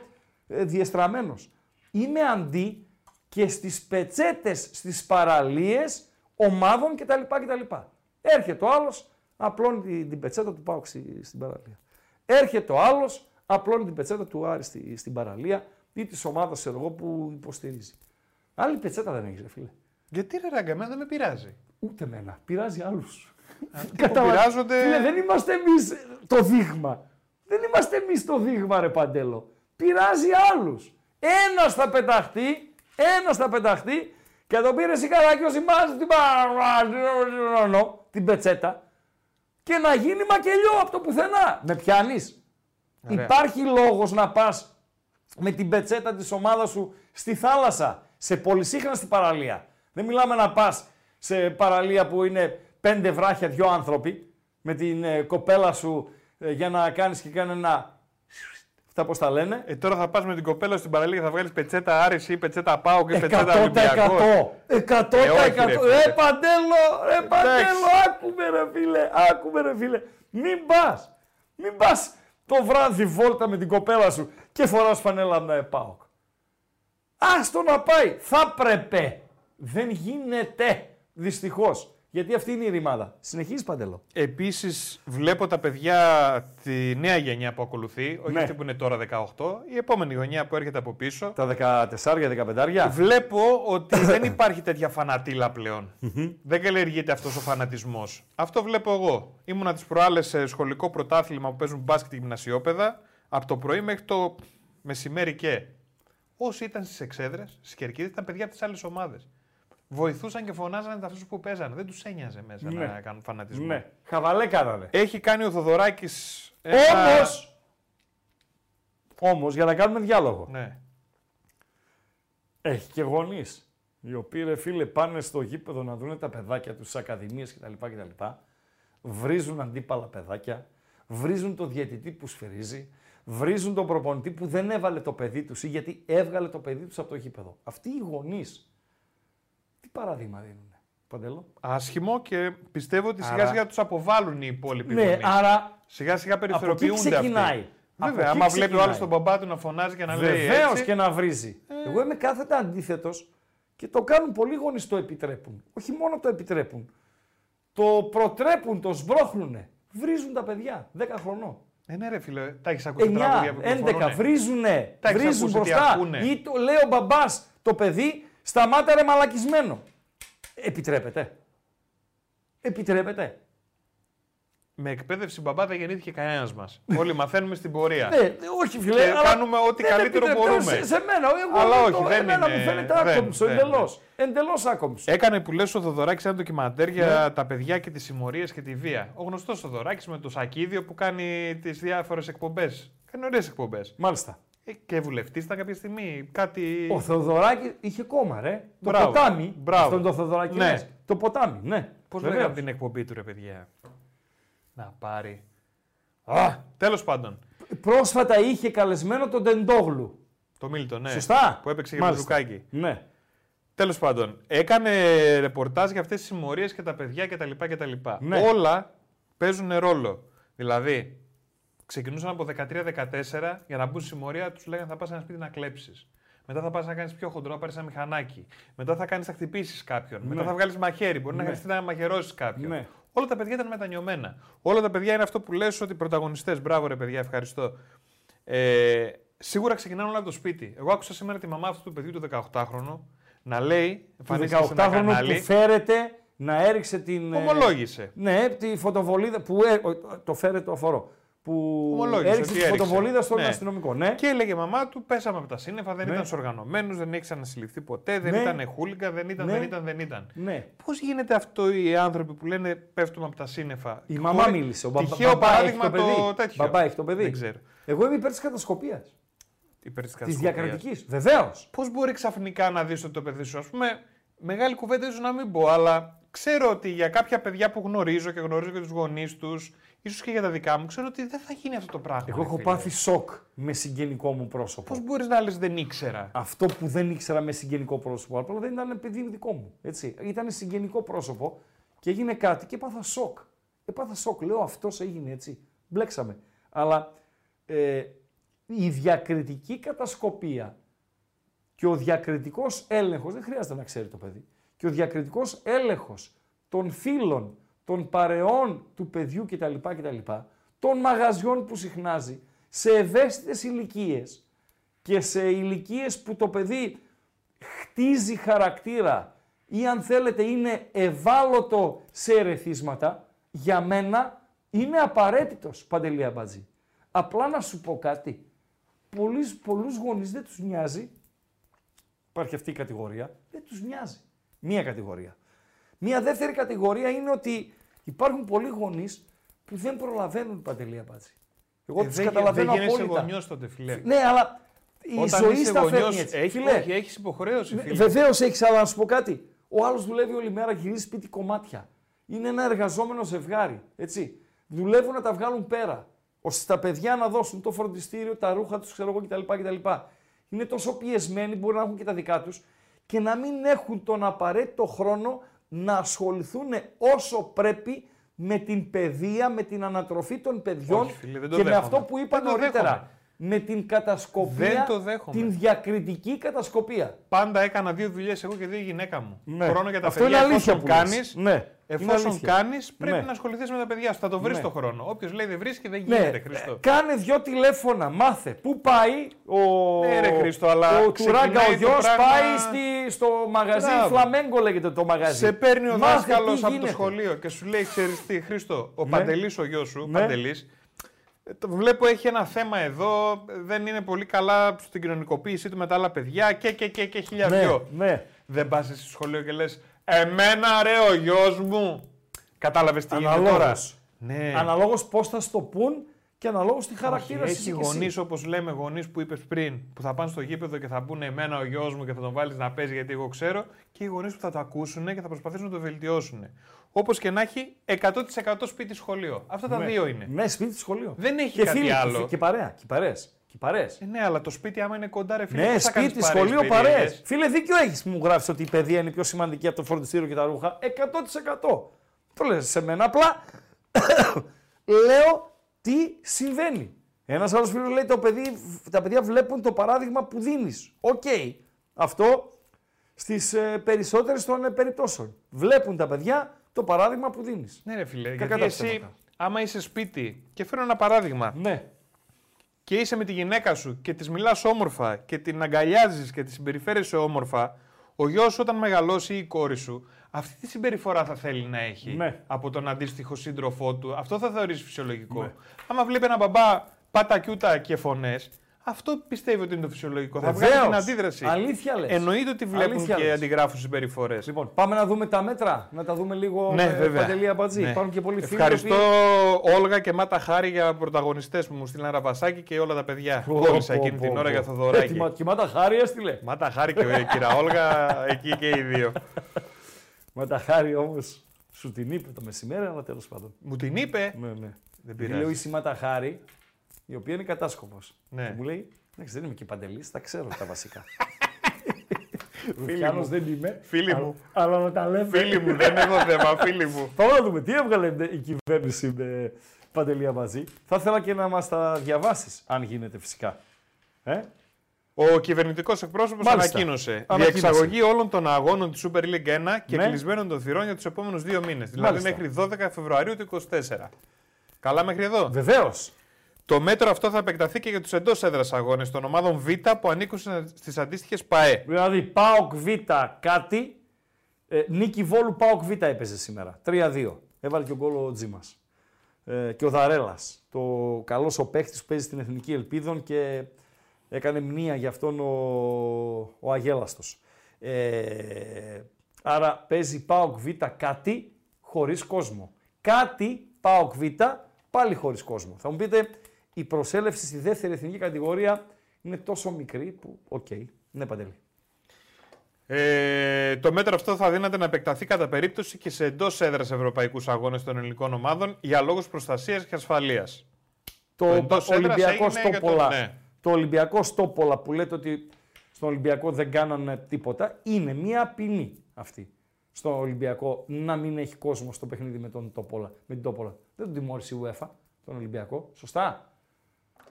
διεστραμμένος. Είμαι αντί και στις πετσέτες, στις παραλίες, ομάδων κτλ. Έρχεται ο άλλος, απλώνει την πετσέτα του ΠΑΟΚ στην παραλία. Έρχεται ο άλλος, απλώνει την πετσέτα του Άρη στην παραλία ή της ομάδας εγώ που υποστηρίζει. Άλλη πετσέτα δεν έχεις, ρε φίλε. Γιατί ρε ράγκα, εμένα δεν με πειράζει. Ούτε εμένα. Πειράζει άλλους. Πειράζονται... Φίλε, δεν είμαστε εμείς το δείγμα. Δεν είμαστε εμείς το δείγμα, ρε Παντέλο. Πειράζει άλλους. Ένας θα πεταχτεί και θα το πήρε Σικαράκιος την πετσέτα και να γίνει μακελιό από το πουθενά. Με πιάνεις. Ωραία. Υπάρχει λόγος να πας με την πετσέτα της ομάδας σου στη θάλασσα, σε πολυσύχναστη παραλία. Δεν μιλάμε να πας σε παραλία που είναι 5 βράχια, 2 άνθρωποι, με την κοπέλα σου για να κάνεις και κανένα... Αυτά πώς τα λένε. Τώρα θα πας με την κοπέλα στην παραλία και θα βγάλεις πετσέτα Άρης ή πετσέτα ΠΑΟΚ και πετσέτα Ολυμπιακός. 100%. Ρε Παντέλο, άκουμε ρε φίλε. Μην πας το βράδυ βόλτα με την κοπέλα σου και φοράς φανέλα με ΠΑΟΚ. Άστο να πάει. Θα πρέπει. Δεν γίνεται. Δυστυχώς. Γιατί αυτή είναι η ρημάδα. Συνεχίζει, Παντέλο. Επίσης, βλέπω τα παιδιά, τη νέα γενιά που ακολουθεί, όχι αυτή που είναι τώρα 18, η επόμενη γενιά που έρχεται από πίσω. Τα 14-15. Βλέπω ότι δεν υπάρχει τέτοια φανατήλα πλέον. Δεν καλλιεργείται αυτός ο φανατισμός. Αυτό βλέπω εγώ. Ήμουνα τις προάλλες σε σχολικό πρωτάθλημα που παίζουν μπάσκετ γυμνασιόπαιδα, από το πρωί μέχρι το μεσημέρι και. Όσοι ήταν στις εξέδρες, στις κερκίδες, ήταν παιδιά από τις άλλες ομάδες. Βοηθούσαν και φωνάζανε αυτούς που παίζανε. Δεν τους ένοιαζε μέσα να κάνουν φανατισμό. Ναι. Χαβαλέ κάνανε. Έχει κάνει ο Θοδωράκης. Όμως, για να κάνουμε διάλογο. Ναι. Έχει και γονείς. Οι οποίοι, ρε φίλε, πάνε στο γήπεδο να δουν τα παιδάκια τους, στις ακαδημίες κτλ. Βρίζουν αντίπαλα παιδάκια. Βρίζουν το διαιτητή που σφυρίζει. Βρίζουν τον προπονητή που δεν έβαλε το παιδί τους ή γιατί έβγαλε το παιδί τους από το γήπεδο. Αυτοί οι γονείς. Τι παράδειγμα δίνουν, Παντέλο. Άσχημο και πιστεύω ότι άρα... σιγά-σιγά τους αποβάλλουν οι υπόλοιποι. Ναι, άρα... Σιγά-σιγά περιθωριοποιούνται αυτοί. Βέβαια, άμα βλέπει ο άλλος τον μπαμπά του να φωνάζει και να λέει έτσι... και να βρίζει. Εγώ είμαι κάθετα αντίθετος και το κάνουν πολλοί γονείς, το επιτρέπουν. Όχι μόνο το επιτρέπουν. Το προτρέπουν, το σβρώχνουν. Βρίζουν τα παιδιά, 10 χρονών. Ναι ρε φίλε, τα έχεις ακούσει τραγούδια που κυκλοφορούν. 11, βρίζουνε, βρίζουν μπροστά. Ή το λέει ο μπαμπάς, το παιδί... Σταμάτα ρε μαλακισμένο. Επιτρέπεται. Με εκπαίδευση μπαμπά δεν γεννήθηκε κανένας μας. Όλοι μαθαίνουμε στην πορεία. Ναι, όχι φίλε. Και κάνουμε ό,τι καλύτερο μπορούμε. Σε μένα, αλλά όχι, δεν είναι. Εμένα μου φαίνεται άκομψο, εντελώς άκομψο. Έκανε που λες ο Θοδωράκης ένα ντοκιμαντέρ για τα παιδιά και τις συμμορίες και τη βία. Ο γνωστός Θοδωράκης με το Σακίδιο που κάνει τις διάφορες εκπομπές. Κάνει ωραίες εκπομπές. Μάλιστα. Και βουλευτής ήταν κάποια στιγμή. Κάτι... Ο Θοδωράκης είχε κόμμα, ρε. Μπράβο. Το ποτάμι. Μπράβο. Στον το Θοδωράκη. Ναι. Το ποτάμι, ναι. Πώς λέγαμε την εκπομπή του, ρε παιδιά. Να πάρει. Τέλος πάντων. Πρόσφατα είχε καλεσμένο τον Τεντόγλου. Το Μίλτο, ναι. Σωστά. Που έπαιξε για το Λουκάκι. Ναι. Τέλος πάντων. Έκανε ρεπορτάζ για αυτές τις συμμορίες και τα παιδιά κτλ. Ναι. Όλα παίζουν ρόλο. Δηλαδή. Ξεκινούσαν από 13-14 για να μπουν στη συμμορία, τους λέγανε θα πας σε ένα σπίτι να κλέψεις. Μετά θα πας να κάνεις πιο χοντρό, να πάρεις ένα μηχανάκι. Μετά θα κάνεις, θα χτυπήσεις κάποιον. Ναι. Μετά θα βγάλεις μαχαίρι. Μπορεί να χρειαστεί να μαχαιρώσεις κάποιον. Ναι. Όλα τα παιδιά ήταν μετανιωμένα. Όλα τα παιδιά είναι αυτό που λες ότι πρωταγωνιστές. Μπράβο ρε παιδιά, ευχαριστώ. Σίγουρα ξεκινάνε όλα από το σπίτι. Εγώ άκουσα σήμερα τη μαμά αυτού του παιδιού του 18χρονου να λέει. Εμφανίστηκε σε ένα κανάλι. Που φέρεται να έριξε την. Ομολόγησε. Ναι, τη φωτοβολίδα που το φέρεται το αφορό. που έριξε τη φωτοβολίδα στον αστυνομικό. Ναι. Και έλεγε μαμά του, πέσαμε από τα σύννεφα, δεν ήταν οργανωμένος, δεν έχει ξανασυλληφθεί ποτέ, δεν ήταν χούλικα, δεν ήταν. Ναι. Πώς γίνεται αυτό οι άνθρωποι που λένε πέφτουμε από τα σύννεφα. Η μαμά μίλησε, τυχαίο παράδειγμα το τέτοιο. Μπαμπά έχει το παιδί. Εγώ είμαι υπέρ της κατασκοπίας. Της διακρατικής. Βεβαίως. Πώς μπορεί ξαφνικά να δεις ότι το παιδί σου, ας πούμε, μεγάλη κουβέντα ίσως να μην πω, αλλά ξέρω ότι για κάποια παιδιά που γνωρίζω και γνωρίζω και τους γονείς τους, ίσως και για τα δικά μου, ξέρω ότι δεν θα γίνει αυτό το πράγμα. Εγώ έχω πάθει σοκ με συγγενικό μου πρόσωπο. Πώς μπορείς να λες δεν ήξερα. Αυτό που δεν ήξερα με συγγενικό πρόσωπο, απλά δεν ήταν παιδί δικό μου. Ήταν συγγενικό πρόσωπο και έγινε κάτι και έπαθα σοκ. Λέω αυτός έγινε έτσι. Μπλέξαμε. Αλλά η διακριτική κατασκοπία και ο διακριτικός έλεγχος, δεν χρειάζεται να ξέρει το παιδί, και ο διακριτικός έλεγχος των φίλων, των παρεών του παιδιού κτλ. Των μαγαζιών που συχνάζει, σε ευαίσθητες ηλικίες και σε ηλικίες που το παιδί χτίζει χαρακτήρα ή αν θέλετε είναι ευάλωτο σε ερεθίσματα, για μένα είναι απαραίτητος, Παντελή Αμπατζή. Απλά να σου πω κάτι. Πολλούς γονείς δεν τους νοιάζει. Υπάρχει αυτή η κατηγορία. Δεν τους νοιάζει. Μία κατηγορία. Μία δεύτερη κατηγορία είναι ότι υπάρχουν πολλοί γονείς που δεν προλαβαίνουν, Παντελή Αμπατζή. Εγώ τους καταλαβαίνω απόλυτα. Δεν γίνεσαι γονιός τότε, φιλέ. Ναι, αλλά η ζωή στα φέρνει έτσι. Έχεις υποχρέωση, φίλε. Βεβαίως έχεις, αλλά να σου πω κάτι. Ο άλλος δουλεύει όλη μέρα, γυρίζει σπίτι κομμάτια. Είναι ένα εργαζόμενο ζευγάρι. Έτσι. Δουλεύουν να τα βγάλουν πέρα, ώστε τα παιδιά να δώσουν το φροντιστήριο, τα ρούχα τους, ξέρω εγώ κτλ. Είναι τόσο πιεσμένοι, μπορεί να έχουν και τα δικά τους και να μην έχουν τον απαραίτητο χρόνο να ασχοληθούν όσο πρέπει με την παιδεία, με την ανατροφή των παιδιών. Όχι, φίλε, δεν το και δέχομαι. Με αυτό που είπα νωρίτερα. Με την κατασκοπία, την διακριτική κατασκοπία. Πάντα έκανα δύο δουλειές εγώ και δύο η γυναίκα μου. Ναι. Χρόνο για τα αυτό παιδιά, εφόσον κάνεις, πρέπει να ασχοληθείς με τα παιδιά σου. Θα το βρεις το χρόνο. Όποιος λέει δεν βρίσκει, δεν γίνεται, Χριστό. Κάνε δυο τηλέφωνα, μάθε. Πού πάει ο Τουράγκα ο γιος, πάει στο μαγαζί, Φλαμέγκο λέγεται το μαγαζί. Σε παίρνει ο δάσκαλος από το σχολείο και σου λέει, ξέρεις τι, Χριστό, ο Παντελής ο γιος σου, Παντελής, το βλέπω έχει ένα θέμα εδώ, δεν είναι πολύ καλά στην κοινωνικοποίησή του με τα άλλα παιδιά και χιλιάδιο. Ναι. Δεν πας εσύ στο σχολείο και λες «Εμένα ρε ο γιος μου». Κατάλαβες τι γίνεται τώρα. Ναι. Αναλόγως πώς θα στο πουν και αναλόγως τη χαρακτήρα σου. Έχει γονείς, όπως λέμε, γονείς που είπες πριν, που θα πάνε στο γήπεδο και θα πούνε «Εμένα ο γιος μου» και θα τον βάλεις να παίζει γιατί εγώ ξέρω, και οι γονείς που θα το ακούσουν και θα προσπαθήσουν να το βελτιώσουν. Όπως και να έχει, 100% σπίτι-σχολείο. Αυτά τα δύο είναι. Ναι, σπίτι-σχολείο. Δεν έχει και κάτι φίλοι, άλλο. Και παρέα. Και παρέες. Ναι, αλλά το σπίτι, άμα είναι κοντά, ρε φίλε. Ναι, σπίτι-σχολείο, παρέες. Φίλε, δίκιο έχεις που μου γράφεις ότι η παιδεία είναι πιο σημαντική από το φροντιστήριο και τα ρούχα. 100%. Το λες σε μένα. Απλά λέω τι συμβαίνει. Ένας άλλος φίλος λέει τα παιδιά βλέπουν το παράδειγμα που δίνεις. Οκ. Αυτό στις περισσότερες των περιπτώσεων. Βλέπουν τα παιδιά το παράδειγμα που δίνεις. Ναι, ρε φίλε, γιατί εσύ, άμα είσαι σπίτι, και φέρω ένα παράδειγμα, και είσαι με τη γυναίκα σου και της μιλάς όμορφα και την αγκαλιάζεις και τη συμπεριφέρεσαι όμορφα, ο γιος όταν μεγαλώσει ή η κόρη σου, αυτή τη συμπεριφορά θα θέλει να έχει από τον αντίστοιχο σύντροφό του. Αυτό θα θεωρείς φυσιολογικό. Άμα βλέπει ένα μπαμπά πατακιούτα και φωνές, αυτό πιστεύει ότι είναι το φυσιολογικό. Βεβαίως. Θα βγάλει την αντίδραση. Αλήθεια λες. Εννοείται ότι βλέπουν και αντιγράφουν συμπεριφορές. Λοιπόν, πάμε να δούμε τα μέτρα, να τα δούμε λίγο. Παντελή Αμπατζή. Υπάρχουν και πολλοί φίλοι. Ευχαριστώ Όλγα και Μάτα Χάρη για πρωταγωνιστές που μου στείλαν Ραβασάκι και όλα τα παιδιά. Κόλλησα εκείνη την ώρα για Θοδωράκι. Και Μάτα Χάρη έστειλε. Μάτα Χάρη και η κυρία Όλγα, εκεί και οι δύο. Μάτα Χάρη όμως σου την είπε το μεσημέρι, αλλά τέλος πάντων. Μου την είπε. Δεν πειράζει. Μάτα Χάρη, η οποία είναι κατάσκοπος. Ναι. Μου λέει, δεν είμαι και Παντελής, τα ξέρω τα βασικά. Φίλοι μου, δεν είμαι. Φίλοι μου. Αλλά να τα λέμε. Φίλοι μου, δεν έχω θέμα, φίλοι μου. Πάμε να δούμε τι έβγαλε η κυβέρνηση με Παντελή Αμπατζή. Θα ήθελα και να μας τα διαβάσεις, αν γίνεται φυσικά. Ο κυβερνητικός εκπρόσωπος ανακοίνωσε διεξαγωγή όλων των αγώνων της Super League 1 και κλεισμένων των θυρών για τους επόμενους 2 μήνες. Δηλαδή μέχρι 12 Φεβρουαρίου του 2024. Καλά μέχρι εδώ. Βεβαίως. Το μέτρο αυτό θα επεκταθεί και για τους εντός έδρας αγώνες των ομάδων Β που ανήκουν στις αντίστοιχες ΠΑΕ. Δηλαδή, ΠΑΟΚ Β κάτι, νίκη Βόλου ΠΑΟΚ Β έπαιζε σήμερα. 3-2. Έβαλε και ο γκολ ο Τζίμας. και ο Δαρέλας, το καλός ο παίκτης που παίζει στην Εθνική Ελπίδων και έκανε μνήα για αυτόν ο Αγέλαστος. Άρα παίζει ΠΑΟΚ Β κάτι χωρίς κόσμο. Κάτι ΠΑΟΚ Β πάλι χωρίς κόσμο. Θα μου πείτε, η προσέλευση στη δεύτερη εθνική κατηγορία είναι τόσο μικρή που οκ. Okay. Ναι, Παντελή. Το μέτρο αυτό θα δύναται να επεκταθεί κατά περίπτωση και σε εντός έδρας ευρωπαϊκούς αγώνες των ελληνικών ομάδων για λόγους προστασίας και ασφαλείας. Το Ολυμπιακό Στόπολα, ναι. Το Ολυμπιακό Στόπολα που λέτε ότι στον Ολυμπιακό δεν κάνανε τίποτα, είναι μια ποινή αυτή στον Ολυμπιακό να μην έχει κόσμο στο παιχνίδι με τον Τόπολα. Με την Τόπολα. Δεν τον τιμώρησε η UEFA τον Ολυμπιακό. Σωστά.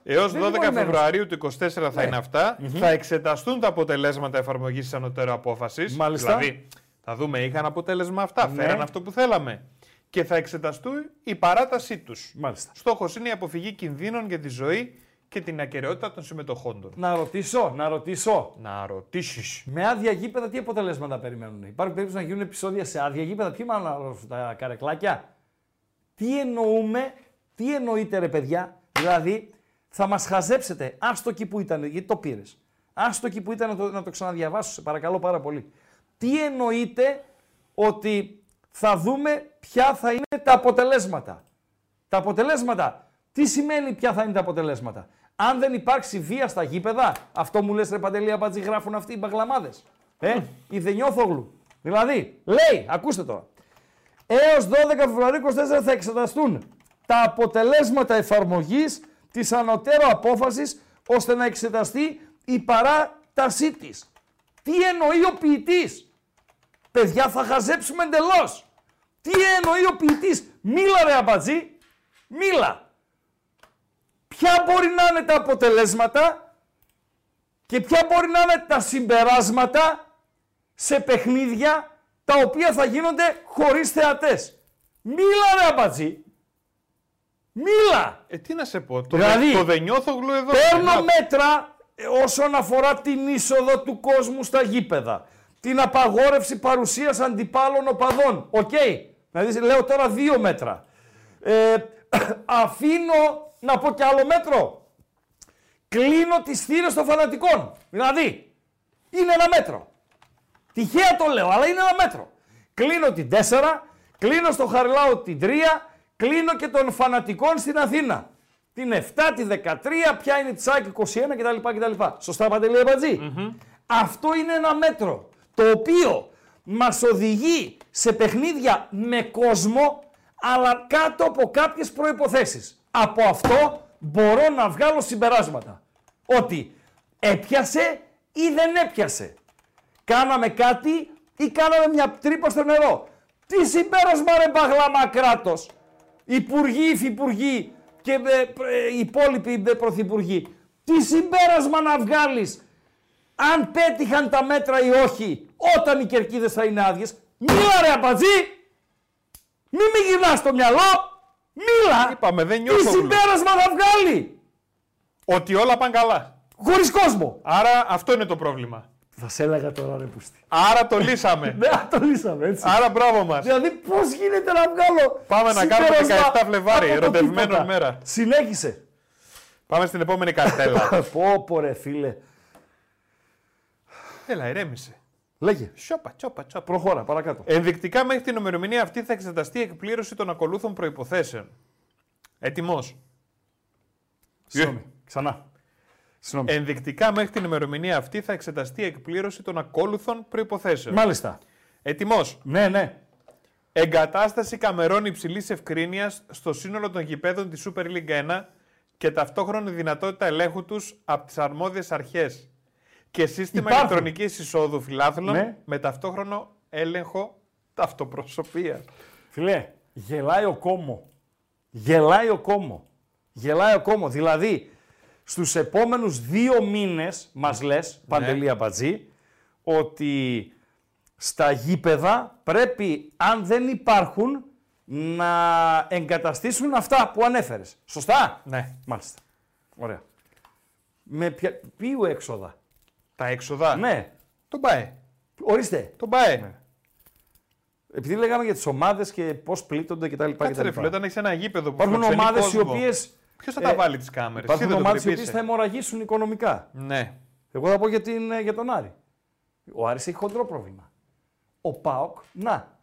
Έως 12 Φεβρουαρίου του 2024 θα είναι αυτά. Mm-hmm. Θα εξεταστούν τα αποτελέσματα εφαρμογής της ανωτέρω απόφασης. Μάλιστα. Δηλαδή, θα δούμε, είχαν αποτέλεσμα αυτά. Ναι. Φέραν αυτό που θέλαμε. Και θα εξεταστούν η παράτασή τους. Μάλιστα. Στόχος είναι η αποφυγή κινδύνων για τη ζωή και την ακεραιότητα των συμμετοχών του. Να ρωτήσω. Να ρωτήσεις. Με άδεια γήπεδα, τι αποτελέσματα περιμένουν? Υπάρχουν περίπτωση να γίνουν επεισόδια σε άδεια γήπεδα? Ποιοι μάλλον τα καρεκλάκια? Τι εννοείται, ρε παιδιά? Δηλαδή. Θα μας χαζέψετε. Άστο εκεί που ήταν, γιατί το πήρες. Άστο εκεί που ήταν να το ξαναδιαβάσω, σε παρακαλώ πάρα πολύ. Τι εννοείτε ότι θα δούμε ποια θα είναι τα αποτελέσματα? Τα αποτελέσματα. Τι σημαίνει ποια θα είναι τα αποτελέσματα? Αν δεν υπάρξει βία στα γήπεδα, αυτό μου λες, ρε Παντελή Αμπατζή, γράφουν αυτοί οι μπαγλαμάδες. Η Δενιόθογλου. Δηλαδή, λέει, ακούστε τώρα. Έως 12 Φεβρουαρίου 24 θα εξεταστούν τα αποτελέσματα εφαρμογής της ανωτέρω απόφασης, ώστε να εξεταστεί η παράτασή της. Τι εννοεί ο ποιητής? Παιδιά, θα χαζέψουμε εντελώς. Τι εννοεί ο ποιητής? Μίλα, ρε Αμπατζή, μίλα. Ποια μπορεί να είναι τα αποτελέσματα και ποια μπορεί να είναι τα συμπεράσματα σε παιχνίδια τα οποία θα γίνονται χωρίς θεατές? Μίλα, ρε Αμπατζή. Μίλα! Τι να σε πω, δηλαδή, το Δενιόθογλου εδώ... Παίρνω μέτρα όσον αφορά την είσοδο του κόσμου στα γήπεδα. Την απαγόρευση παρουσίας αντιπάλων οπαδών. Οκ. Δηλαδή λέω τώρα 2 μέτρα. Αφήνω να πω κι άλλο μέτρο. Κλείνω τις θύρες των φανατικών. Δηλαδή, είναι ένα μέτρο. Τυχαία το λέω, αλλά είναι ένα μέτρο. Κλείνω την 4, κλείνω στο Χαριλάου την 3... Κλείνω και των φανατικών στην Αθήνα. Την 7, τη 13, ποια είναι τη ΣΑΚ 21 κτλ. Σωστά, Παντελή Αμπατζή. Mm-hmm. Αυτό είναι ένα μέτρο το οποίο μας οδηγεί σε παιχνίδια με κόσμο, αλλά κάτω από κάποιες προϋποθέσεις. Από αυτό μπορώ να βγάλω συμπεράσματα. Ότι έπιασε ή δεν έπιασε. Κάναμε κάτι ή κάναμε μια τρύπα στο νερό. Τι συμπέρασμα, ρε μπαγλάμα κράτος? Υπουργοί, υφυπουργοί και υπόλοιποι πρωθυπουργοί. Τι συμπέρασμα να βγάλεις αν πέτυχαν τα μέτρα ή όχι όταν οι κερκίδες θα είναι άδειες? Μίλα, ρε Αμπατζή! Μη με γυρνάς το μυαλό! Μίλα! Είπαμε, δεν νιώθω. Τι συμπέρασμα θα βγάλει? Ότι όλα πάνε καλά. Χωρίς κόσμο. Άρα αυτό είναι το πρόβλημα. Θα σε έλεγα τώρα, ρε Πούστη. Άρα το λύσαμε. Ναι, το λύσαμε, έτσι. Άρα μπράβο μας. Δηλαδή πώς γίνεται να βγάλω? Πάμε να κάνουμε 17 Φλεβάρι, ερωτευμένο μέρα. Συνέχισε. Πάμε στην επόμενη καρτέλα. Πόπο ρε φίλε. Έλα, ηρέμησε. Λέγε. Τσόπα. Προχώρα, παρακάτω. Ενδεικτικά μέχρι την ημερομηνία αυτή θα εξεταστεί η εκπλήρωση των ακολούθων προϋποθέσεων. Έτοιμος. Ξανά. Ενδεικτικά μέχρι την ημερομηνία αυτή θα εξεταστεί η εκπλήρωση των ακόλουθων προϋποθέσεων. Μάλιστα. Ετοιμός. Ναι. Εγκατάσταση καμερών υψηλής ευκρίνειας στο σύνολο των γηπέδων της Super League 1 και ταυτόχρονη δυνατότητα ελέγχου τους από τις αρμόδιες αρχές. Και σύστημα ηλεκτρονικής εισόδου φιλάθλων με ταυτόχρονο έλεγχο ταυτοπροσωπίας. Φιλέ, γελάει ο κόμμο. Δηλαδή. Στους επόμενους 2 μήνες μας λες, Παντελή Αμπατζή, ότι στα γήπεδα πρέπει, αν δεν υπάρχουν, να εγκαταστήσουν αυτά που ανέφερες. Σωστά? Ναι. Μάλιστα. Ωραία. Με ποιου έξοδα? Τα έξοδα. Ναι. Τον ΠΑΕ. Ορίστε. Τον ΠΑΕ. Ναι. Επειδή λέγαμε για τις ομάδες και πώς πλήττονται κτλ. Κάτσε ρε φίλε, όταν έχεις ένα γήπεδο που υπάρχουν ομάδες οι οποίες. Ποιος θα τα βάλει τις κάμερες, υπάρχουν ομάδες οι οποίες θα αιμορραγήσουν οικονομικά. Ναι. Εγώ θα πω για τον Άρη. Ο Άρης έχει χοντρό πρόβλημα. Ο ΠΑΟΚ, να.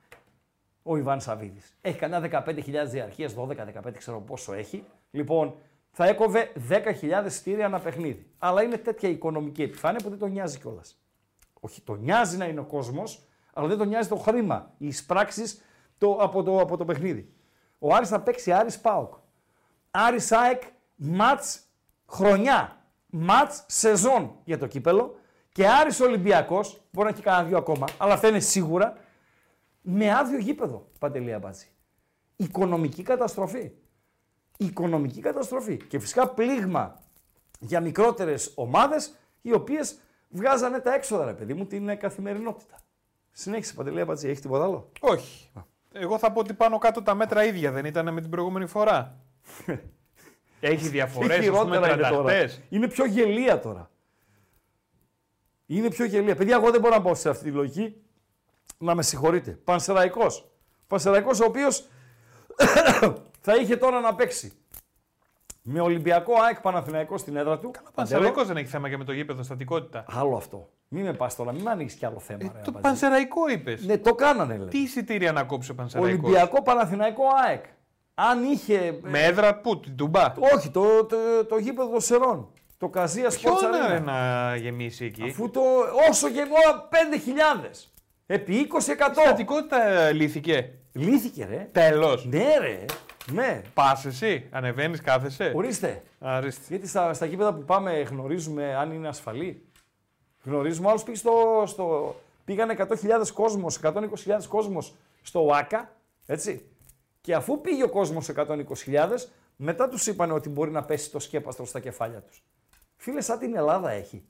Ο Ιβάν Σαββίδης. Έχει κανένα 15.000 διαρχίες, 12-15 ξέρω πόσο έχει. Λοιπόν, θα έκοβε 10.000 εισιτήρια ένα παιχνίδι. Αλλά είναι τέτοια οικονομική επιφάνεια που δεν τον νοιάζει κιόλας. Όχι, τον νοιάζει να είναι ο κόσμος, αλλά δεν τον νοιάζει το χρήμα, οι εισπράξεις από το παιχνίδι. Ο Άρης θα παίξει Άρης ΠΑΟΚ. Άρης ΑΕΚ, μάτς χρονιά. Μάτς σεζόν για το κύπελο. Και Άρης Ολυμπιακός, μπορεί να έχει κανένα δύο ακόμα, αλλά θα είναι σίγουρα. Με άδειο γήπεδο, Παντελή Αμπατζή. Οικονομική καταστροφή. Οικονομική καταστροφή. Και φυσικά πλήγμα για μικρότερες ομάδες, οι οποίες βγάζανε τα έξοδα, ρε παιδί μου, την καθημερινότητα. Συνέχισε, Παντελή Αμπατζή, έχει τίποτα άλλο. Όχι. Εγώ θα πω ότι πάνω κάτω τα μέτρα ίδια δεν ήταν με την προηγούμενη φορά. Έχει διαφορές. Είναι πιο γελία τώρα. Είναι πιο γελία. Παιδιά, εγώ δεν μπορώ να πω σε αυτή τη λογική. Να με συγχωρείτε. Πανσεραϊκός. Πανσεραϊκός ο οποίος θα είχε τώρα να παίξει με Ολυμπιακό ΑΕΚ Παναθηναϊκό στην έδρα του. Καλά, Πανσεραϊκός δεν έχει θέμα και με το γήπεδο στατικότητα. Άλλο αυτό. Μην με πας τώρα, μην ανοίξεις κι άλλο θέμα. Ρε, το Πανσεραϊκό είπες. Ναι, το κάνανε. Λέει. Τι εισιτήρια να κόψει ο Πανσεραϊκός. Ολυμπιακό Παναθηναϊκό ΑΕΚ. Αν είχε. Με έδρα πού, την Τουμπά. Όχι, το γήπεδο Σερών. Το Καζία Σπορτ Αρένα. Να γεμίσει εκεί. Αφού το. Όσο και εγώ 5.000. Επί 20%. Στατικότητα λύθηκε. Λύθηκε, ρε. Τέλος. Ναι, ρε. Ναι. Πας εσύ, ανεβαίνεις, κάθεσαι. Ορίστε. Ορίστε. Γιατί στα γήπεδα που πάμε γνωρίζουμε αν είναι ασφαλή. Γνωρίζουμε. Άλλος πήγε πήγανε 100.000 κόσμος, 120.000 κόσμος στο ΟΑΚΑ. Έτσι. Και αφού πήγε ο κόσμος 120.000, μετά τους είπανε ότι μπορεί να πέσει το σκέπαστρο στα κεφάλια τους. Φίλε, σαν την Ελλάδα έχει.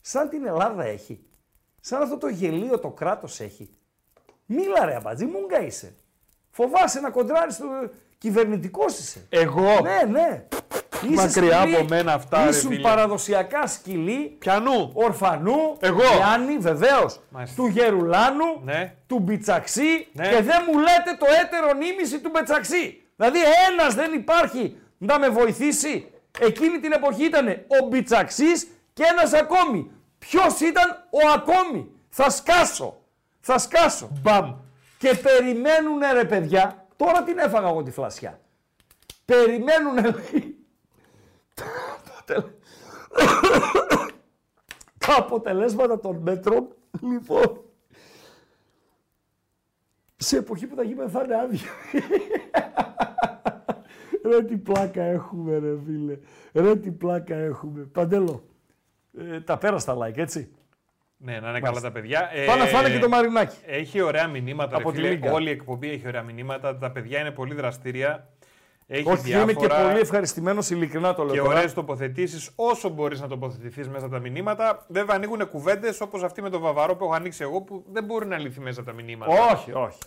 Σαν την Ελλάδα έχει. Σαν αυτό το γελίο το κράτος έχει. Μίλα ρε Αμπατζή, μούγκα είσαι. Φοβάσαι να κοντράρεις το κυβερνητικός είσαι. Εγώ. Ναι, ναι. Είσαι μακριά σκυλή, από μένα αυτά ρε φίλε. Ήσουν παραδοσιακά σκυλή. Πιανού. Ορφανού. Εγώ. Γιάννη βεβαίως. Μάλιστα. Του Γερουλάνου. Ναι. Του Μπιτσαξή. Ναι. Και δεν μου λέτε το έτερον ήμιση του Μπιτσαξή. Δηλαδή ένας δεν υπάρχει να με βοηθήσει. Εκείνη την εποχή ήτανε ο Μπιτσαξής και ένας ακόμη. Ποιος ήταν ο ακόμη. Θα σκάσω. Θα σκάσω. Μπαμ. Και περιμένουνε ρε παιδιά. Τώρα την έφαγα εγώ τη φλασιά. Περιμένουνε λέει. Τα αποτελέσματα των μέτρων. Λοιπόν. Σε εποχή που τα γήπεδα θα είναι άδεια. Ρε τι πλάκα έχουμε ρε φίλε. Ρε τι πλάκα έχουμε. Παντέλο. Τα πέραστα like, έτσι. Ναι, να είναι μάλιστα. Καλά τα παιδιά. Πάνε φάνε και το μαρινάκι. Έχει ωραία μηνύματα. Από ρε, φίλε. Όλη η εκπομπή έχει ωραία μηνύματα. Τα παιδιά είναι πολύ δραστήρια. Έχει όχι, διάφορα. Είμαι και πολύ ευχαριστημένος, ειλικρινά το λέω. Και ωραίες τοποθετήσεις όσο μπορείς να τοποθετηθείς μέσα από τα μηνύματα. Βέβαια, ανοίγουν κουβέντες όπως αυτή με τον Βαβαρό που έχω ανοίξει εγώ που δεν μπορεί να λυθεί μέσα από τα μηνύματα. Όχι, όχι.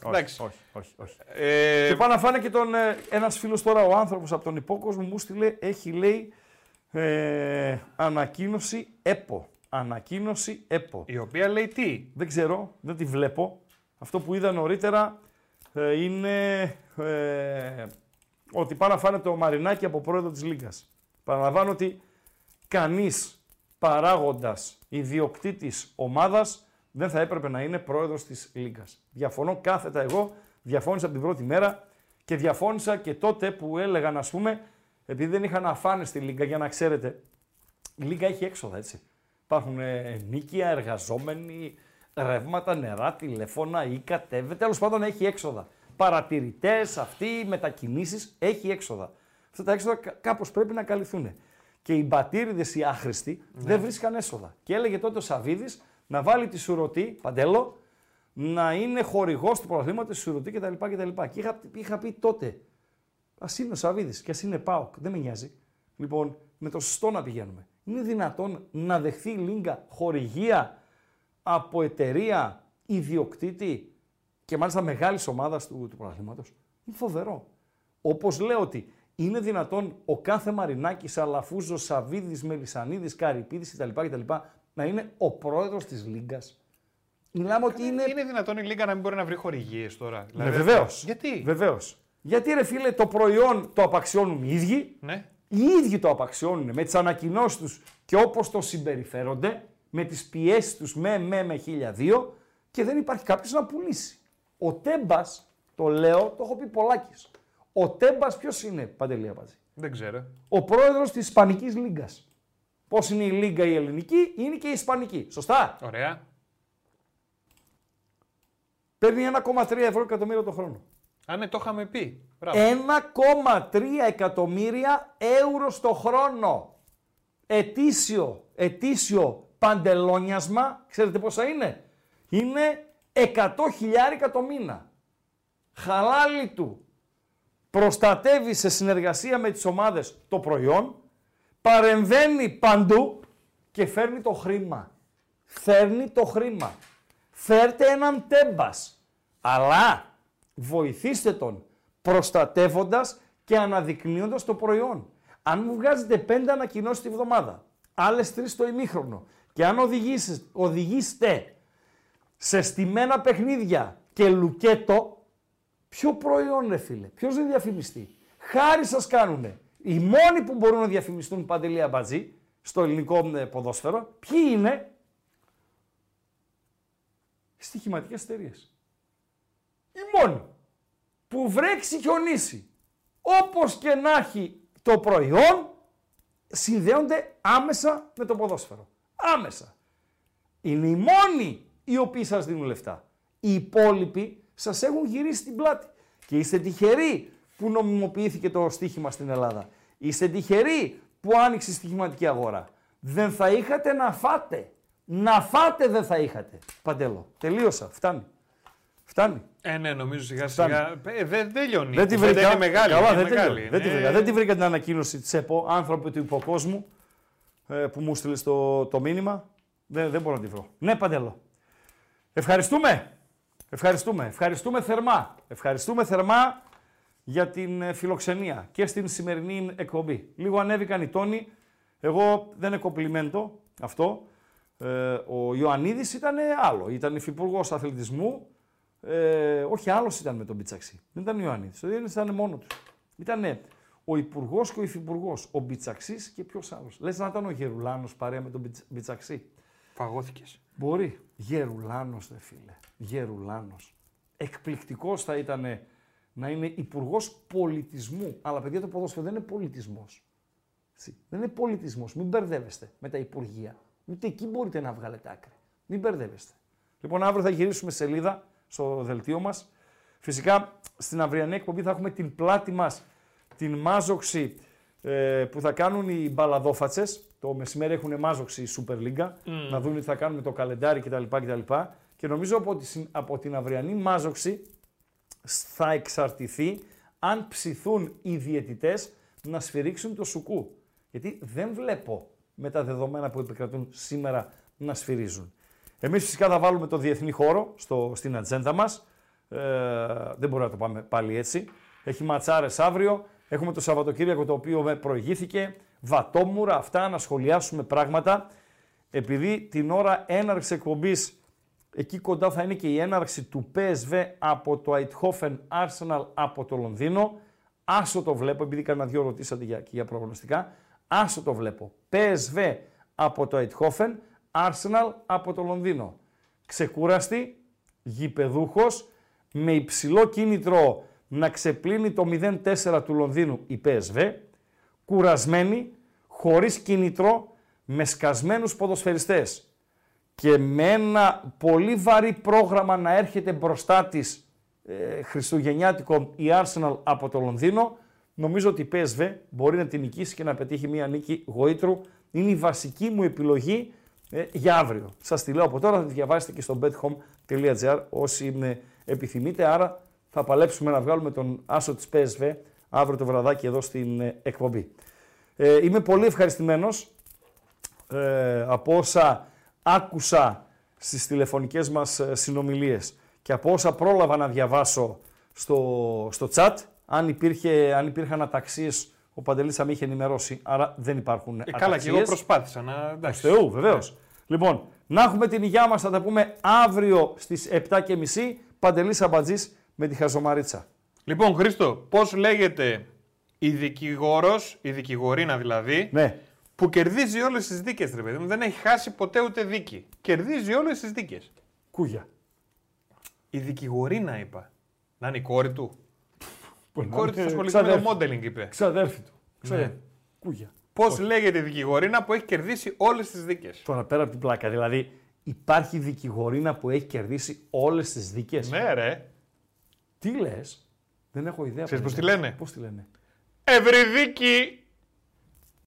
Όχι. Και πάνε φάνε και τον. Ένας φίλος τώρα, ο άνθρωπος από τον υπόκοσμο μου στείλε, έχει λέει. Ανακοίνωση ΕΠΟ. Ανακοίνωση ΕΠΟ. Η οποία λέει τι. Δεν ξέρω, δεν τη βλέπω. Αυτό που είδα νωρίτερα είναι ότι πάνε να φάνε το μαρινάκι από πρόεδρο της Λίγκας. Παραλαμβάνω ότι κανείς παράγοντας ιδιοκτήτης ομάδας δεν θα έπρεπε να είναι πρόεδρος της Λίγκας. Διαφωνώ κάθετα εγώ. Διαφώνησα από την πρώτη μέρα και διαφώνησα και τότε που έλεγαν ας πούμε. Επειδή δεν είχαν αφάνες στη Λίγκα, για να ξέρετε, η Λίγκα έχει έξοδα, έτσι. Υπάρχουν νίκια, εργαζόμενοι, ρεύματα, νερά, τηλέφωνα, ή κατέβε, τέλος πάντων έχει έξοδα. Παρατηρητές, αυτοί, μετακινήσεις, έχει έξοδα. Αυτά τα έξοδα κάπως πρέπει να καλυφθούν. Και οι μπατήριδες οι άχρηστοι δεν βρίσκαν έσοδα. Και έλεγε τότε ο Σαββίδης να βάλει τη Σουρωτή, Παντέλο, να είναι χορηγός του πρωταθλήματος στη Σουρωτή κτλ. Και είχα πει τότε. Ας είναι ο Σαββίδης και ας είναι ΠΑΟΚ, δεν με νοιάζει. Λοιπόν, με το σωστό να πηγαίνουμε. Είναι δυνατόν να δεχθεί η Λίγκα χορηγία από εταιρεία ιδιοκτήτη και μάλιστα μεγάλης ομάδας του πρωταθλήματος. Είναι φοβερό. Όπως λέω ότι είναι δυνατόν ο κάθε Μαρινάκης, Αλαφούζος, Σαββίδης, Μελισανίδης, Καρυπίδης κτλ. Να είναι ο πρόεδρος της Λίγκας. Μιλάμε ότι είναι. Είναι δυνατόν η Λίγκα να μην μπορεί να βρει χορηγίες τώρα. Ναι, βεβαίως. Γιατί? Βεβαίως. Γιατί ρε φίλε, το προϊόν το απαξιώνουν οι ίδιοι. Ναι. Οι ίδιοι το απαξιώνουν με τις ανακοινώσεις τους και όπως το συμπεριφέρονται, με τις πιέσεις τους με 1002 και δεν υπάρχει κάποιος να πουλήσει. Ο Τέμπας, το λέω, το έχω πει πολλάκις. Ο Τέμπας ποιος είναι, Παντελή Απατζή? Δεν ξέρω. Ο πρόεδρος της Ισπανικής Λίγκας. Πώς είναι η Λίγκα η ελληνική, είναι και η Ισπανική. Σωστά. Ωραία. Παίρνει 1,3 ευρώ εκατομμύρια το χρόνο. Α, ναι, το είχαμε πει. 1,3 εκατομμύρια ευρώ στο χρόνο. Ετήσιο παντελόνιασμα, ξέρετε πόσα είναι? Είναι 100.000 το μήνα. Χαλάλι του. Προστατεύει σε συνεργασία με τις ομάδες το προϊόν, παρεμβαίνει παντού και φέρνει το χρήμα. Φέρνει το χρήμα. Φέρτε έναν Τέμπας, αλλά βοηθήστε τον προστατεύοντας και αναδεικνύοντας το προϊόν. Αν μου βγάζετε 5 ανακοινώσεις τη βδομάδα, άλλες 3 στο ημίχρονο και αν οδηγήσετε σε στημένα παιχνίδια και λουκέτο, ποιο προϊόν ρε φίλε, ποιος δεν διαφημιστεί? Χάρη σας κάνουνε. Οι μόνοι που μπορούν να διαφημιστούν, Παντελή Αμπατζή, στο ελληνικό ποδόσφαιρο, ποιοι είναι? Στοιχηματικές εταιρείες. Οι μόνοι που βρέξει χιονίσει, όπως και να έχει το προϊόν, συνδέονται άμεσα με το ποδόσφαιρο. Άμεσα. Είναι οι μόνοι οι οποίοι σας δίνουν λεφτά. Οι υπόλοιποι σας έχουν γυρίσει την πλάτη. Και είστε τυχεροί που νομιμοποιήθηκε το στοίχημα στην Ελλάδα. Είστε τυχεροί που άνοιξε η στοιχηματική αγορά. Δεν θα είχατε να φάτε. Να φάτε δεν θα είχατε. Παντέλο, τελείωσα. Φτάνει. Ναι, νομίζω σιγά. Δεν τελειώνει. Δεν τη βρήκα. Είναι μεγάλη. Καλά, είναι μεγάλη. Δεν τη βρήκα την ανακοίνωση της ΕΠΟ, άνθρωποι του υποκόσμου, που μου στείλε το μήνυμα. Δεν μπορώ να τη βρω. Ναι, Παντέλο. Ευχαριστούμε. Ευχαριστούμε θερμά για την φιλοξενία και στην σημερινή εκπομπή. Λίγο ανέβηκαν οι τόνοι. Εγώ δεν κομπλιμέντο αυτό. Ο Ιωαννίδης ήταν άλλο. Ήταν υφυπουργός αθλητισμού. Όχι, άλλος ήταν με τον Μπιτσαξή. Δεν ήταν ο Ιωαννίδης. Ο Ιωαννίδης ήταν μόνο του. Ήταν ο υπουργός και ο υφυπουργός. Ο Μπιτσαξής και ποιος άλλος. Λες να ήταν ο Γερουλάνος παρέα με τον Μπιτσαξή. Φαγώθηκες. Μπορεί. Γερουλάνος, δε φίλε. Γερουλάνος. Εκπληκτικός θα ήταν να είναι υπουργός πολιτισμού. Αλλά παιδιά, το ποδόσφαιρο δεν είναι πολιτισμός. Δεν είναι πολιτισμός. Μην μπερδεύεστε με τα υπουργεία. Ούτε εκεί μπορείτε να βγάλετε άκρη. Μην μπερδεύεστε. Λοιπόν, αύριο θα γυρίσουμε σελίδα στο δελτίο μας. Φυσικά, στην αυριανή εκπομπή θα έχουμε την πλάτη μας, την μάζοξη που θα κάνουν οι μπαλαδόφατσες. Το μεσημέρι έχουν μάζοξη η Super League, να δουν τι θα κάνουμε το καλεντάρι κτλ. Και νομίζω από την αυριανή μάζοξη θα εξαρτηθεί αν ψηθούν οι διαιτητές να σφυρίξουν το σουκού. Γιατί δεν βλέπω με τα δεδομένα που επικρατούν σήμερα να σφυρίζουν. Εμείς φυσικά θα βάλουμε το διεθνή χώρο στην ατζέντα μας. Δεν μπορούμε να το πάμε πάλι έτσι. Έχει ματσάρες αύριο. Έχουμε το Σαββατοκύριακο το οποίο προηγήθηκε. Βατόμουρα, αυτά, να σχολιάσουμε πράγματα. Επειδή την ώρα έναρξη εκπομπής, εκεί κοντά θα είναι και η έναρξη του PSV από το Eindhoven Arsenal από το Λονδίνο. Άσο το βλέπω, επειδή κανένα δυο ρωτήσατε για προγνωστικά. Άσο το βλέπω. PSV από το Eindhoven, Arsenal από το Λονδίνο. Ξεκούραστη, γηπεδούχος, με υψηλό κίνητρο να ξεπλύνει το 0-4 του Λονδίνου η PSV. Κουρασμένη, χωρίς κίνητρο, με σκασμένους ποδοσφαιριστές και με ένα πολύ βαρύ πρόγραμμα να έρχεται μπροστά της χριστουγεννιάτικο η Arsenal από το Λονδίνο. Νομίζω ότι η PSV μπορεί να την νικήσει και να πετύχει μία νίκη γοήτρου. Είναι η βασική μου επιλογή για αύριο. Σας τη λέω από τώρα, θα τη διαβάσετε και στο bethome.gr όσοι επιθυμείτε. Άρα θα παλέψουμε να βγάλουμε τον άσο της PSV αύριο το βραδάκι εδώ στην εκπομπή. Είμαι πολύ ευχαριστημένος από όσα άκουσα στις τηλεφωνικές μας συνομιλίες και από όσα πρόλαβα να διαβάσω στο chat. Αν υπήρχαν αταξίες, ο Παντελής θα με είχε ενημερώσει, άρα δεν υπάρχουν αταξίες. Καλά, και εγώ προσπάθησα να... Εντάξει. Θεού, βεβαίως. Yeah. Λοιπόν, Να έχουμε την υγειά μας, θα τα πούμε αύριο στις 7:30. Παντελής Αμπατζής με τη Χαζομαρίτσα. Λοιπόν, Χρήστο, πώς λέγεται η δικηγόρος, η δικηγορίνα δηλαδή, ναι, που κερδίζει όλες τις δίκες, ρε παιδί μου, δεν έχει χάσει ποτέ ούτε δίκη. Κερδίζει όλες τις δίκες. Κούγια. Η δικηγορίνα είπα. Να είναι η κόρη του. Η κόρη του θα ασχοληθεί με το μόντελινγκ, είπε. Ξαδέρφη του. Ναι. Κούγια. Πώς λέγεται η δικηγορίνα που έχει κερδίσει όλες τις δίκες. Τώρα πέρα από την πλάκα, δηλαδή υπάρχει δικηγορίνα που έχει κερδίσει όλες τις δίκες. Ναι, ρε. Τι λες. Δεν έχω idea. Ξέρεις πώς τη λένε. Πώς τη λένε. Ευρυδίκη.